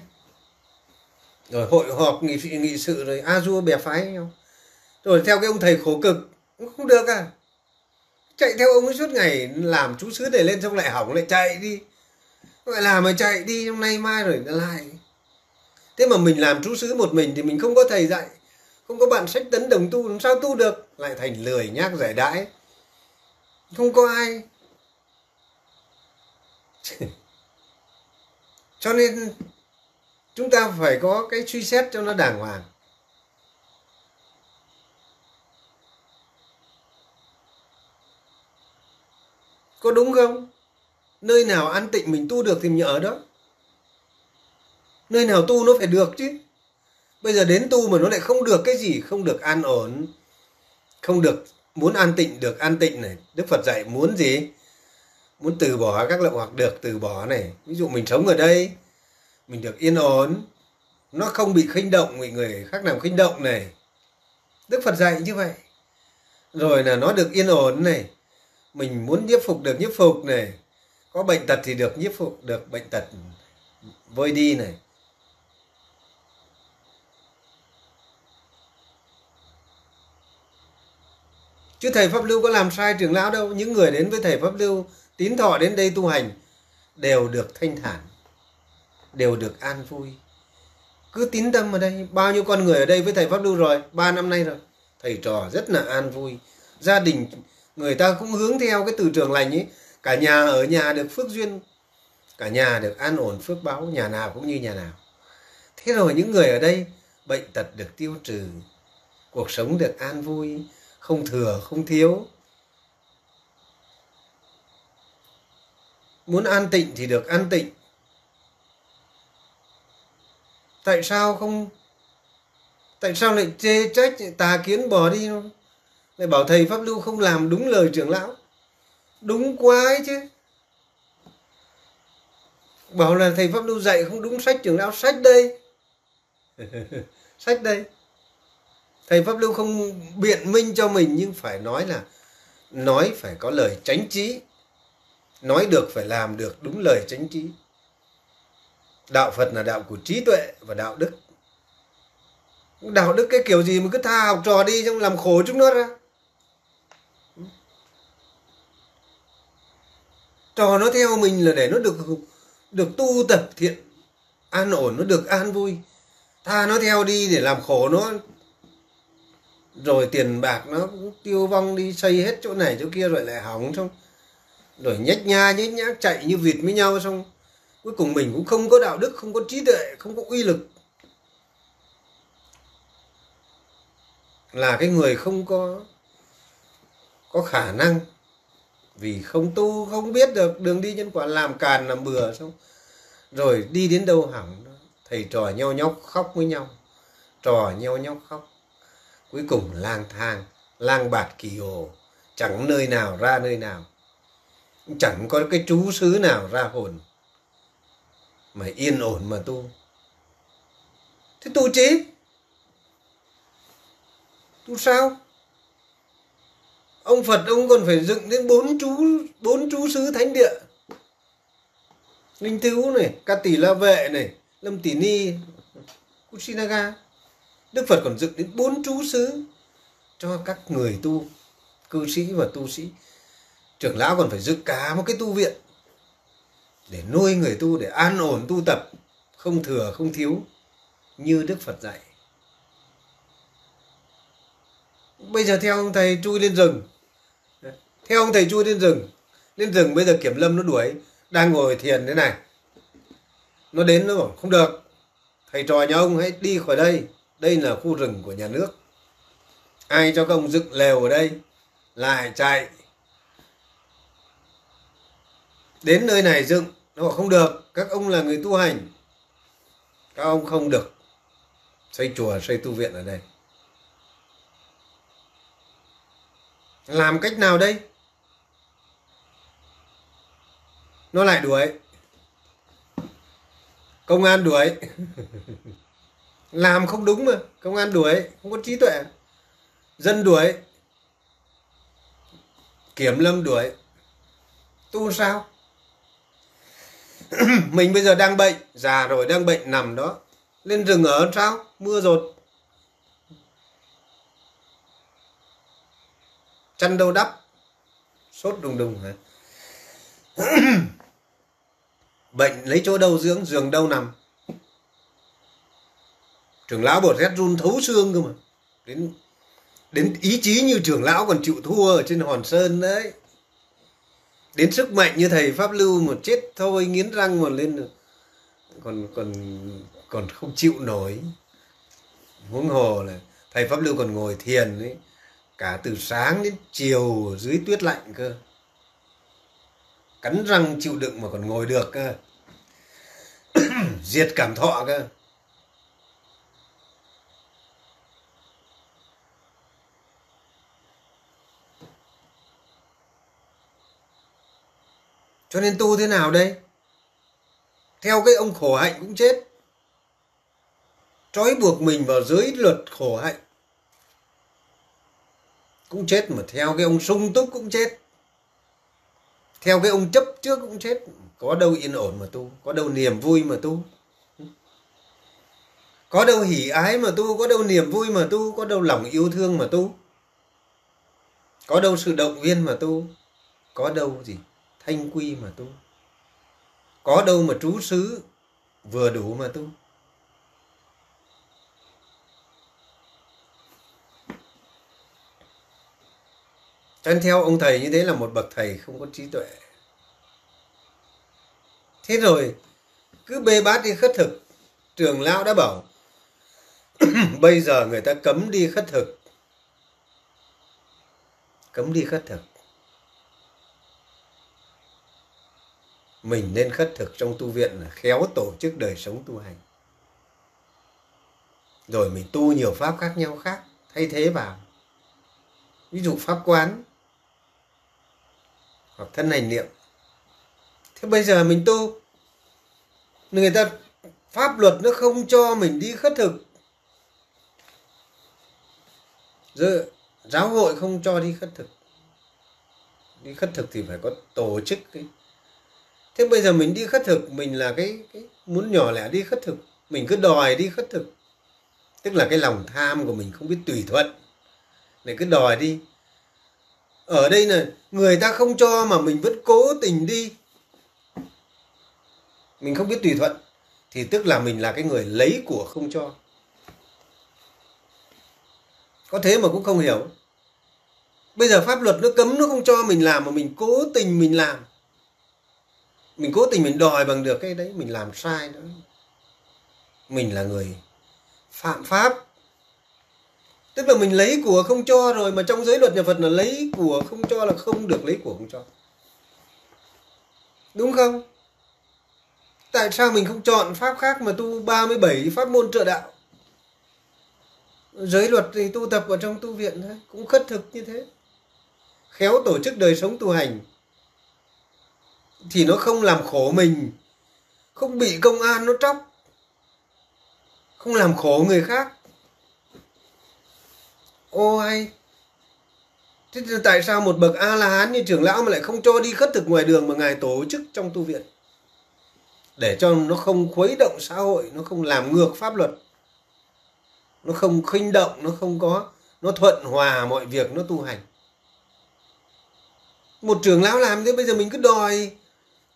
rồi hội họp nghị sự, rồi a dua bè phái nhau, rồi theo cái ông thầy khổ cực, không được à? Chạy theo ông ấy suốt ngày, làm chú sứ để lên xong lại hỏng, lại chạy đi, gọi là mà chạy đi, hôm nay mai rồi lại. Thế mà mình làm chú sứ một mình thì mình không có thầy dạy, không có bạn sách tấn đồng tu, làm sao tu được? Lại thành lười nhác giải đãi, không có ai. Cho nên chúng ta phải có cái suy xét cho nó đàng hoàng. Có đúng không? Nơi nào an tịnh mình tu được thì mình ở đó. Nơi nào tu nó phải được chứ. Bây giờ đến tu mà nó lại không được cái gì, không được an ổn, không được muốn an tịnh được an tịnh này. Đức Phật dạy muốn gì? Muốn từ bỏ các lậu hoặc được từ bỏ này. Ví dụ mình sống ở đây, mình được yên ổn, nó không bị khinh động, bị người khác làm khinh động này. Đức Phật dạy như vậy. Rồi là nó được yên ổn này. Mình muốn nhiếp phục được nhiếp phục này. Có bệnh tật thì được nhiếp phục, được bệnh tật vơi đi này. Chứ thầy Pháp Lưu có làm sai trưởng lão đâu. Những người đến với thầy Pháp Lưu tín thọ đến đây tu hành đều được thanh thản, đều được an vui. Cứ tín tâm ở đây. Bao nhiêu con người ở đây với thầy Pháp Lưu rồi, 3 năm nay rồi, thầy trò rất là an vui. Gia đình người ta cũng hướng theo cái từ trường lành ấy. Cả nhà ở nhà được phước duyên, cả nhà được an ổn phước báo, nhà nào cũng như nhà nào. Thế rồi những người ở đây bệnh tật được tiêu trừ, cuộc sống được an vui, không thừa không thiếu. Muốn an tịnh thì được an tịnh. Tại sao không? Tại sao lại chê trách, tà kiến bỏ đi không? Lại bảo thầy Pháp Lưu không làm đúng lời trưởng lão. Đúng quá ấy chứ. Bảo là thầy Pháp Lưu dạy không đúng sách trưởng lão. Sách đây. Sách đây. Thầy Pháp Lưu không biện minh cho mình, nhưng phải nói là nói phải có lời chánh trí. Nói được phải làm được đúng lời chánh trí. Đạo Phật là đạo của trí tuệ và đạo đức. Đạo đức cái kiểu gì mà cứ tha học trò đi, xong làm khổ chúng nó ra. Trò nó theo mình là để nó được tu tập thiện, an ổn, nó được an vui. Tha nó theo đi để làm khổ nó. Rồi tiền bạc nó cũng tiêu vong đi, xây hết chỗ này chỗ kia rồi lại hỏng xong. Rồi nhét nhá chạy như vịt với nhau, xong cuối cùng mình cũng không có đạo đức, không có trí tuệ, không có uy lực. Là cái người không có khả năng. Vì không tu, không biết được đường đi nhân quả, làm càn làm bừa xong. Rồi đi đến đâu hỏng đó. Thầy trò nhau nhóc khóc với nhau. Trò nhau nhóc khóc. Cuối cùng lang thang, lang bạt kỳ hồ. Chẳng nơi nào ra nơi nào. Chẳng có cái trú xứ nào ra hồn mà yên ổn mà tu. Thế tu trí? Tu sao? Ông Phật ông còn phải dựng đến 4 trú xứ thánh địa. Linh Tửu này, Cát Tỳ La Vệ này, Lâm Tỷ Ni, Kushinagara. Đức Phật còn dựng đến 4 trú xứ cho các người tu, cư sĩ và tu sĩ. Trưởng lão còn phải dựng cả một cái tu viện để nuôi người tu, để an ổn tu tập, không thừa không thiếu như Đức Phật dạy. Bây giờ theo ông thầy chui lên rừng, lên rừng bây giờ Kiểm Lâm nó đuổi, đang ngồi thiền thế này, nó đến nó bảo không được, thầy trò nhà ông hãy đi khỏi đây, đây là khu rừng của nhà nước, ai cho các ông dựng lều ở đây lại chạy. Đến nơi này dựng, nó bảo không được, các ông là người tu hành, các ông không được xây chùa xây tu viện ở đây. Làm cách nào đây? Nó lại đuổi, công an đuổi. Làm không đúng mà, công an đuổi, không có trí tuệ. Dân đuổi, Kiểm Lâm đuổi, tu sao? Mình bây giờ đang bệnh, già rồi đang bệnh nằm đó, lên rừng ở sao? Mưa dột, chăn đâu đắp, sốt đùng đùng hả? Bệnh lấy chỗ đâu dưỡng, giường đâu nằm? Trưởng lão bột rét run thấu xương cơ mà, đến ý chí như trưởng lão còn chịu thua ở trên Hòn Sơn đấy, đến sức mạnh như thầy Pháp Lưu mà chết thôi, nghiến răng mà lên, còn không chịu nổi. Huống hồ là thầy Pháp Lưu còn ngồi thiền ấy cả từ sáng đến chiều dưới tuyết lạnh cơ, cắn răng chịu đựng mà còn ngồi được cơ. Diệt cảm thọ cơ. Cho nên tu thế nào đây? Theo cái ông khổ hạnh cũng chết, trói buộc mình vào giới luật khổ hạnh cũng chết, mà theo cái ông sung túc cũng chết, theo cái ông chấp trước cũng chết. Có đâu yên ổn mà tu, có đâu niềm vui mà tu, có đâu hỷ ái mà tu, có đâu niềm vui mà tu, có đâu lòng yêu thương mà tu, có đâu sự động viên mà tu, có đâu gì thanh quy mà tu, có đâu mà trú xứ vừa đủ mà tu. Cho theo ông thầy như thế là một bậc thầy không có trí tuệ. Thế rồi cứ bê bát đi khất thực. Trưởng lão đã bảo bây giờ người ta cấm đi khất thực, cấm đi khất thực, mình nên khất thực trong tu viện là khéo tổ chức đời sống tu hành, rồi mình tu nhiều pháp khác nhau khác thay thế vào, ví dụ pháp quán hoặc thân hành niệm. Thế bây giờ mình tu, người ta pháp luật nó không cho mình đi khất thực, giờ giáo hội không cho đi khất thực, đi khất thực thì phải có tổ chức cái. Thế bây giờ mình đi khất thực, mình là cái muốn nhỏ lẻ đi khất thực, mình cứ đòi đi khất thực, tức là cái lòng tham của mình không biết tùy thuận để cứ đòi đi. Ở đây là người ta không cho mà mình vẫn cố tình đi, mình không biết tùy thuận, thì tức là mình là cái người lấy của không cho. Có thế mà cũng không hiểu. Bây giờ pháp luật nó cấm, nó không cho mình làm mà mình cố tình mình làm, mình cố tình mình đòi bằng được cái đấy, mình làm sai đó, mình là người phạm pháp. Tức là mình lấy của không cho rồi, mà trong giới luật nhà Phật là lấy của không cho là không được lấy của không cho, đúng không? Tại sao mình không chọn pháp khác mà tu 37 pháp môn trợ đạo? Giới luật thì tu tập ở trong tu viện thôi, cũng khất thực như thế, khéo tổ chức đời sống tu hành, thì nó không làm khổ mình, không bị công an nó tróc, không làm khổ người khác. Ô hay, thế tại sao một bậc A-la-hán như trưởng lão mà lại không cho đi khất thực ngoài đường mà ngài tổ chức trong tu viện? để cho nó không khuấy động xã hội, nó không làm ngược pháp luật, nó không khinh động, nó không có, nó thuận hòa mọi việc nó tu hành. Một trưởng lão làm thế, bây giờ mình cứ đòi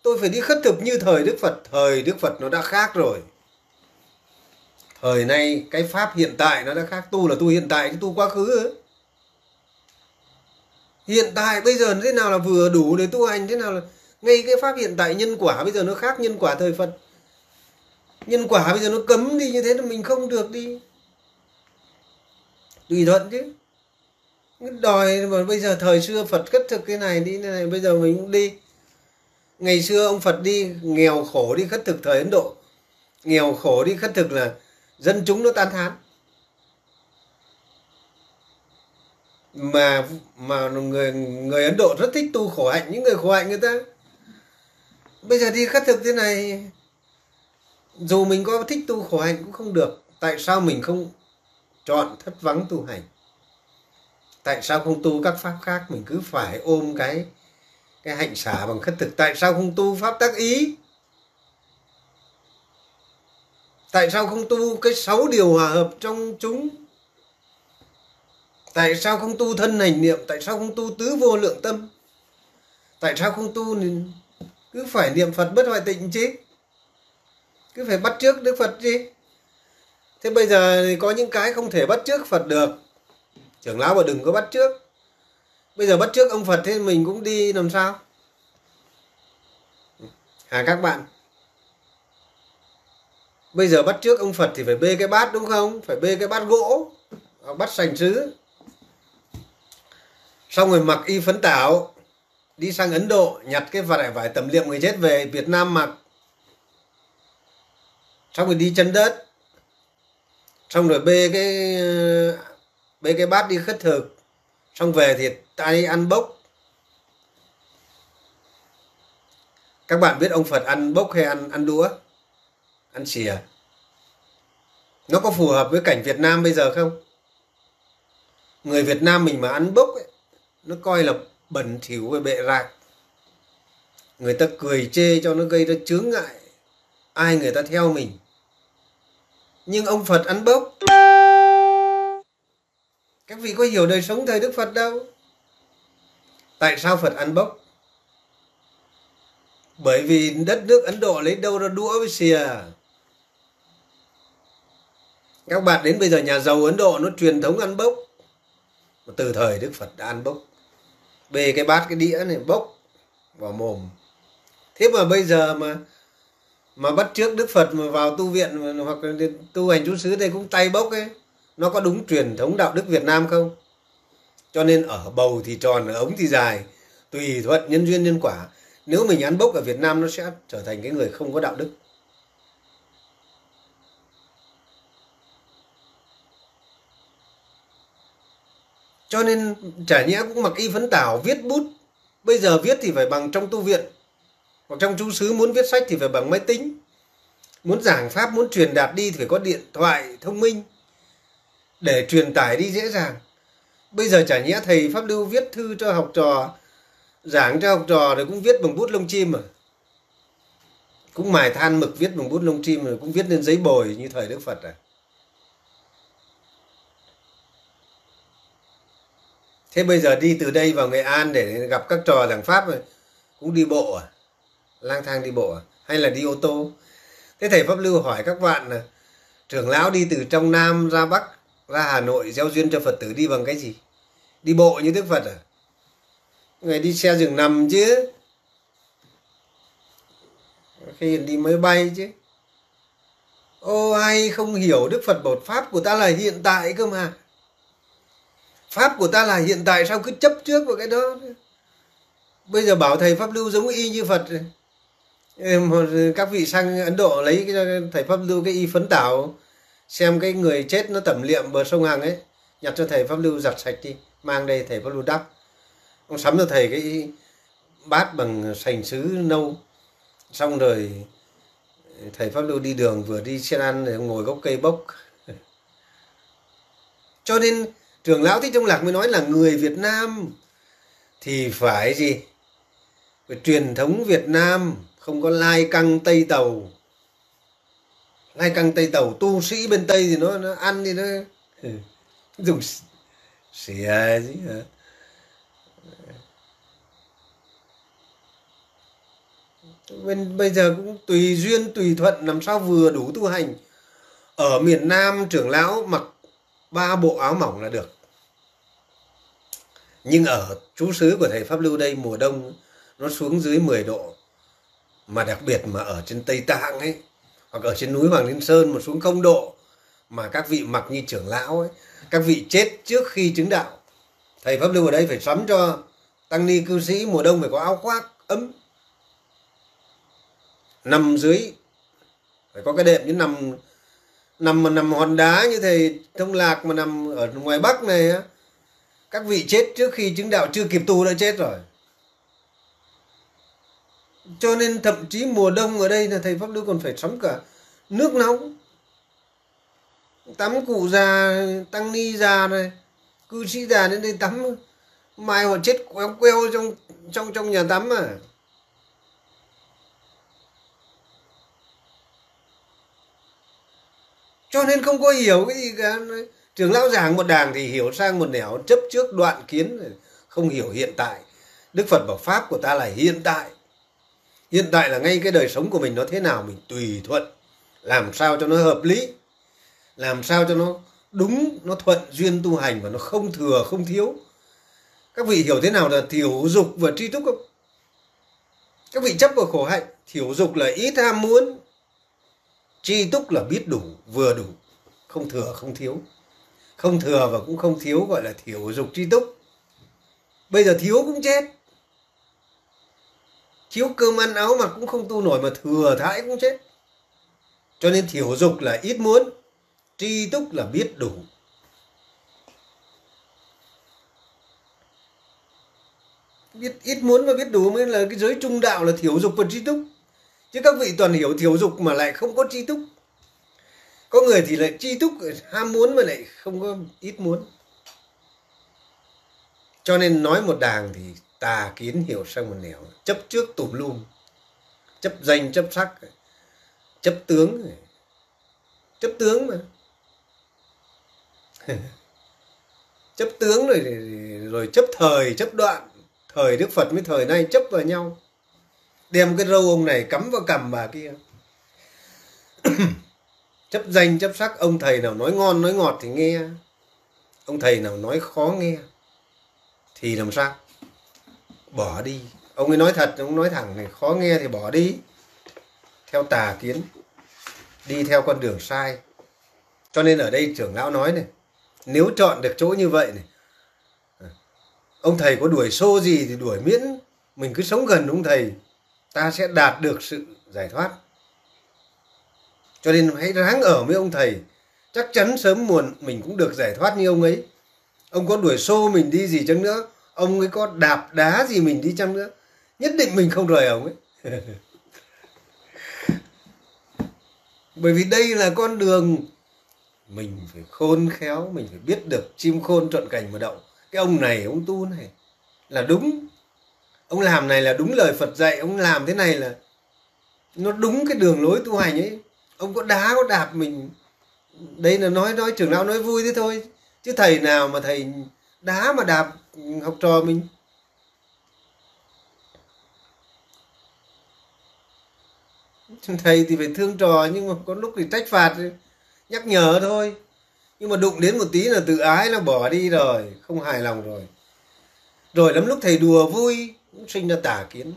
tôi phải đi khất thực như thời Đức Phật. Thời Đức Phật nó đã khác rồi. Thời nay cái pháp hiện tại nó đã khác. Tu là tu hiện tại, cái tu quá khứ ấy. Hiện tại bây giờ thế nào là vừa đủ để tu hành, thế nào là... Ngay cái pháp hiện tại nhân quả bây giờ nó khác nhân quả thời Phật. Nhân quả bây giờ nó cấm đi như thế là mình không được đi. Tùy thuận chứ. Đòi mà bây giờ thời xưa Phật khất thực cái này đi, cái này bây giờ mình cũng đi. Ngày xưa ông Phật đi nghèo khổ đi khất thực thời Ấn Độ. Nghèo khổ đi khất thực là dân chúng nó tán thán. Mà người Ấn Độ rất thích tu khổ hạnh, những người khổ hạnh người ta. Bây giờ đi khất thực thế này, dù mình có thích tu khổ hạnh cũng không được. Tại sao mình không chọn thất vắng tu hành? Tại sao không tu các pháp khác, mình cứ phải ôm cái hạnh xả bằng khất thực? Tại sao không tu pháp tác ý? Tại sao không tu cái 6 điều hòa hợp trong chúng? Tại sao không tu thân hành niệm? Tại sao không tu tứ vô lượng tâm? Tại sao không tu? Cứ phải niệm Phật bất hoại tịnh chứ, cứ phải bắt chước Đức Phật chứ. Thế bây giờ thì có những cái không thể bắt chước Phật được. Trưởng lão bảo đừng có bắt chước. Bây giờ bắt chước ông Phật thế mình cũng đi làm sao? À các bạn, bây giờ bắt chước ông Phật thì phải bê cái bát đúng không? Phải bê cái bát gỗ, bát sành sứ. Xong rồi mặc y phấn tảo, đi sang Ấn Độ nhặt cái vải tẩm liệm người chết về Việt Nam mặc. Xong rồi đi chân đất. Xong rồi bê cái bát đi khất thực. Xong về thì tay ăn bốc. Các bạn biết ông Phật ăn bốc hay ăn đũa? Ăn xìa. Nó có phù hợp với cảnh Việt Nam bây giờ không? Người Việt Nam mình mà ăn bốc ấy, nó coi là bẩn thỉu và bệ rạc. Người ta cười chê cho nó gây ra chướng ngại ai người ta theo mình. Nhưng ông Phật ăn bốc. Các vị có hiểu đời sống thời Đức Phật đâu. Tại sao Phật ăn bốc? Bởi vì đất nước Ấn Độ lấy đâu ra đũa với xìa. Các bạn đến bây giờ nhà giàu Ấn Độ nó truyền thống ăn bốc. Từ thời Đức Phật đã ăn bốc. Bê cái bát cái đĩa này bốc vào mồm. Thế mà bây giờ mà bắt chước Đức Phật mà vào tu viện hoặc là tu hành trú xứ đây cũng tay bốc ấy. Nó có đúng truyền thống đạo đức Việt Nam không? Cho nên ở bầu thì tròn, ở ống thì dài. Tùy thuận nhân duyên nhân quả. Nếu mình ăn bốc ở Việt Nam nó sẽ trở thành cái người không có đạo đức. Cho nên chả nhẽ cũng mặc y phấn tảo viết bút. Bây giờ viết thì phải bằng trong tu viện. Hoặc trong trú xứ muốn viết sách thì phải bằng máy tính. Muốn giảng pháp, muốn truyền đạt đi thì phải có điện thoại thông minh để truyền tải đi dễ dàng. Bây giờ chả nhẽ thầy Pháp Lưu viết thư cho học trò, giảng cho học trò rồi cũng viết bằng bút lông chim mà. Cũng mài than mực viết bằng bút lông chim rồi cũng viết lên giấy bồi như thời Đức Phật à. Thế bây giờ đi từ đây vào Nghệ An để gặp các trò giảng pháp rồi cũng đi bộ à? Lang thang đi bộ à? Hay là đi ô tô? Thế thầy Pháp Lưu hỏi các bạn là trưởng lão đi từ trong Nam ra Bắc ra Hà Nội gieo duyên cho Phật tử đi bằng cái gì? Đi bộ như Đức Phật à? Người đi xe giường nằm chứ, khi đi máy bay chứ. Ô ai không hiểu Đức Phật bột pháp của ta là hiện tại cơ mà. Pháp của ta là hiện tại, sao cứ chấp trước vào cái đó. Bây giờ bảo thầy Pháp Lưu giống y như Phật. Các vị sang Ấn Độ lấy thầy Pháp Lưu cái y phấn tảo, xem cái người chết nó tẩm liệm bờ sông Hằng ấy, nhặt cho thầy Pháp Lưu giặt sạch đi, mang đây thầy Pháp Lưu đắp. Ông sắm cho thầy cái bát bằng sành sứ nâu. Xong rồi thầy Pháp Lưu đi đường vừa đi xe ăn rồi ngồi gốc cây bốc. Cho nên trưởng lão Thích Thông Lạc mới nói là người Việt Nam thì phải gì? Phải truyền thống Việt Nam, không có lai căng Tây Tàu. Lai căng Tây Tàu, tu sĩ bên Tây thì nó ăn thì nó dùng xỉa gì hả? Bây giờ cũng tùy duyên tùy thuận, làm sao vừa đủ tu hành. Ở miền Nam trưởng lão mặc 3 bộ áo mỏng là được. Nhưng ở trú xứ của thầy Pháp Lưu đây, mùa đông nó xuống dưới 10 độ. Mà đặc biệt mà ở trên Tây Tạng ấy, hoặc ở trên núi Hoàng Liên Sơn mà xuống 0 độ, mà các vị mặc như trưởng lão ấy, các vị chết trước khi chứng đạo. Thầy Pháp Lưu ở đây phải sắm cho tăng ni cư sĩ mùa đông phải có áo khoác ấm, nằm dưới phải có cái đệm, như nằm hòn đá như thầy Thông Lạc mà nằm ở ngoài Bắc này á, các vị chết trước khi chứng đạo, chưa kịp tu đã chết rồi. Cho nên thậm chí mùa đông ở đây là thầy Pháp Lưu còn phải sắm cả nước nóng. Tắm cụ già, tăng ni già này, cư sĩ già đến đây tắm, mai họ chết queo queo trong nhà tắm à. Cho nên không có hiểu cái gì cả. Trưởng lão giảng một đàng thì hiểu sang một nẻo, chấp trước đoạn kiến, không hiểu hiện tại. Đức Phật bảo pháp của ta là hiện tại. Hiện tại là ngay cái đời sống của mình nó thế nào mình tùy thuận, làm sao cho nó hợp lý, làm sao cho nó đúng, nó thuận duyên tu hành và nó không thừa không thiếu. Các vị hiểu thế nào là thiểu dục và tri túc không? Các vị chấp vào khổ hạnh. Thiểu dục là ít ham muốn, tri túc là biết đủ, vừa đủ, không thừa không thiếu. Không thừa và cũng không thiếu gọi là thiểu dục tri túc. Bây giờ thiếu cũng chết, thiếu cơm ăn áo mặc cũng không tu nổi, mà thừa thãi cũng chết. Cho nên thiểu dục là ít muốn, tri túc là biết đủ. Biết ít muốn và biết đủ mới là cái giới trung đạo, là thiểu dục và tri túc. Chứ các vị toàn hiểu thiểu dục mà lại không có tri túc. Có người thì lại tri túc, ham muốn mà lại không có ít muốn. Cho nên nói một đàng thì tà kiến hiểu sang một nẻo, chấp trước tùm lum, chấp danh chấp sắc, chấp tướng, chấp tướng mà chấp tướng rồi chấp thời chấp đoạn. Thời Đức Phật với thời nay chấp vào nhau, đem cái râu ông này cắm vào cằm bà kia. Chấp danh chấp sắc, ông thầy nào nói ngon nói ngọt thì nghe, ông thầy nào nói khó nghe thì làm sao bỏ đi. Ông ấy nói thật, ông nói thẳng này khó nghe thì bỏ đi, theo tà kiến, đi theo con đường sai. Cho nên ở đây trưởng lão nói này, nếu chọn được chỗ như vậy này, ông thầy có đuổi xô gì thì đuổi, miễn mình cứ sống gần ông thầy, ta sẽ đạt được sự giải thoát. Cho nên hãy ráng ở với ông thầy, chắc chắn sớm muộn mình cũng được giải thoát như ông ấy. Ông có đuổi xô mình đi gì chăng nữa, ông ấy có đạp đá gì mình đi chăng nữa, nhất định mình không rời ông ấy. Bởi vì đây là con đường mình phải khôn khéo, mình phải biết được chim khôn trọn cành mà đậu. Cái ông này, ông tu này là đúng, ông làm này là đúng lời Phật dạy, ông làm thế này là nó đúng cái đường lối tu hành ấy. Ông có đá có đạp mình, đây là nói trưởng lão nói vui thế thôi, chứ thầy nào mà thầy đá mà đạp học trò mình. Thầy thì phải thương trò, nhưng mà có lúc thì trách phạt, nhắc nhở thôi. Nhưng mà đụng đến một tí là tự ái, là bỏ đi rồi, không hài lòng rồi. Rồi lắm lúc thầy đùa vui cũng sinh ra tà kiến.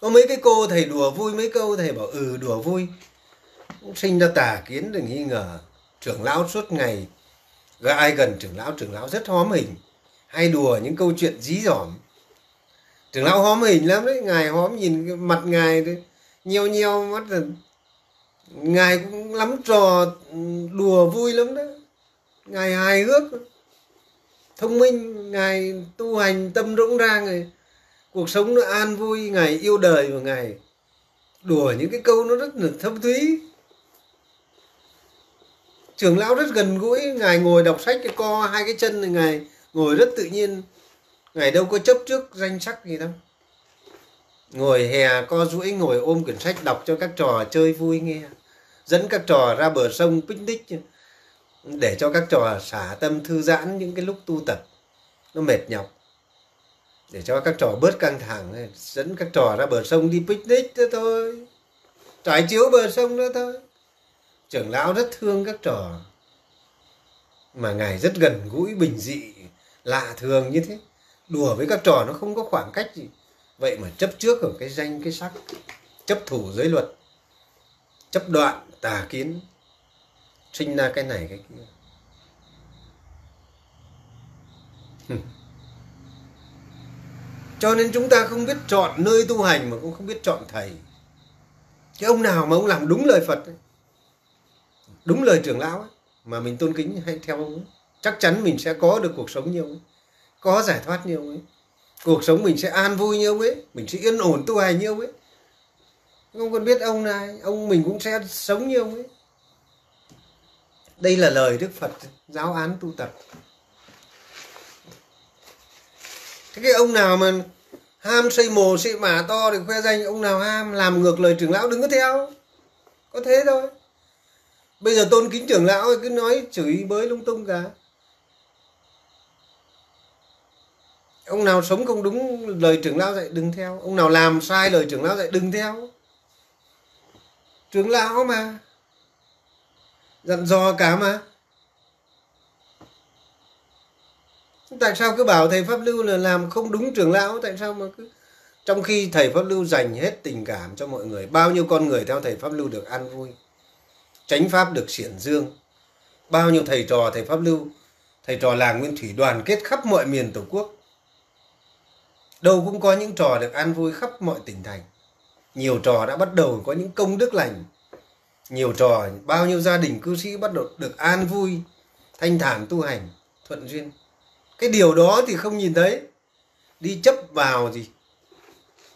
Có mấy cái cô thầy đùa vui mấy câu, thầy bảo ừ đùa vui, cũng sinh ra tà kiến, đừng nghi ngờ. Trưởng lão suốt ngày ai gần trưởng lão rất hóm hình, hay đùa những câu chuyện dí dỏm. Trưởng lão hóm hình lắm đấy, ngài hóm nhìn mặt ngài đấy, nhiều nhiều mắt là ngài cũng lắm trò đùa vui lắm đấy, ngài hài hước thông minh, ngài tu hành tâm rỗng rang này, cuộc sống nó an vui, ngài yêu đời và ngài đùa những cái câu nó rất là thâm thúy. Trưởng lão rất gần gũi, ngài ngồi đọc sách cái co hai cái chân này, ngài ngồi rất tự nhiên, ngài đâu có chấp trước danh sắc gì đâu. Ngồi hè co duỗi ngồi ôm quyển sách đọc cho các trò chơi vui nghe. Dẫn các trò ra bờ sông picnic để cho các trò xả tâm thư giãn những cái lúc tu tập nó mệt nhọc, để cho các trò bớt căng thẳng. Dẫn các trò ra bờ sông đi picnic nữa thôi, trải chiếu bờ sông nữa thôi. Trưởng lão rất thương các trò mà ngài rất gần gũi, bình dị, lạ thường như thế. Đùa với các trò nó không có khoảng cách gì, vậy mà chấp trước ở cái danh cái sắc, chấp thủ giới luật, chấp đoạn tà kiến, sinh ra cái này cái kia. Cho nên chúng ta không biết chọn nơi tu hành mà cũng không biết chọn thầy. Cái ông nào mà ông làm đúng lời Phật ấy, đúng lời trưởng lão ấy, mà mình tôn kính hay theo ông ấy, chắc chắn mình sẽ có được cuộc sống như ông ấy, có giải thoát như ông ấy, cuộc sống mình sẽ an vui như ông ấy, mình sẽ yên ổn tu hành như ông ấy. Không còn biết ông này, ông mình cũng sẽ sống như ông ấy. Đây là lời Đức Phật giáo án tu tập. Thế cái ông nào mà ham xây mồ xây mả to để khoe danh, ông nào ham làm ngược lời trưởng lão đừng có theo. Có thế thôi. Bây giờ tôn kính trưởng lão cứ nói chửi bới lung tung cả. Ông nào sống không đúng lời trưởng lão dạy đừng theo. Ông nào làm sai lời trưởng lão dạy đừng theo. Trưởng lão mà dặn dò cả mà. Tại sao cứ bảo thầy Pháp Lưu là làm không đúng trưởng lão? Tại sao mà cứ, trong khi thầy Pháp Lưu dành hết tình cảm cho mọi người, bao nhiêu con người theo thầy Pháp Lưu được an vui, chánh pháp được xiển dương, bao nhiêu thầy trò thầy Pháp Lưu, thầy trò làng Nguyên Thủy đoàn kết khắp mọi miền tổ quốc, đâu cũng có những trò được an vui khắp mọi tỉnh thành. Nhiều trò đã bắt đầu có những công đức lành, nhiều trò bao nhiêu gia đình cư sĩ bắt đầu được an vui, thanh thản tu hành, thuận duyên. Cái điều đó thì không nhìn thấy. Đi chấp vào gì?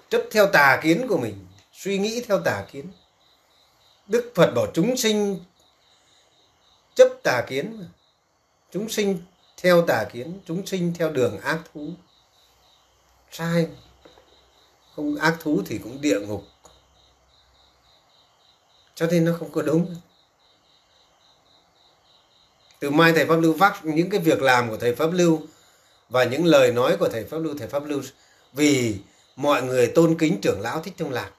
Chấp theo tà kiến của mình, suy nghĩ theo tà kiến. Đức Phật bảo chúng sinh chấp tà kiến, chúng sinh theo tà kiến, chúng sinh theo đường ác thú. Sai. Không ác thú thì cũng địa ngục. Cho nên nó không có đúng. Từ mai thầy Pháp Lưu vác những cái việc làm của thầy Pháp Lưu và những lời nói của thầy Pháp Lưu vì mọi người tôn kính trưởng lão Thích Thông Lạc.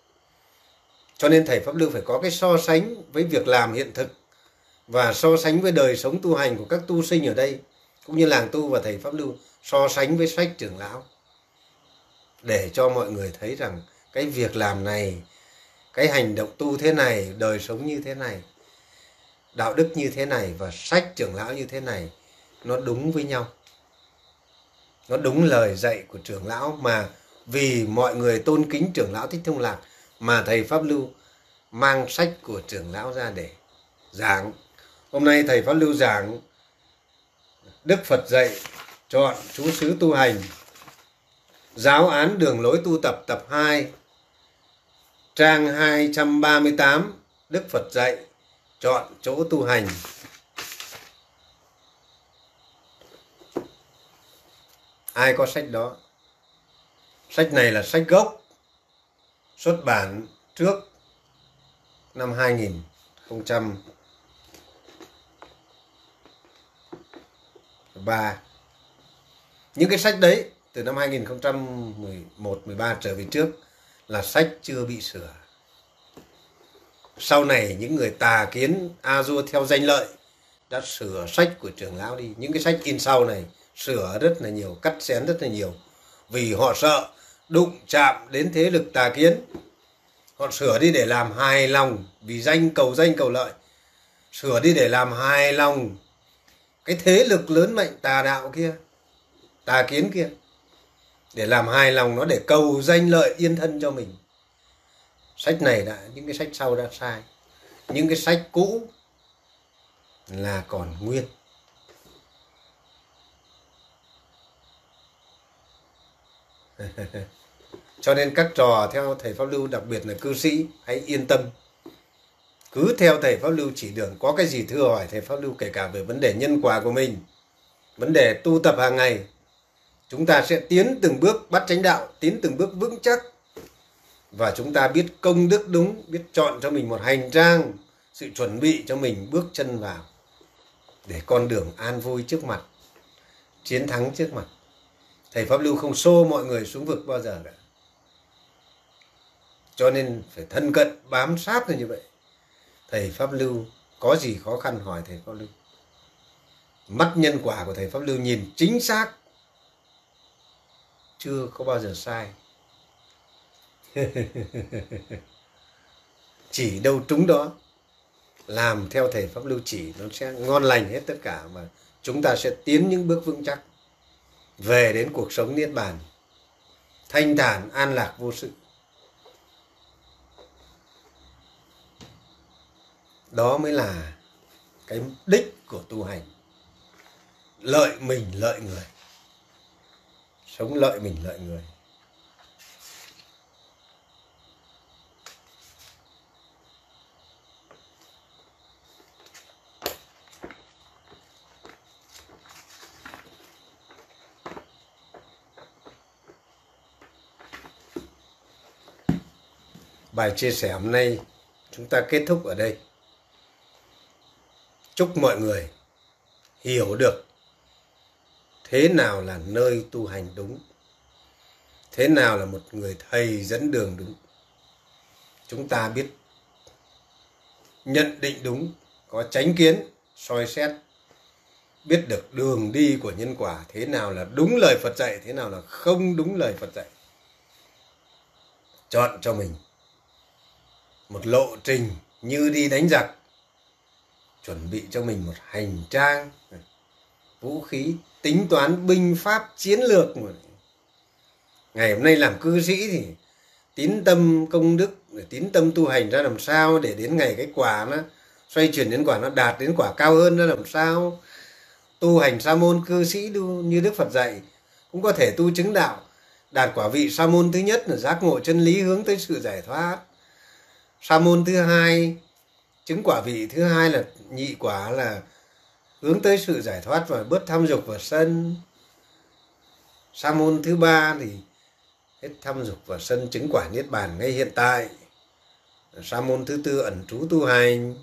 Cho nên thầy Pháp Lưu phải có cái so sánh với việc làm hiện thực và so sánh với đời sống tu hành của các tu sinh ở đây cũng như làng tu, và thầy Pháp Lưu so sánh với sách trưởng lão để cho mọi người thấy rằng cái việc làm này, cái hành động tu thế này, đời sống như thế này, đạo đức như thế này và sách trưởng lão như thế này, nó đúng với nhau. Nó đúng lời dạy của trưởng lão, mà vì mọi người tôn kính trưởng lão Thích Thông Lạc mà thầy Pháp Lưu mang sách của trưởng lão ra để giảng. Hôm nay thầy Pháp Lưu giảng Đức Phật dạy chọn chú xứ tu hành, giáo án đường lối tu tập tập 2, trang 238, Đức Phật dạy chọn chỗ tu hành. Ai có sách đó? Sách này là sách gốc, xuất bản trước năm 2003. Những cái sách đấy từ năm 2011-13 trở về trước là sách chưa bị sửa. Sau này những người tà kiến a-dua theo danh lợi đã sửa sách của trưởng lão đi. Những cái sách in sau này sửa rất là nhiều, cắt xén rất là nhiều, vì họ sợ đụng chạm đến thế lực tà kiến. Họ sửa đi để làm hài lòng, vì danh cầu lợi, sửa đi để làm hài lòng cái thế lực lớn mạnh tà đạo kia, tà kiến kia, để làm hài lòng nó, để cầu danh lợi yên thân cho mình. Sách này đã, những cái sách sau đã sai. Những cái sách cũ là còn nguyên. Cho nên các trò theo thầy Pháp Lưu, đặc biệt là cư sĩ, hãy yên tâm. Cứ theo thầy Pháp Lưu chỉ đường, có cái gì thưa hỏi thầy Pháp Lưu, kể cả về vấn đề nhân quả của mình, vấn đề tu tập hàng ngày. Chúng ta sẽ tiến từng bước bắt chánh đạo, tiến từng bước vững chắc. và chúng ta biết công đức đúng, biết chọn cho mình một hành trang, sự chuẩn bị cho mình bước chân vào để con đường an vui trước mặt, chiến thắng trước mặt. Thầy Pháp Lưu không xô mọi người xuống vực bao giờ cả. Cho nên phải thân cận, bám sát là như vậy. Thầy Pháp Lưu có gì khó khăn hỏi Thầy Pháp Lưu. Mắt nhân quả của Thầy Pháp Lưu nhìn chính xác, chưa có bao giờ sai. Chỉ đâu trúng đó. Làm theo Thầy Pháp Lưu chỉ, nó sẽ ngon lành hết tất cả, mà chúng ta sẽ tiến những bước vững chắc về đến cuộc sống niết bàn, thanh thản, an lạc, vô sự. Đó mới là cái đích của tu hành. Lợi mình, lợi người. Sống lợi mình, lợi người. Bài chia sẻ hôm nay chúng ta kết thúc ở đây. Chúc mọi người hiểu được thế nào là nơi tu hành đúng, thế nào là một người thầy dẫn đường đúng. Chúng ta biết nhận định đúng, có chánh kiến, soi xét, biết được đường đi của nhân quả, thế nào là đúng lời Phật dạy, thế nào là không đúng lời Phật dạy. Chọn cho mình một lộ trình như đi đánh giặc, chuẩn bị cho mình một hành trang, vũ khí, tính toán, binh pháp, chiến lược. Ngày hôm nay làm cư sĩ thì tín tâm công đức, tín tâm tu hành ra làm sao để đến ngày cái quả nó xoay chuyển, đến quả nó đạt đến quả cao hơn ra làm sao. Tu hành sa môn cư sĩ như Đức Phật dạy cũng có thể tu chứng đạo, đạt quả vị sa môn thứ nhất là giác ngộ chân lý hướng tới sự giải thoát. Sa môn thứ hai, chứng quả vị thứ hai là nhị quả, là hướng tới sự giải thoát và bớt tham dục và sân. Sa môn thứ ba thì hết tham dục và sân, chứng quả niết bàn ngay hiện tại. Sa môn thứ tư ẩn trú tu hành,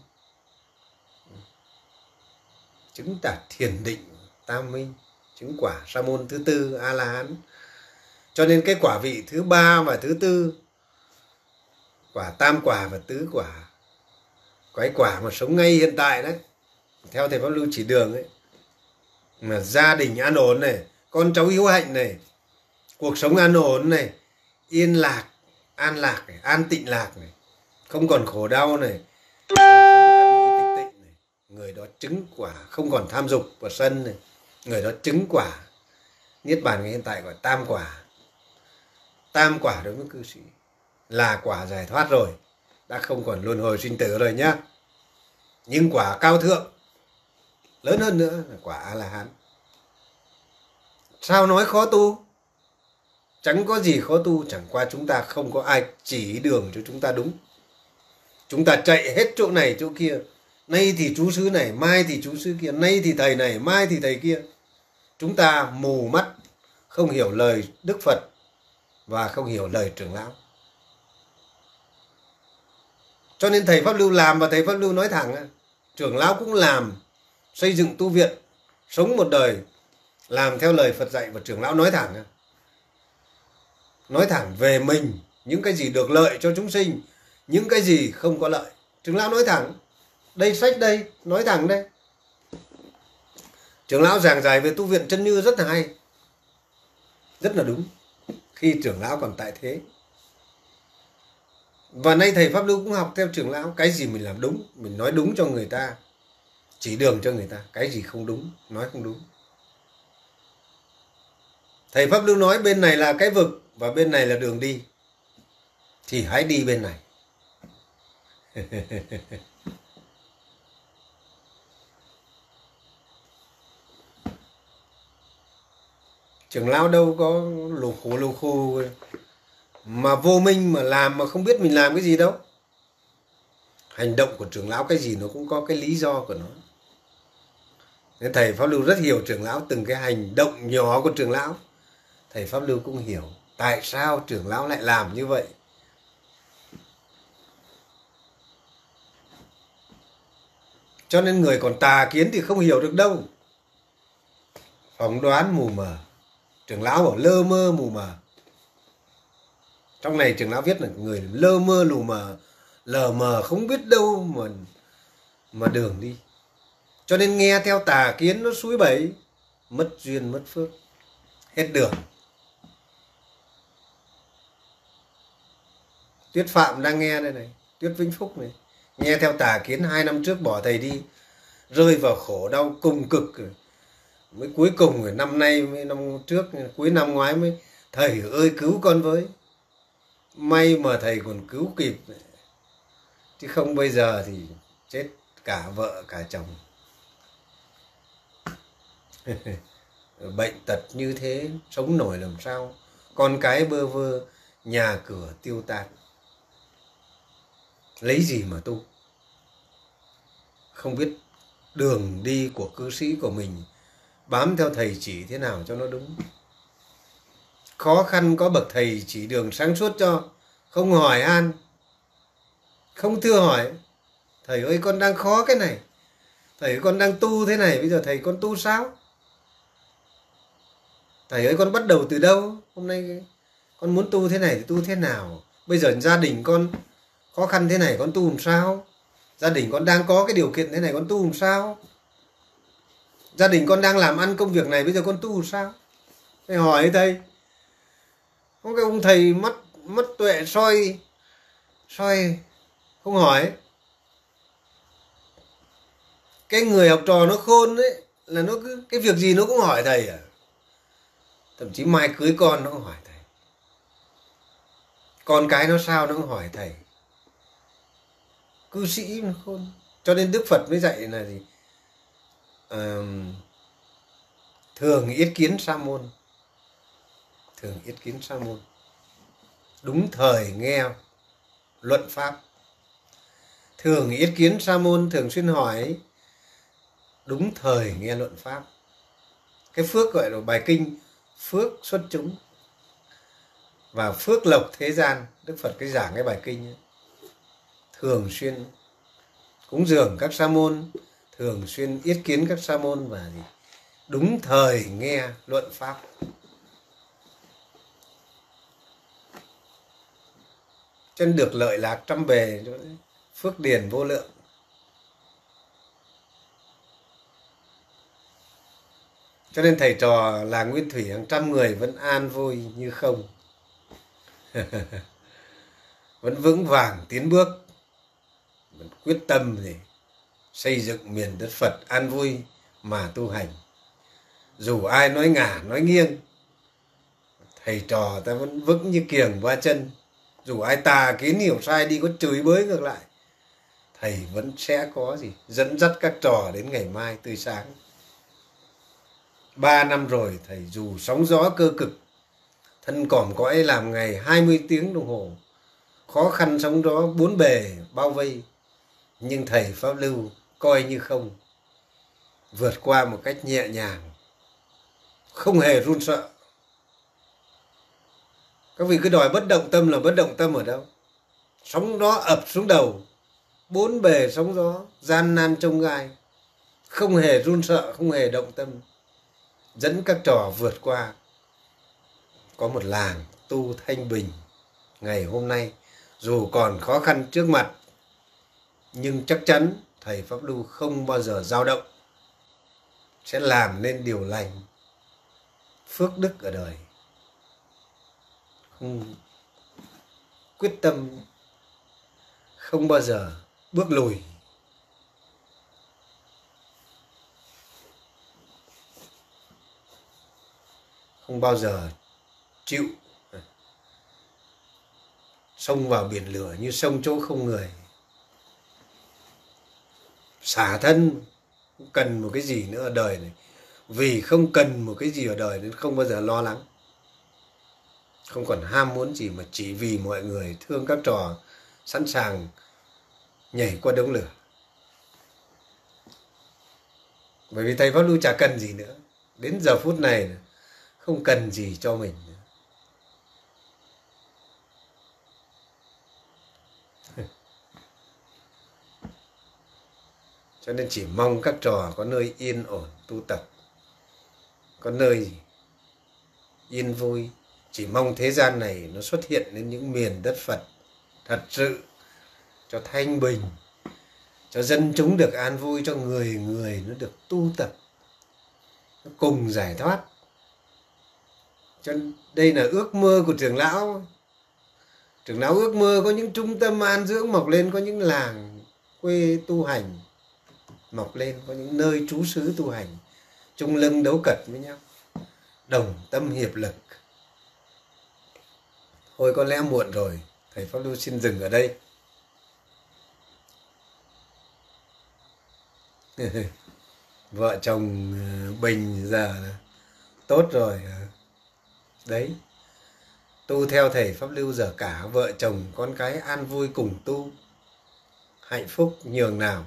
chứng đạt thiền định tam minh, chứng quả sa môn thứ tư A La Hán. Cho nên cái quả vị thứ ba và thứ tư, quả tam quả và tứ quả, cái quả mà sống ngay hiện tại đấy, theo Thầy Pháp Lưu chỉ đường ấy, mà gia đình an ổn này, con cháu hiếu hạnh này, cuộc sống an ổn này, yên lạc, an lạc này, an tịnh lạc này, không còn khổ đau này, sống an vui tịch tịnh này, người đó chứng quả không còn tham dục và sân này, người đó chứng quả niết bàn ngay hiện tại, gọi tam quả. Tam quả đối với cư sĩ là quả giải thoát rồi, đã không còn luân hồi sinh tử rồi nhá. Nhưng quả cao thượng lớn hơn nữa là quả A-la-hán. Sao nói khó tu? Chẳng có gì khó tu, chẳng qua chúng ta không có ai chỉ đường cho chúng ta đúng. Chúng ta chạy hết chỗ này chỗ kia, nay thì chú sư này, mai thì chú sư kia, nay thì thầy này, mai thì thầy kia. Chúng ta mù mắt, không hiểu lời Đức Phật và không hiểu lời trưởng lão. Cho nên Thầy Pháp Lưu làm, và Thầy Pháp Lưu nói thẳng, trưởng lão cũng làm, xây dựng tu viện, sống một đời làm theo lời Phật dạy, và trưởng lão nói thẳng. Nói thẳng về mình, những cái gì được lợi cho chúng sinh, những cái gì không có lợi. Trưởng lão nói thẳng, đây sách đây, nói thẳng đây. Trưởng lão giảng giải về tu viện Chân Như rất là hay, rất là đúng, khi trưởng lão còn tại thế. Và nay Thầy Pháp Lưu cũng học theo trưởng lão. Cái gì mình làm đúng, mình nói đúng cho người ta, chỉ đường cho người ta. Cái gì không đúng, nói không đúng. Thầy Pháp Lưu nói bên này là cái vực và bên này là đường đi, thì hãy đi bên này. Trưởng lão đâu có lù khù mà vô minh mà làm, mà không biết mình làm cái gì đâu. Hành động của trưởng lão cái gì nó cũng có cái lý do của nó. Nên Thầy Pháp Lưu rất hiểu trưởng lão, từng cái hành động nhỏ của trưởng lão Thầy Pháp Lưu cũng hiểu tại sao trưởng lão lại làm như vậy, Cho nên người còn tà kiến thì không hiểu được đâu. Phỏng đoán mù mờ. Trưởng lão bảo lơ mơ mù mờ. Trong này trưởng lão viết là người lơ mơ lù mờ, lờ mờ không biết đâu mà đường đi. Cho nên nghe theo tà kiến nó xúi bẩy, mất duyên mất phước, hết đường. Tuyết Phạm đang nghe đây này, Tuyết Vĩnh Phúc này, nghe theo tà kiến 2 năm trước bỏ thầy đi, rơi vào khổ đau cùng cực. Mới cuối cùng rồi năm nay, năm trước, cuối năm ngoái mới thầy ơi cứu con với. May mà thầy còn cứu kịp, chứ không bây giờ thì chết cả vợ cả chồng. Bệnh tật như thế, sống nổi làm sao, con cái bơ vơ, nhà cửa tiêu tan, lấy gì mà tu. Không biết đường đi của cư sĩ của mình, bám theo thầy chỉ thế nào cho nó đúng. Khó khăn có bậc thầy chỉ đường sáng suốt cho, không hỏi han, không thưa hỏi. Thầy ơi con đang khó cái này, thầy ơi con đang tu thế này, bây giờ thầy con tu sao? Thầy ơi con bắt đầu từ đâu? Hôm nay con muốn tu thế này thì tu thế nào? Bây giờ gia đình con khó khăn thế này con tu làm sao? Gia đình con đang có cái điều kiện thế này con tu làm sao? Gia đình con đang làm ăn công việc này bây giờ con tu làm sao? Thầy hỏi thầy. Không, cái ông thầy mất tuệ soi không hỏi. Cái người học trò nó khôn ấy là nó cứ cái việc gì nó cũng hỏi thầy à. Thậm chí mai cưới con nó cũng hỏi thầy. Con cái nó sao nó cũng hỏi thầy. Cư sĩ nó khôn. Cho nên Đức Phật mới dạy là gì? Thường yết kiến sa môn. Thường yết kiến sa môn. Đúng thời nghe luận pháp. Thường yết kiến sa môn thường xuyên hỏi. Đúng thời nghe luận pháp. Cái phước gọi là bài kinh phước xuất chúng và phước lộc thế gian. Đức Phật cái giảng cái bài kinh ấy, thường xuyên cúng dường các sa môn, thường xuyên yết kiến các sa môn và đúng thời nghe luận pháp. Cho nên được lợi lạc trăm bề, phước điền vô lượng. Cho nên thầy trò là Nguyên Thủy hàng trăm người vẫn an vui như không. Vẫn vững vàng tiến bước. Vẫn quyết tâm để xây dựng miền đất Phật an vui mà tu hành. Dù ai nói ngả nói nghiêng, thầy trò ta vẫn vững như kiềng ba chân. Dù ai tà kiến hiểu sai đi có chửi bới ngược lại, thầy vẫn sẽ có dẫn dắt các trò đến ngày mai tươi sáng. 3 năm rồi thầy dù sóng gió cơ cực, thân còm cõi làm ngày 20 tiếng đồng hồ, khó khăn sóng gió 4 bề bao vây, nhưng thầy Pháp Lưu coi như không, vượt qua một cách nhẹ nhàng, không hề run sợ. Các vị cứ đòi bất động tâm là bất động tâm ở đâu? Sóng gió ập xuống đầu, 4 bề sóng gió, gian nan chông gai, không hề run sợ, không hề động tâm. Dẫn các trò vượt qua. Có một làng tu thanh bình ngày hôm nay, dù còn khó khăn trước mặt, nhưng chắc chắn thầy Pháp Lưu không bao giờ dao động, sẽ làm nên điều lành, phước đức ở đời. Quyết tâm không bao giờ bước lùi. Không bao giờ chịu xông vào biển lửa như sông chỗ không người. Xả thân, không cần một cái gì nữa ở đời này. Vì không cần một cái gì ở đời nên không bao giờ lo lắng. Không còn ham muốn gì mà chỉ vì mọi người thương các trò sẵn sàng nhảy qua đống lửa. Bởi vì thầy Pháp Lưu chả cần gì nữa. Đến giờ phút này không cần gì cho mình nữa. Cho nên chỉ mong các trò có nơi yên ổn tu tập, có nơi yên vui. Chỉ mong thế gian này nó xuất hiện đến những miền đất Phật thật sự, cho thanh bình, cho dân chúng được an vui, cho người người nó được tu tập, nó cùng giải thoát. Cho đây là ước mơ của trưởng lão. Trưởng lão ước mơ có những trung tâm an dưỡng mọc lên, có những làng quê tu hành mọc lên, có những nơi trú xứ tu hành, chung lưng đấu cật với nhau, đồng tâm hiệp lực. Thôi có lẽ muộn rồi, Thầy Pháp Lưu xin dừng ở đây. Vợ chồng Bình giờ tốt rồi. Đấy, tu theo Thầy Pháp Lưu giờ cả vợ chồng con cái an vui cùng tu, hạnh phúc nhường nào.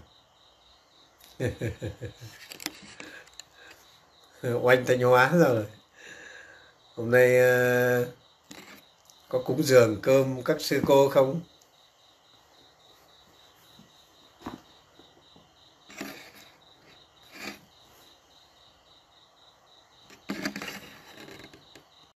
Oanh Thanh Hóa rồi. Hôm nay có cúng dường cơm các sư cô không?